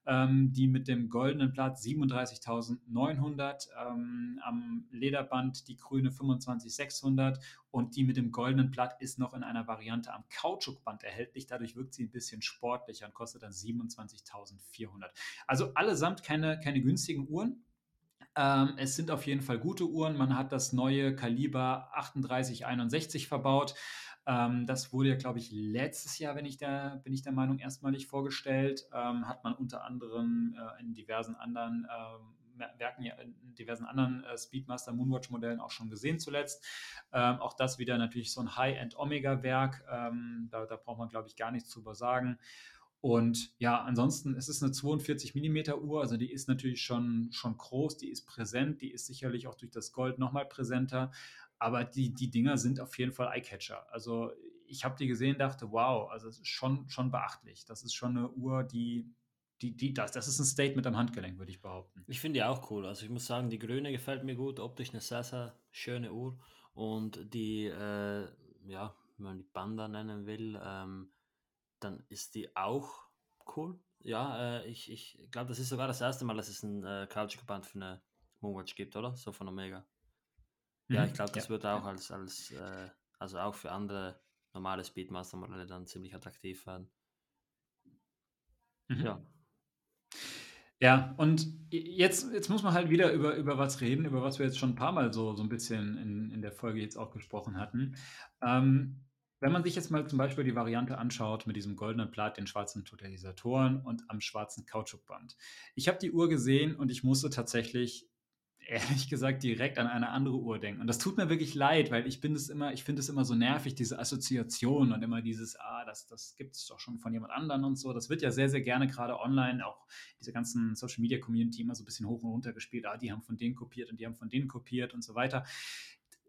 Ähm, die mit dem goldenen Blatt siebenunddreißigtausendneunhundert. Ähm, am Lederband die grüne fünfundzwanzigsechshundert. Und die mit dem goldenen Blatt ist noch in einer Variante am Kautschukband erhältlich. Dadurch wirkt sie ein bisschen sportlicher und kostet dann siebenundzwanzigtausendvierhundert. Also allesamt keine, keine günstigen Uhren. Ähm, es sind auf jeden Fall gute Uhren. Man hat das neue Kaliber achtunddreißig einundsechzig verbaut. Ähm, das wurde ja, glaube ich, letztes Jahr, wenn ich der, bin ich der Meinung, erstmalig vorgestellt. Ähm, hat man unter anderem äh, in diversen anderen ähm, Werken ja in diversen anderen äh, Speedmaster Moonwatch-Modellen auch schon gesehen zuletzt. Ähm, auch das wieder natürlich so ein High-End-Omega-Werk. Ähm, da, da braucht man, glaube ich, gar nichts drüber sagen. Und ja, ansonsten ist es eine zweiundvierzig Millimeter Uhr, also die ist natürlich schon, schon groß, die ist präsent, die ist sicherlich auch durch das Gold nochmal präsenter, aber die, die Dinger sind auf jeden Fall Eyecatcher. Also ich habe die gesehen, dachte, wow, also es ist schon, schon beachtlich. Das ist schon eine Uhr, die... Die, die, das, das ist ein Statement am Handgelenk, würde ich behaupten. Ich finde die auch cool. Also ich muss sagen, die grüne gefällt mir gut. Optisch eine sehr, sehr schöne Uhr. Und die, äh, ja, wenn man die Panda nennen will, ähm, dann ist die auch cool. Ja, äh, ich, ich glaube, das ist sogar das erste Mal, dass es ein äh, Kautschukband für eine Moonwatch gibt, oder? So von Omega. Ja, mhm. ich glaube, das ja. wird auch als, als äh, also auch für andere normale Speedmaster-Modelle dann ziemlich attraktiv werden. Mhm. Ja. Ja, und jetzt, jetzt muss man halt wieder über, über was reden, über was wir jetzt schon ein paar Mal so, so ein bisschen in, in der Folge jetzt auch gesprochen hatten. Ähm, wenn man sich jetzt mal zum Beispiel die Variante anschaut mit diesem goldenen Platin, den schwarzen Totalisatoren und am schwarzen Kautschukband. Ich habe die Uhr gesehen und ich musste tatsächlich, ehrlich gesagt, direkt an eine andere Uhr denken. Und das tut mir wirklich leid, weil ich bin das immer, ich finde es immer so nervig, diese Assoziation und immer dieses, ah, das, das gibt es doch schon von jemand anderen und so. Das wird ja sehr, sehr gerne gerade online, auch diese ganzen Social-Media-Community immer so ein bisschen hoch und runter gespielt. Ah, die haben von denen kopiert und die haben von denen kopiert und so weiter.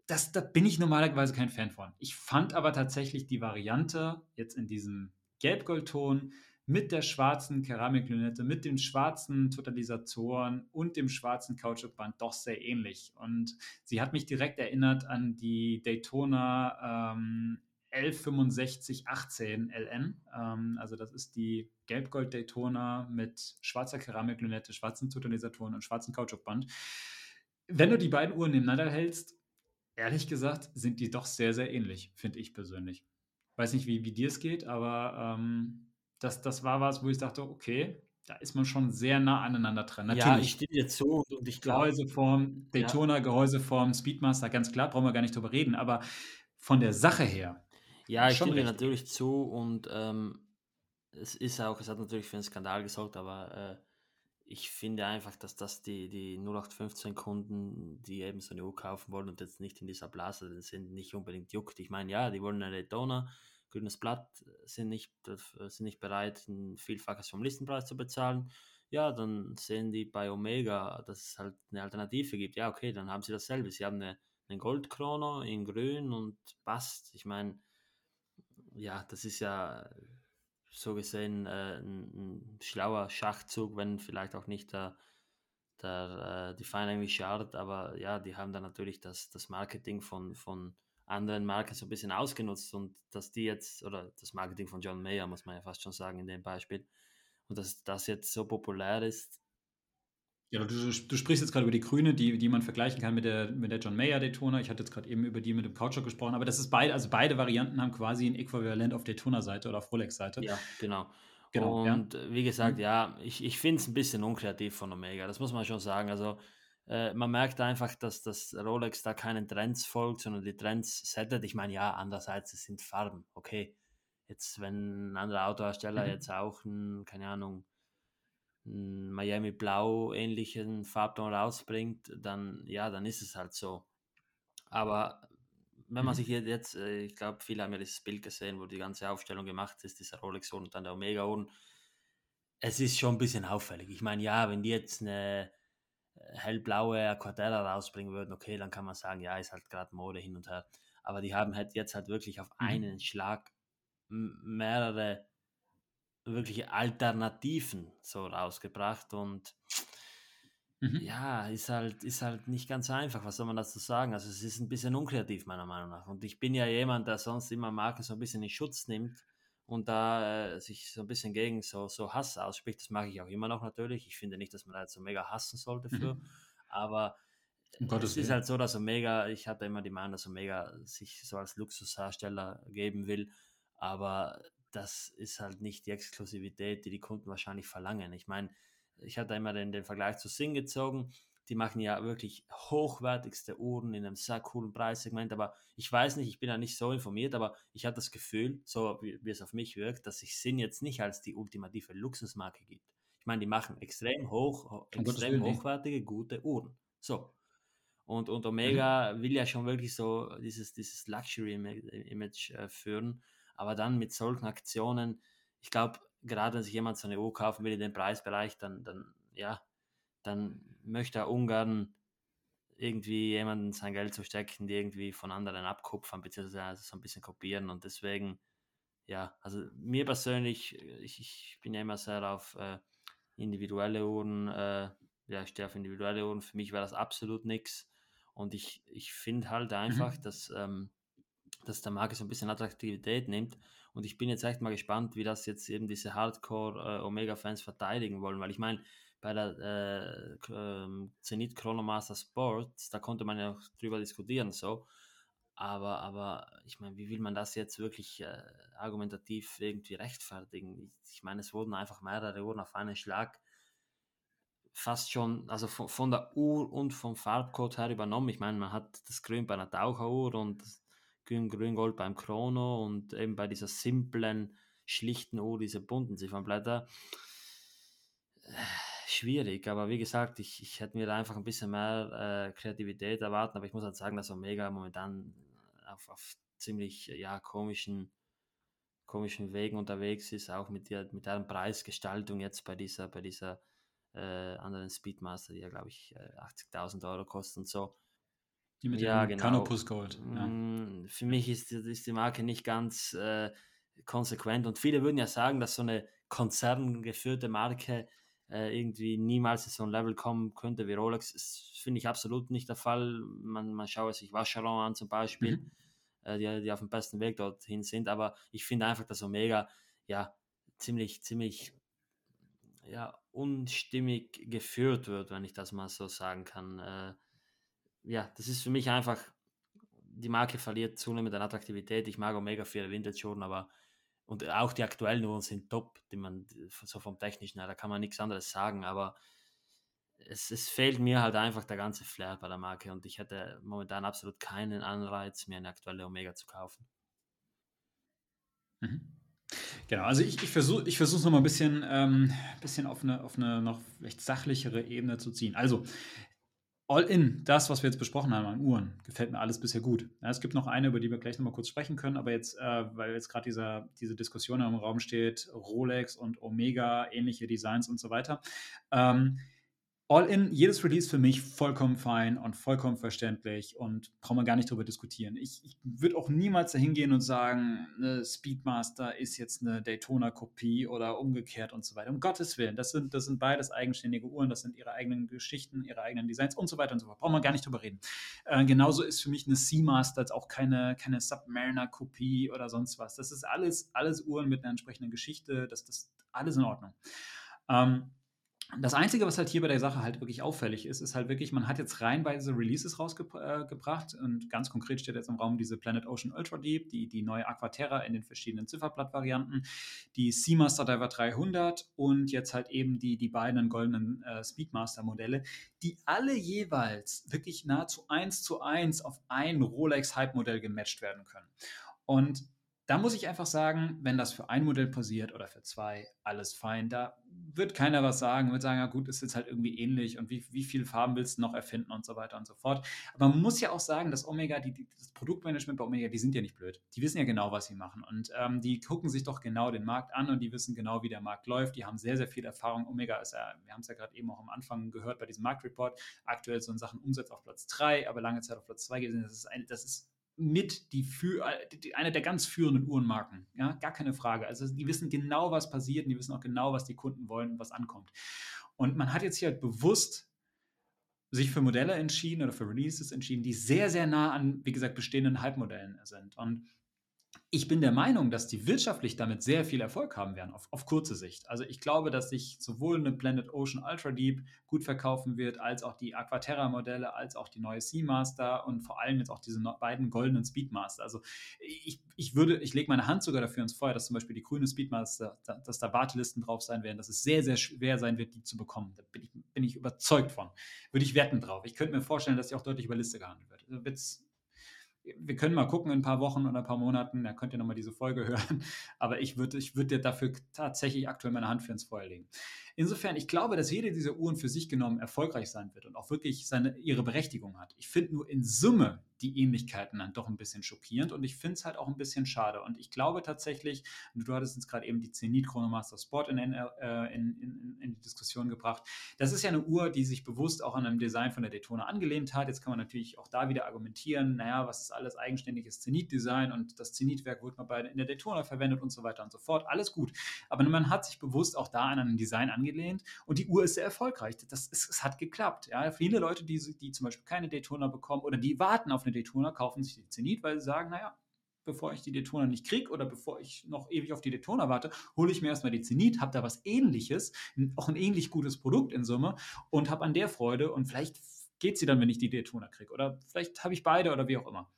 Das, da bin ich normalerweise kein Fan von. Ich fand aber tatsächlich die Variante jetzt in diesem Gelbgoldton mit der schwarzen Keramiklünette, mit den schwarzen Totalisatoren und dem schwarzen Kautschukband doch sehr ähnlich. Und sie hat mich direkt erinnert an die Daytona ähm, L fünfundsechzig achtzehn L N. Ähm, also das ist die Gelbgold Daytona mit schwarzer Keramiklünette, schwarzen Totalisatoren und schwarzen Kautschukband. Wenn du die beiden Uhren nebeneinander hältst, ehrlich gesagt, sind die doch sehr, sehr ähnlich, finde ich persönlich. Weiß nicht, wie, wie dir es geht, aber... Ähm Das, das war was, wo ich dachte, okay, da ist man schon sehr nah aneinander dran. Natürlich, ja, ich stehe dir zu und ich glaube... Gehäuseform, Daytona, ja. Gehäuseform, Speedmaster, ganz klar, brauchen wir gar nicht drüber reden, aber von der Sache her... Ja, ich stehe dir natürlich zu und ähm, es ist auch, es hat natürlich für einen Skandal gesorgt, aber äh, ich finde einfach, dass das die, die null acht fünfzehn Kunden, die eben so eine Uhr kaufen wollen und jetzt nicht in dieser Blase sind, nicht unbedingt juckt. Ich meine, ja, die wollen eine Daytona, grünes Blatt, sind nicht, sind nicht bereit, ein Vielfaches vom Listenpreis zu bezahlen. Ja, dann sehen die bei Omega, dass es halt eine Alternative gibt. Ja, okay, dann haben sie dasselbe. Sie haben eine, eine Goldkrono in grün und passt. Ich meine, ja, das ist ja so gesehen äh, ein, ein schlauer Schachzug, wenn vielleicht auch nicht der, der, äh, die Fine English Art, aber ja, die haben dann natürlich das, das Marketing von, von anderen Marken so ein bisschen ausgenutzt und dass die jetzt, oder das Marketing von John Mayer, muss man ja fast schon sagen in dem Beispiel, und dass das jetzt so populär ist. Ja, du, du sprichst jetzt gerade über die Grüne, die, die man vergleichen kann mit der, mit der John Mayer Daytona. Ich hatte jetzt gerade eben über die mit dem Couchsurf gesprochen, aber das ist beide, also beide Varianten haben quasi ein Äquivalent auf Daytona-Seite oder auf Rolex-Seite. Ja, genau. genau und ja. wie gesagt, ja, ich, ich finde es ein bisschen unkreativ von Omega, das muss man schon sagen. Also äh, man merkt einfach, dass das Rolex da keinen Trends folgt, sondern die Trends settet. Ich meine, ja, andererseits, es sind Farben, okay. Jetzt, wenn ein anderer Autohersteller mhm. jetzt auch, ein, keine Ahnung, ein Miami Blau ähnlichen Farbton rausbringt, dann, ja, dann ist es halt so. Aber wenn man mhm. sich jetzt, ich glaube, viele haben ja dieses Bild gesehen, wo die ganze Aufstellung gemacht ist, dieser Rolex-Uhren und dann der Omega-Uhren. Es ist schon ein bisschen auffällig. Ich meine, ja, wenn die jetzt eine hellblaue Aquaterra rausbringen würden, okay, dann kann man sagen, ja, ist halt gerade Mode hin und her. Aber die haben halt jetzt halt wirklich auf mhm. einen Schlag mehrere wirkliche Alternativen so rausgebracht und mhm. ja, ist halt, ist halt nicht ganz einfach, was soll man dazu sagen, also es ist ein bisschen unkreativ meiner Meinung nach und ich bin ja jemand, der sonst immer Marken so ein bisschen in Schutz nimmt und da äh, sich so ein bisschen gegen so, so Hass ausspricht, das mache ich auch immer noch natürlich, ich finde nicht, dass man da jetzt so mega hassen sollte für, mhm. aber Um Gottes Willen. Es ist halt so, dass Omega, ich hatte immer die Meinung, dass Omega sich so als Luxushersteller geben will, aber das ist halt nicht die Exklusivität, die die Kunden wahrscheinlich verlangen. Ich meine, ich hatte immer den, den Vergleich zu Sinn gezogen. Die machen ja wirklich hochwertigste Uhren in einem sehr coolen Preissegment, aber ich weiß nicht, ich bin ja nicht so informiert, aber ich hatte das Gefühl, so wie, wie es auf mich wirkt, dass sich Sinn jetzt nicht als die ultimative Luxusmarke gibt. Ich meine, die machen extrem hoch, ho- extrem hochwertige, gute Uhren. So. Und, und Omega mhm. will ja schon wirklich so dieses, dieses Luxury-Image äh, führen. Aber dann mit solchen Aktionen, ich glaube, gerade wenn sich jemand so eine Uhr kaufen will in den Preisbereich, dann, dann, ja, dann möchte er ungern irgendwie jemandem sein Geld zu stecken, die irgendwie von anderen abkupfern, beziehungsweise so ein bisschen kopieren. Und deswegen, ja, also mir persönlich, ich, ich bin ja immer sehr auf äh, individuelle Uhren, äh, ja, ich stehe auf individuelle Uhren, für mich wäre das absolut nichts. Und ich, ich finde halt einfach, mhm. dass... Ähm, dass der Marke so ein bisschen Attraktivität nimmt und ich bin jetzt echt mal gespannt, wie das jetzt eben diese Hardcore äh, Omega-Fans verteidigen wollen, weil ich meine, bei der äh, äh, Zenith Chronomaster Sports, da konnte man ja auch drüber diskutieren, so, aber, aber ich meine, wie will man das jetzt wirklich äh, argumentativ irgendwie rechtfertigen? Ich meine, es wurden einfach mehrere Uhren auf einen Schlag fast schon, also von, von der Uhr und vom Farbcode her übernommen. Ich meine, man hat das Grün bei einer Taucheruhr und das Grün-Gold beim Chrono und eben bei dieser simplen, schlichten Uhr, diese bunten Ziffernblätter. Äh, schwierig, aber wie gesagt, ich, ich hätte mir da einfach ein bisschen mehr äh, Kreativität erwarten, aber ich muss halt sagen, dass Omega momentan auf, auf ziemlich ja, komischen, komischen Wegen unterwegs ist, auch mit, der, mit deren Preisgestaltung jetzt bei dieser, bei dieser äh, anderen Speedmaster, die ja glaube ich äh, achtzigtausend Euro kostet und so. Die mit ja, dem genau. Canopus Gold. Ja. Für mich ist, ist die Marke nicht ganz äh, konsequent und viele würden ja sagen, dass so eine konzerngeführte Marke äh, irgendwie niemals in so ein Level kommen könnte wie Rolex. Das finde ich absolut nicht der Fall. Man, man schaue sich Vacheron an zum Beispiel, mhm. äh, die, die auf dem besten Weg dorthin sind, aber ich finde einfach, dass Omega ja ziemlich, ziemlich ja, unstimmig geführt wird, wenn ich das mal so sagen kann. Äh, Ja, das ist für mich einfach, die Marke verliert zunehmend an Attraktivität. Ich mag Omega für ihre Vintage-Uhren, aber und auch die aktuellen Uhren sind top, die man so vom Technischen her, da kann man nichts anderes sagen, aber es, es fehlt mir halt einfach der ganze Flair bei der Marke und ich hätte momentan absolut keinen Anreiz, mir eine aktuelle Omega zu kaufen. Mhm. Genau, also ich, ich versuche ich versuche es nochmal ein bisschen, ähm, bisschen auf eine, auf eine noch recht sachlichere Ebene zu ziehen. Also, all in, das, was wir jetzt besprochen haben an Uhren, gefällt mir alles bisher gut. Ja, es gibt noch eine, über die wir gleich nochmal kurz sprechen können, aber jetzt, äh, weil jetzt gerade dieser diese Diskussion im Raum steht, Rolex und Omega, ähnliche Designs und so weiter. Ähm, all in, jedes Release für mich vollkommen fein und vollkommen verständlich und brauchen wir gar nicht drüber diskutieren. Ich, ich würde auch niemals dahin gehen und sagen, eine Speedmaster ist jetzt eine Daytona-Kopie oder umgekehrt und so weiter. Um Gottes Willen, das sind, das sind beides eigenständige Uhren, das sind ihre eigenen Geschichten, ihre eigenen Designs und so weiter und so fort. Brauchen wir gar nicht drüber reden. Äh, genauso ist für mich eine Seamaster jetzt auch keine, keine Submariner-Kopie oder sonst was. Das ist alles, alles Uhren mit einer entsprechenden Geschichte, das ist alles in Ordnung. Ähm, Das Einzige, was halt hier bei der Sache halt wirklich auffällig ist, ist halt wirklich, man hat jetzt reihenweise Releases rausgebracht äh, und ganz konkret steht jetzt im Raum diese Planet Ocean Ultra Deep, die, die neue Aquaterra in den verschiedenen Zifferblattvarianten, die Seamaster Diver dreihundert und jetzt halt eben die, die beiden goldenen äh, Speedmaster-Modelle, die alle jeweils wirklich nahezu eins zu eins auf ein Rolex-Hype-Modell gematcht werden können. Und da muss ich einfach sagen, wenn das für ein Modell passiert oder für zwei, alles fein. Da wird keiner was sagen, wird sagen, ja gut, ist jetzt halt irgendwie ähnlich und wie, wie viele Farben willst du noch erfinden und so weiter und so fort. Aber man muss ja auch sagen, dass Omega, die, die, das Produktmanagement bei Omega, die sind ja nicht blöd. Die wissen ja genau, was sie machen und ähm, die gucken sich doch genau den Markt an und die wissen genau, wie der Markt läuft. Die haben sehr, sehr viel Erfahrung. Omega ist ja, wir haben es ja gerade eben auch am Anfang gehört bei diesem Marktreport, aktuell so in Sachen Umsatz auf Platz drei, aber lange Zeit auf Platz zwei gewesen. Das ist ein, das ist mit die, für, die eine der ganz führenden Uhrenmarken. Ja, gar keine Frage. Also die wissen genau, was passiert und die wissen auch genau, was die Kunden wollen und was ankommt. Und man hat jetzt hier halt bewusst sich für Modelle entschieden oder für Releases entschieden, die sehr, sehr nah an, wie gesagt, bestehenden Halbmodellen sind. Und ich bin der Meinung, dass die wirtschaftlich damit sehr viel Erfolg haben werden, auf, auf kurze Sicht. Also ich glaube, dass sich sowohl eine Planet Ocean Ultra Deep gut verkaufen wird, als auch die Aquaterra-Modelle, als auch die neue Seamaster und vor allem jetzt auch diese beiden goldenen Speedmaster. Also ich, ich würde, ich lege meine Hand sogar dafür ins Feuer, dass zum Beispiel die grüne Speedmaster, dass da Wartelisten drauf sein werden, dass es sehr, sehr schwer sein wird, die zu bekommen. Da bin ich, bin ich überzeugt von. Würde ich wetten drauf. Ich könnte mir vorstellen, dass die auch deutlich über Liste gehandelt wird. Also wird's Wir können mal gucken in ein paar Wochen oder ein paar Monaten, da könnt ihr nochmal diese Folge hören, aber ich würde ich würd dir dafür tatsächlich aktuell meine Hand für ins Feuer legen. Insofern, ich glaube, dass jede dieser Uhren für sich genommen erfolgreich sein wird und auch wirklich seine, ihre Berechtigung hat. Ich finde nur in Summe die Ähnlichkeiten dann doch ein bisschen schockierend und ich finde es halt auch ein bisschen schade und ich glaube tatsächlich, du hattest jetzt gerade eben die Zenith Chronomaster Sport in, äh, in, in, in die Diskussion gebracht, das ist ja eine Uhr, die sich bewusst auch an einem Design von der Daytona angelehnt hat, jetzt kann man natürlich auch da wieder argumentieren, naja, was ist alles eigenständiges Zenith-Design und das Zenith-Werk wurde mal bei, in der Daytona verwendet und so weiter und so fort, alles gut, aber man hat sich bewusst auch da an einem Design angelehnt und die Uhr ist sehr erfolgreich, das ist, es hat geklappt, ja, viele Leute, die, die zum Beispiel keine Daytona bekommen oder die warten auf eine Daytona, kaufen sich die Zenith, weil sie sagen, naja, bevor ich die Daytona nicht kriege oder bevor ich noch ewig auf die Daytona warte, hole ich mir erstmal die Zenith, habe da was Ähnliches, auch ein ähnlich gutes Produkt in Summe und habe an der Freude und vielleicht geht sie dann, wenn ich die Daytona kriege oder vielleicht habe ich beide oder wie auch immer.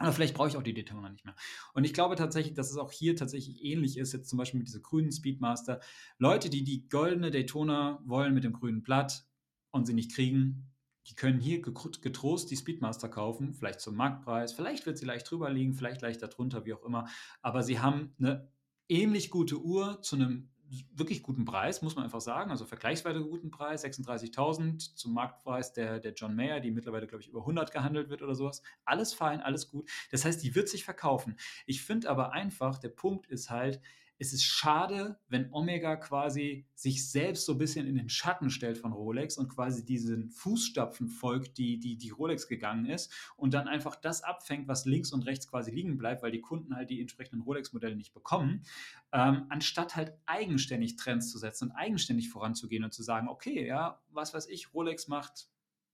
Oder vielleicht brauche ich auch die Daytona nicht mehr. Und ich glaube tatsächlich, dass es auch hier tatsächlich ähnlich ist, jetzt zum Beispiel mit dieser grünen Speedmaster. Leute, die die goldene Daytona wollen mit dem grünen Blatt und sie nicht kriegen, die können hier getrost die Speedmaster kaufen, vielleicht zum Marktpreis, vielleicht wird sie leicht drüber liegen, vielleicht leicht darunter, wie auch immer. Aber sie haben eine ähnlich gute Uhr zu einem wirklich guten Preis, muss man einfach sagen, also vergleichsweise guten Preis, sechsunddreißigtausend zum Marktpreis der, der John Mayer, die mittlerweile, glaube ich, über hundert gehandelt wird oder sowas. Alles fein, alles gut. Das heißt, die wird sich verkaufen. Ich finde aber einfach, der Punkt ist halt, es ist schade, wenn Omega quasi sich selbst so ein bisschen in den Schatten stellt von Rolex und quasi diesen Fußstapfen folgt, die, die, die Rolex gegangen ist und dann einfach das abfängt, was links und rechts quasi liegen bleibt, weil die Kunden halt die entsprechenden Rolex-Modelle nicht bekommen, ähm, anstatt halt eigenständig Trends zu setzen und eigenständig voranzugehen und zu sagen, okay, ja, was weiß ich, Rolex macht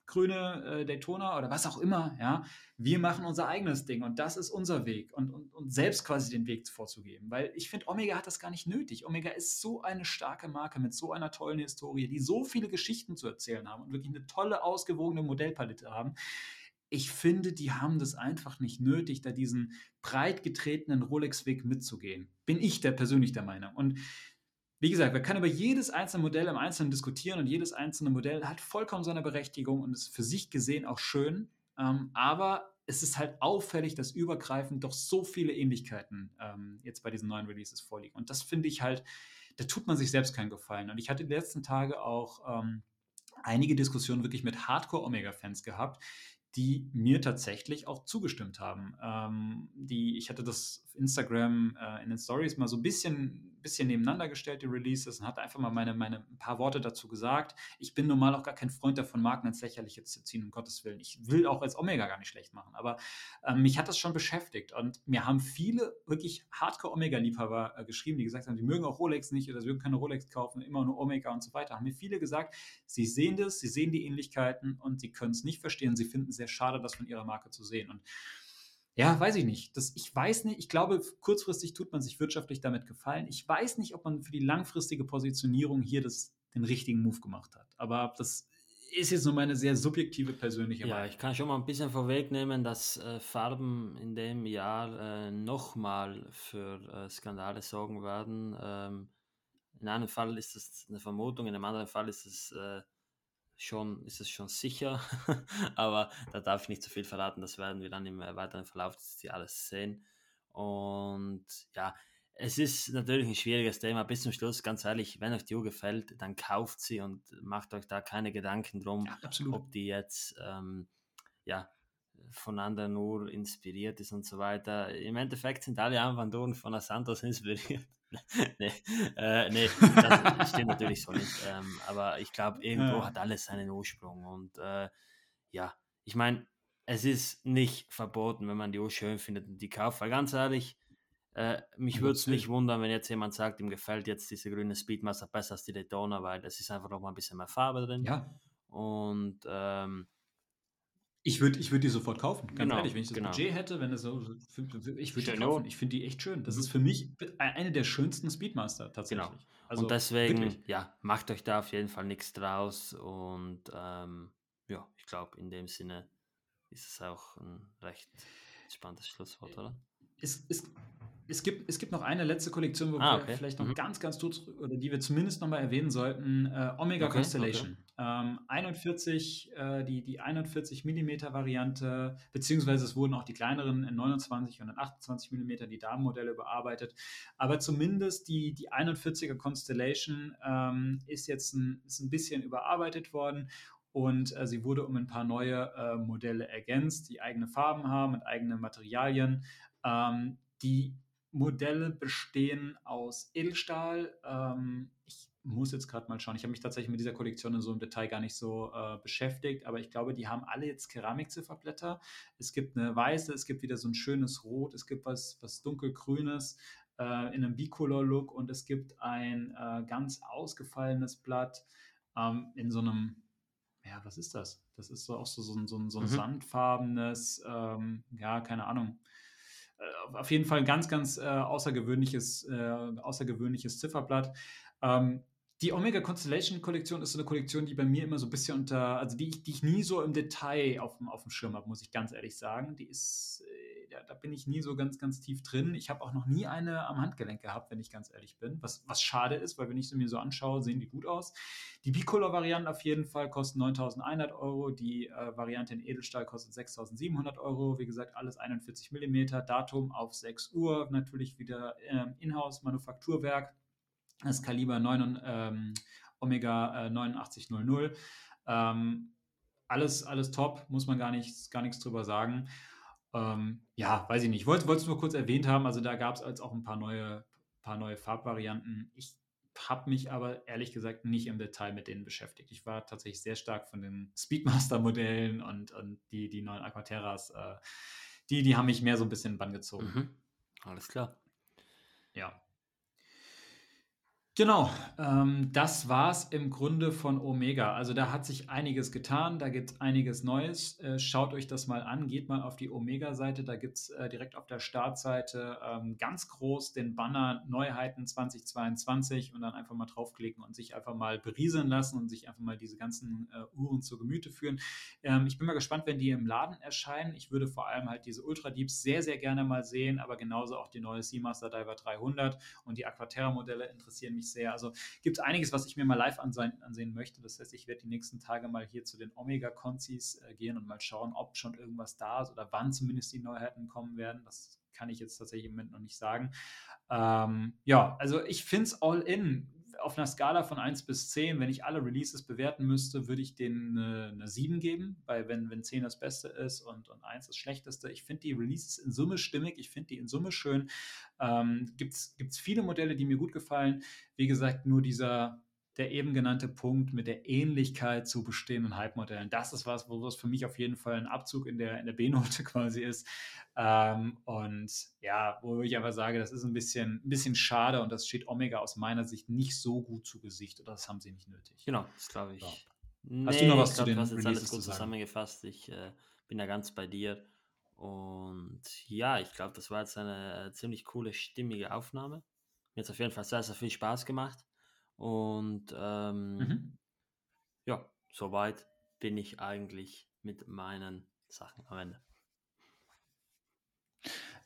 grüne äh, Daytona oder was auch immer, ja, wir machen unser eigenes Ding und das ist unser Weg und, und, und selbst quasi den Weg vorzugeben, weil ich finde, Omega hat das gar nicht nötig. Omega ist so eine starke Marke mit so einer tollen Historie, die so viele Geschichten zu erzählen haben und wirklich eine tolle, ausgewogene Modellpalette haben. Ich finde, die haben das einfach nicht nötig, da diesen breit getretenen Rolex-Weg mitzugehen. Bin ich der persönlich der Meinung. Und wie gesagt, man kann über jedes einzelne Modell im Einzelnen diskutieren und jedes einzelne Modell hat vollkommen seine Berechtigung und ist für sich gesehen auch schön, ähm, aber es ist halt auffällig, dass übergreifend doch so viele Ähnlichkeiten ähm, jetzt bei diesen neuen Releases vorliegen. Und das finde ich halt, da tut man sich selbst keinen Gefallen. Und ich hatte die letzten Tage auch ähm, einige Diskussionen wirklich mit Hardcore-Omega-Fans gehabt, die mir tatsächlich auch zugestimmt haben. Ähm, die, ich hatte das auf Instagram äh, in den Stories mal so ein bisschen, bisschen nebeneinander gestellt, die Releases, und hatte einfach mal meine, meine ein paar Worte dazu gesagt. Ich bin normal auch gar kein Freund davon, Marken ins Lächerliche zu ziehen, um Gottes Willen. Ich will auch als Omega gar nicht schlecht machen, aber ähm, mich hat das schon beschäftigt. Und mir haben viele wirklich Hardcore-Omega-Liebhaber äh, geschrieben, die gesagt haben, sie mögen auch Rolex nicht oder sie würden keine Rolex kaufen, immer nur Omega und so weiter. Haben mir viele gesagt, sie sehen das, sie sehen die Ähnlichkeiten und sie können es nicht verstehen. Sie finden sehr schade, das von ihrer Marke zu sehen. Und ja, weiß ich nicht. Das, ich weiß nicht, ich glaube, kurzfristig tut man sich wirtschaftlich damit gefallen. Ich weiß nicht, ob man für die langfristige Positionierung hier das, den richtigen Move gemacht hat. Aber das ist jetzt nur meine sehr subjektive persönliche Meinung. Ja, ich kann schon mal ein bisschen vorwegnehmen, dass äh, Farben in dem Jahr äh, nochmal für äh, Skandale sorgen werden. Ähm, in einem Fall ist es eine Vermutung, in einem anderen Fall ist es... Äh, Schon ist es schon sicher, aber da darf ich nicht zu viel verraten. Das werden wir dann im weiteren Verlauf des Jahres sehen. Und ja, es ist natürlich ein schwieriges Thema. Bis zum Schluss, ganz ehrlich, wenn euch die Uhr gefällt, dann kauft sie und macht euch da keine Gedanken drum, ja, ob die jetzt ähm, ja, von anderen Uhr inspiriert ist und so weiter. Im Endeffekt sind alle Armbanduhren von Santos inspiriert. nee, äh, nee, das stimmt natürlich so nicht. Ähm, aber ich glaube, irgendwo hat alles seinen Ursprung. Und äh, ja, ich meine, es ist nicht verboten, wenn man die Uhr schön findet und die kauft. Weil ganz ehrlich, äh, mich würde es nicht wundern, wenn jetzt jemand sagt, ihm gefällt jetzt diese grüne Speedmaster besser als die Daytona, weil es ist einfach noch mal ein bisschen mehr Farbe drin. Ja. Und ähm, Ich würde ich würd die sofort kaufen, ganz genau, ehrlich, wenn ich das genau. Budget hätte, wenn das so, ich würde die kaufen, ich finde die echt schön. Das ist für mich eine der schönsten Speedmaster tatsächlich. Genau. Also und deswegen, wirklich. Ja, macht euch da auf jeden Fall nichts draus und ähm, ja, ich glaube, in dem Sinne ist es auch ein recht spannendes Schlusswort, oder? Es, es, es, gibt, es gibt noch eine letzte Kollektion, wo ah, okay. wir vielleicht noch mhm. ganz, ganz kurz, oder die wir zumindest nochmal erwähnen sollten, äh, Omega okay, Constellation. Okay. Ähm, einundvierzig, äh, die, die einundvierzig Millimeter Variante, beziehungsweise es wurden auch die kleineren in neunundzwanzig und in achtundzwanzig Millimeter, die Damenmodelle bearbeitet, aber zumindest die, die einundvierziger Constellation ähm, ist jetzt ein, ist ein bisschen überarbeitet worden und äh, sie wurde um ein paar neue äh, Modelle ergänzt, die eigene Farben haben und eigene Materialien. Ähm, die Modelle bestehen aus Edelstahl, ähm, ich muss jetzt gerade mal schauen. Ich habe mich tatsächlich mit dieser Kollektion in so einem Detail gar nicht so äh, beschäftigt, aber ich glaube, die haben alle jetzt Keramikzifferblätter. Es gibt eine weiße, es gibt wieder so ein schönes Rot, es gibt was, was dunkelgrünes äh, in einem Bicolor-Look und es gibt ein äh, ganz ausgefallenes Blatt ähm, in so einem, ja, was ist das? Das ist so auch so, so, so, so ein, so ein mhm. sandfarbenes, ähm, ja, keine Ahnung. Äh, auf jeden Fall ein ganz, ganz äh, außergewöhnliches, äh, außergewöhnliches Zifferblatt. Ähm, Die Omega Constellation Kollektion ist so eine Kollektion, die bei mir immer so ein bisschen unter, also die ich, die ich nie so im Detail auf dem, auf dem Schirm habe, muss ich ganz ehrlich sagen. Die ist, da, da bin ich nie so ganz, ganz tief drin. Ich habe auch noch nie eine am Handgelenk gehabt, wenn ich ganz ehrlich bin. Was, was schade ist, weil wenn ich sie mir so anschaue, sehen die gut aus. Die Bicolor-Varianten auf jeden Fall kosten neuntausendeinhundert Euro. Die äh, Variante in Edelstahl kostet sechstausendsiebenhundert Euro. Wie gesagt, alles einundvierzig Millimeter. Datum auf sechs Uhr. Natürlich wieder ähm, Inhouse-Manufakturwerk. Das Kaliber neun, ähm, Omega äh, neunundachtzig null null. Ähm, alles, alles top, muss man gar nichts, gar nichts drüber sagen. Ähm, ja, weiß ich nicht. Ich wollte es nur kurz erwähnt haben. Also da gab es als auch ein paar neue, paar neue Farbvarianten. Ich habe mich aber ehrlich gesagt nicht im Detail mit denen beschäftigt. Ich war tatsächlich sehr stark von den Speedmaster-Modellen und, und die, die neuen Aquaterras. Äh, die, die haben mich mehr so ein bisschen in den Bann gezogen. Mhm. Alles klar. Ja. Genau, ähm, das war's im Grunde von Omega. Also da hat sich einiges getan, da gibt es einiges Neues. Äh, schaut euch das mal an, geht mal auf die Omega-Seite, da gibt es äh, direkt auf der Startseite ähm, ganz groß den Banner Neuheiten zweitausendzweiundzwanzig und dann einfach mal draufklicken und sich einfach mal berieseln lassen und sich einfach mal diese ganzen äh, Uhren zu Gemüte führen. Ähm, ich bin mal gespannt, wenn die im Laden erscheinen. Ich würde vor allem halt diese Ultra Deeps sehr, sehr gerne mal sehen, aber genauso auch die neue Seamaster Diver dreihundert und die Aquaterra-Modelle interessieren mich mich sehr. Also gibt es einiges, was ich mir mal live ansehen, ansehen möchte. Das heißt, ich werde die nächsten Tage mal hier zu den Omega-Konzis äh, gehen und mal schauen, ob schon irgendwas da ist oder wann zumindest die Neuheiten kommen werden. Das kann ich jetzt tatsächlich im Moment noch nicht sagen. Ähm, ja, also ich finde es all in. Auf einer Skala von eins bis zehn, wenn ich alle Releases bewerten müsste, würde ich denen eine, eine sieben geben, weil wenn, wenn zehn das Beste ist und, und eins das Schlechteste. Ich finde die Releases in Summe stimmig, ich finde die in Summe schön. Ähm, gibt's, gibt's viele Modelle, die mir gut gefallen. Wie gesagt, nur dieser, der eben genannte Punkt mit der Ähnlichkeit zu bestehenden Hype-Modellen. Das ist was, wo es für mich auf jeden Fall ein Abzug in der, in der B-Note quasi ist. Ähm, und ja, wo ich aber sage, das ist ein bisschen, ein bisschen schade und das steht Omega aus meiner Sicht nicht so gut zu Gesicht oder das haben sie nicht nötig. Genau, das glaube ich. Ja. Nee, hast du noch was ich glaub, zu den Releases zu sagen? Du hast jetzt alles gut zusammengefasst. Ich äh, bin da ganz bei dir. Und ja, ich glaube, das war jetzt eine ziemlich coole, stimmige Aufnahme. Mir hat es auf jeden Fall sehr, sehr viel Spaß gemacht. Und ähm, mhm. ja, soweit bin ich eigentlich mit meinen Sachen am Ende.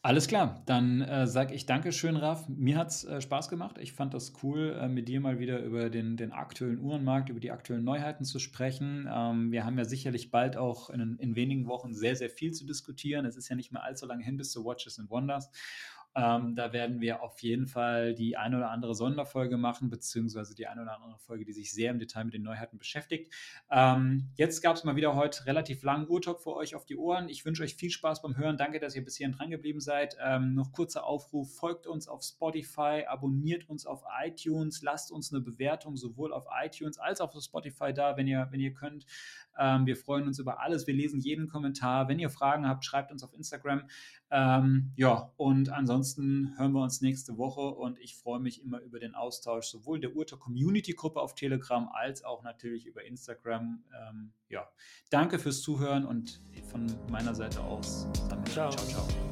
Alles klar, dann äh, sage ich Dankeschön, Raf. Mir hat es äh, Spaß gemacht. Ich fand das cool, äh, mit dir mal wieder über den, den aktuellen Uhrenmarkt, über die aktuellen Neuheiten zu sprechen. Ähm, wir haben ja sicherlich bald auch in, in wenigen Wochen sehr, sehr viel zu diskutieren. Es ist ja nicht mehr allzu lange hin bis zu Watches and Wonders. Ähm, da werden wir auf jeden Fall die eine oder andere Sonderfolge machen, beziehungsweise die eine oder andere Folge, die sich sehr im Detail mit den Neuheiten beschäftigt. Ähm, jetzt gab es mal wieder heute relativ langen Uhrtalk für euch auf die Ohren. Ich wünsche euch viel Spaß beim Hören. Danke, dass ihr bis hierhin dran geblieben seid. Ähm, noch kurzer Aufruf, folgt uns auf Spotify, abonniert uns auf iTunes, lasst uns eine Bewertung sowohl auf iTunes als auch auf Spotify da, wenn ihr, wenn ihr könnt. Ähm, wir freuen uns über alles. Wir lesen jeden Kommentar. Wenn ihr Fragen habt, schreibt uns auf Instagram. Ähm, ja, und ansonsten Ansonsten hören wir uns nächste Woche und ich freue mich immer über den Austausch sowohl der Urtalk-Community-Gruppe auf Telegram als auch natürlich über Instagram. Ähm, ja, danke fürs Zuhören und von meiner Seite aus. Ciao, ciao. ciao.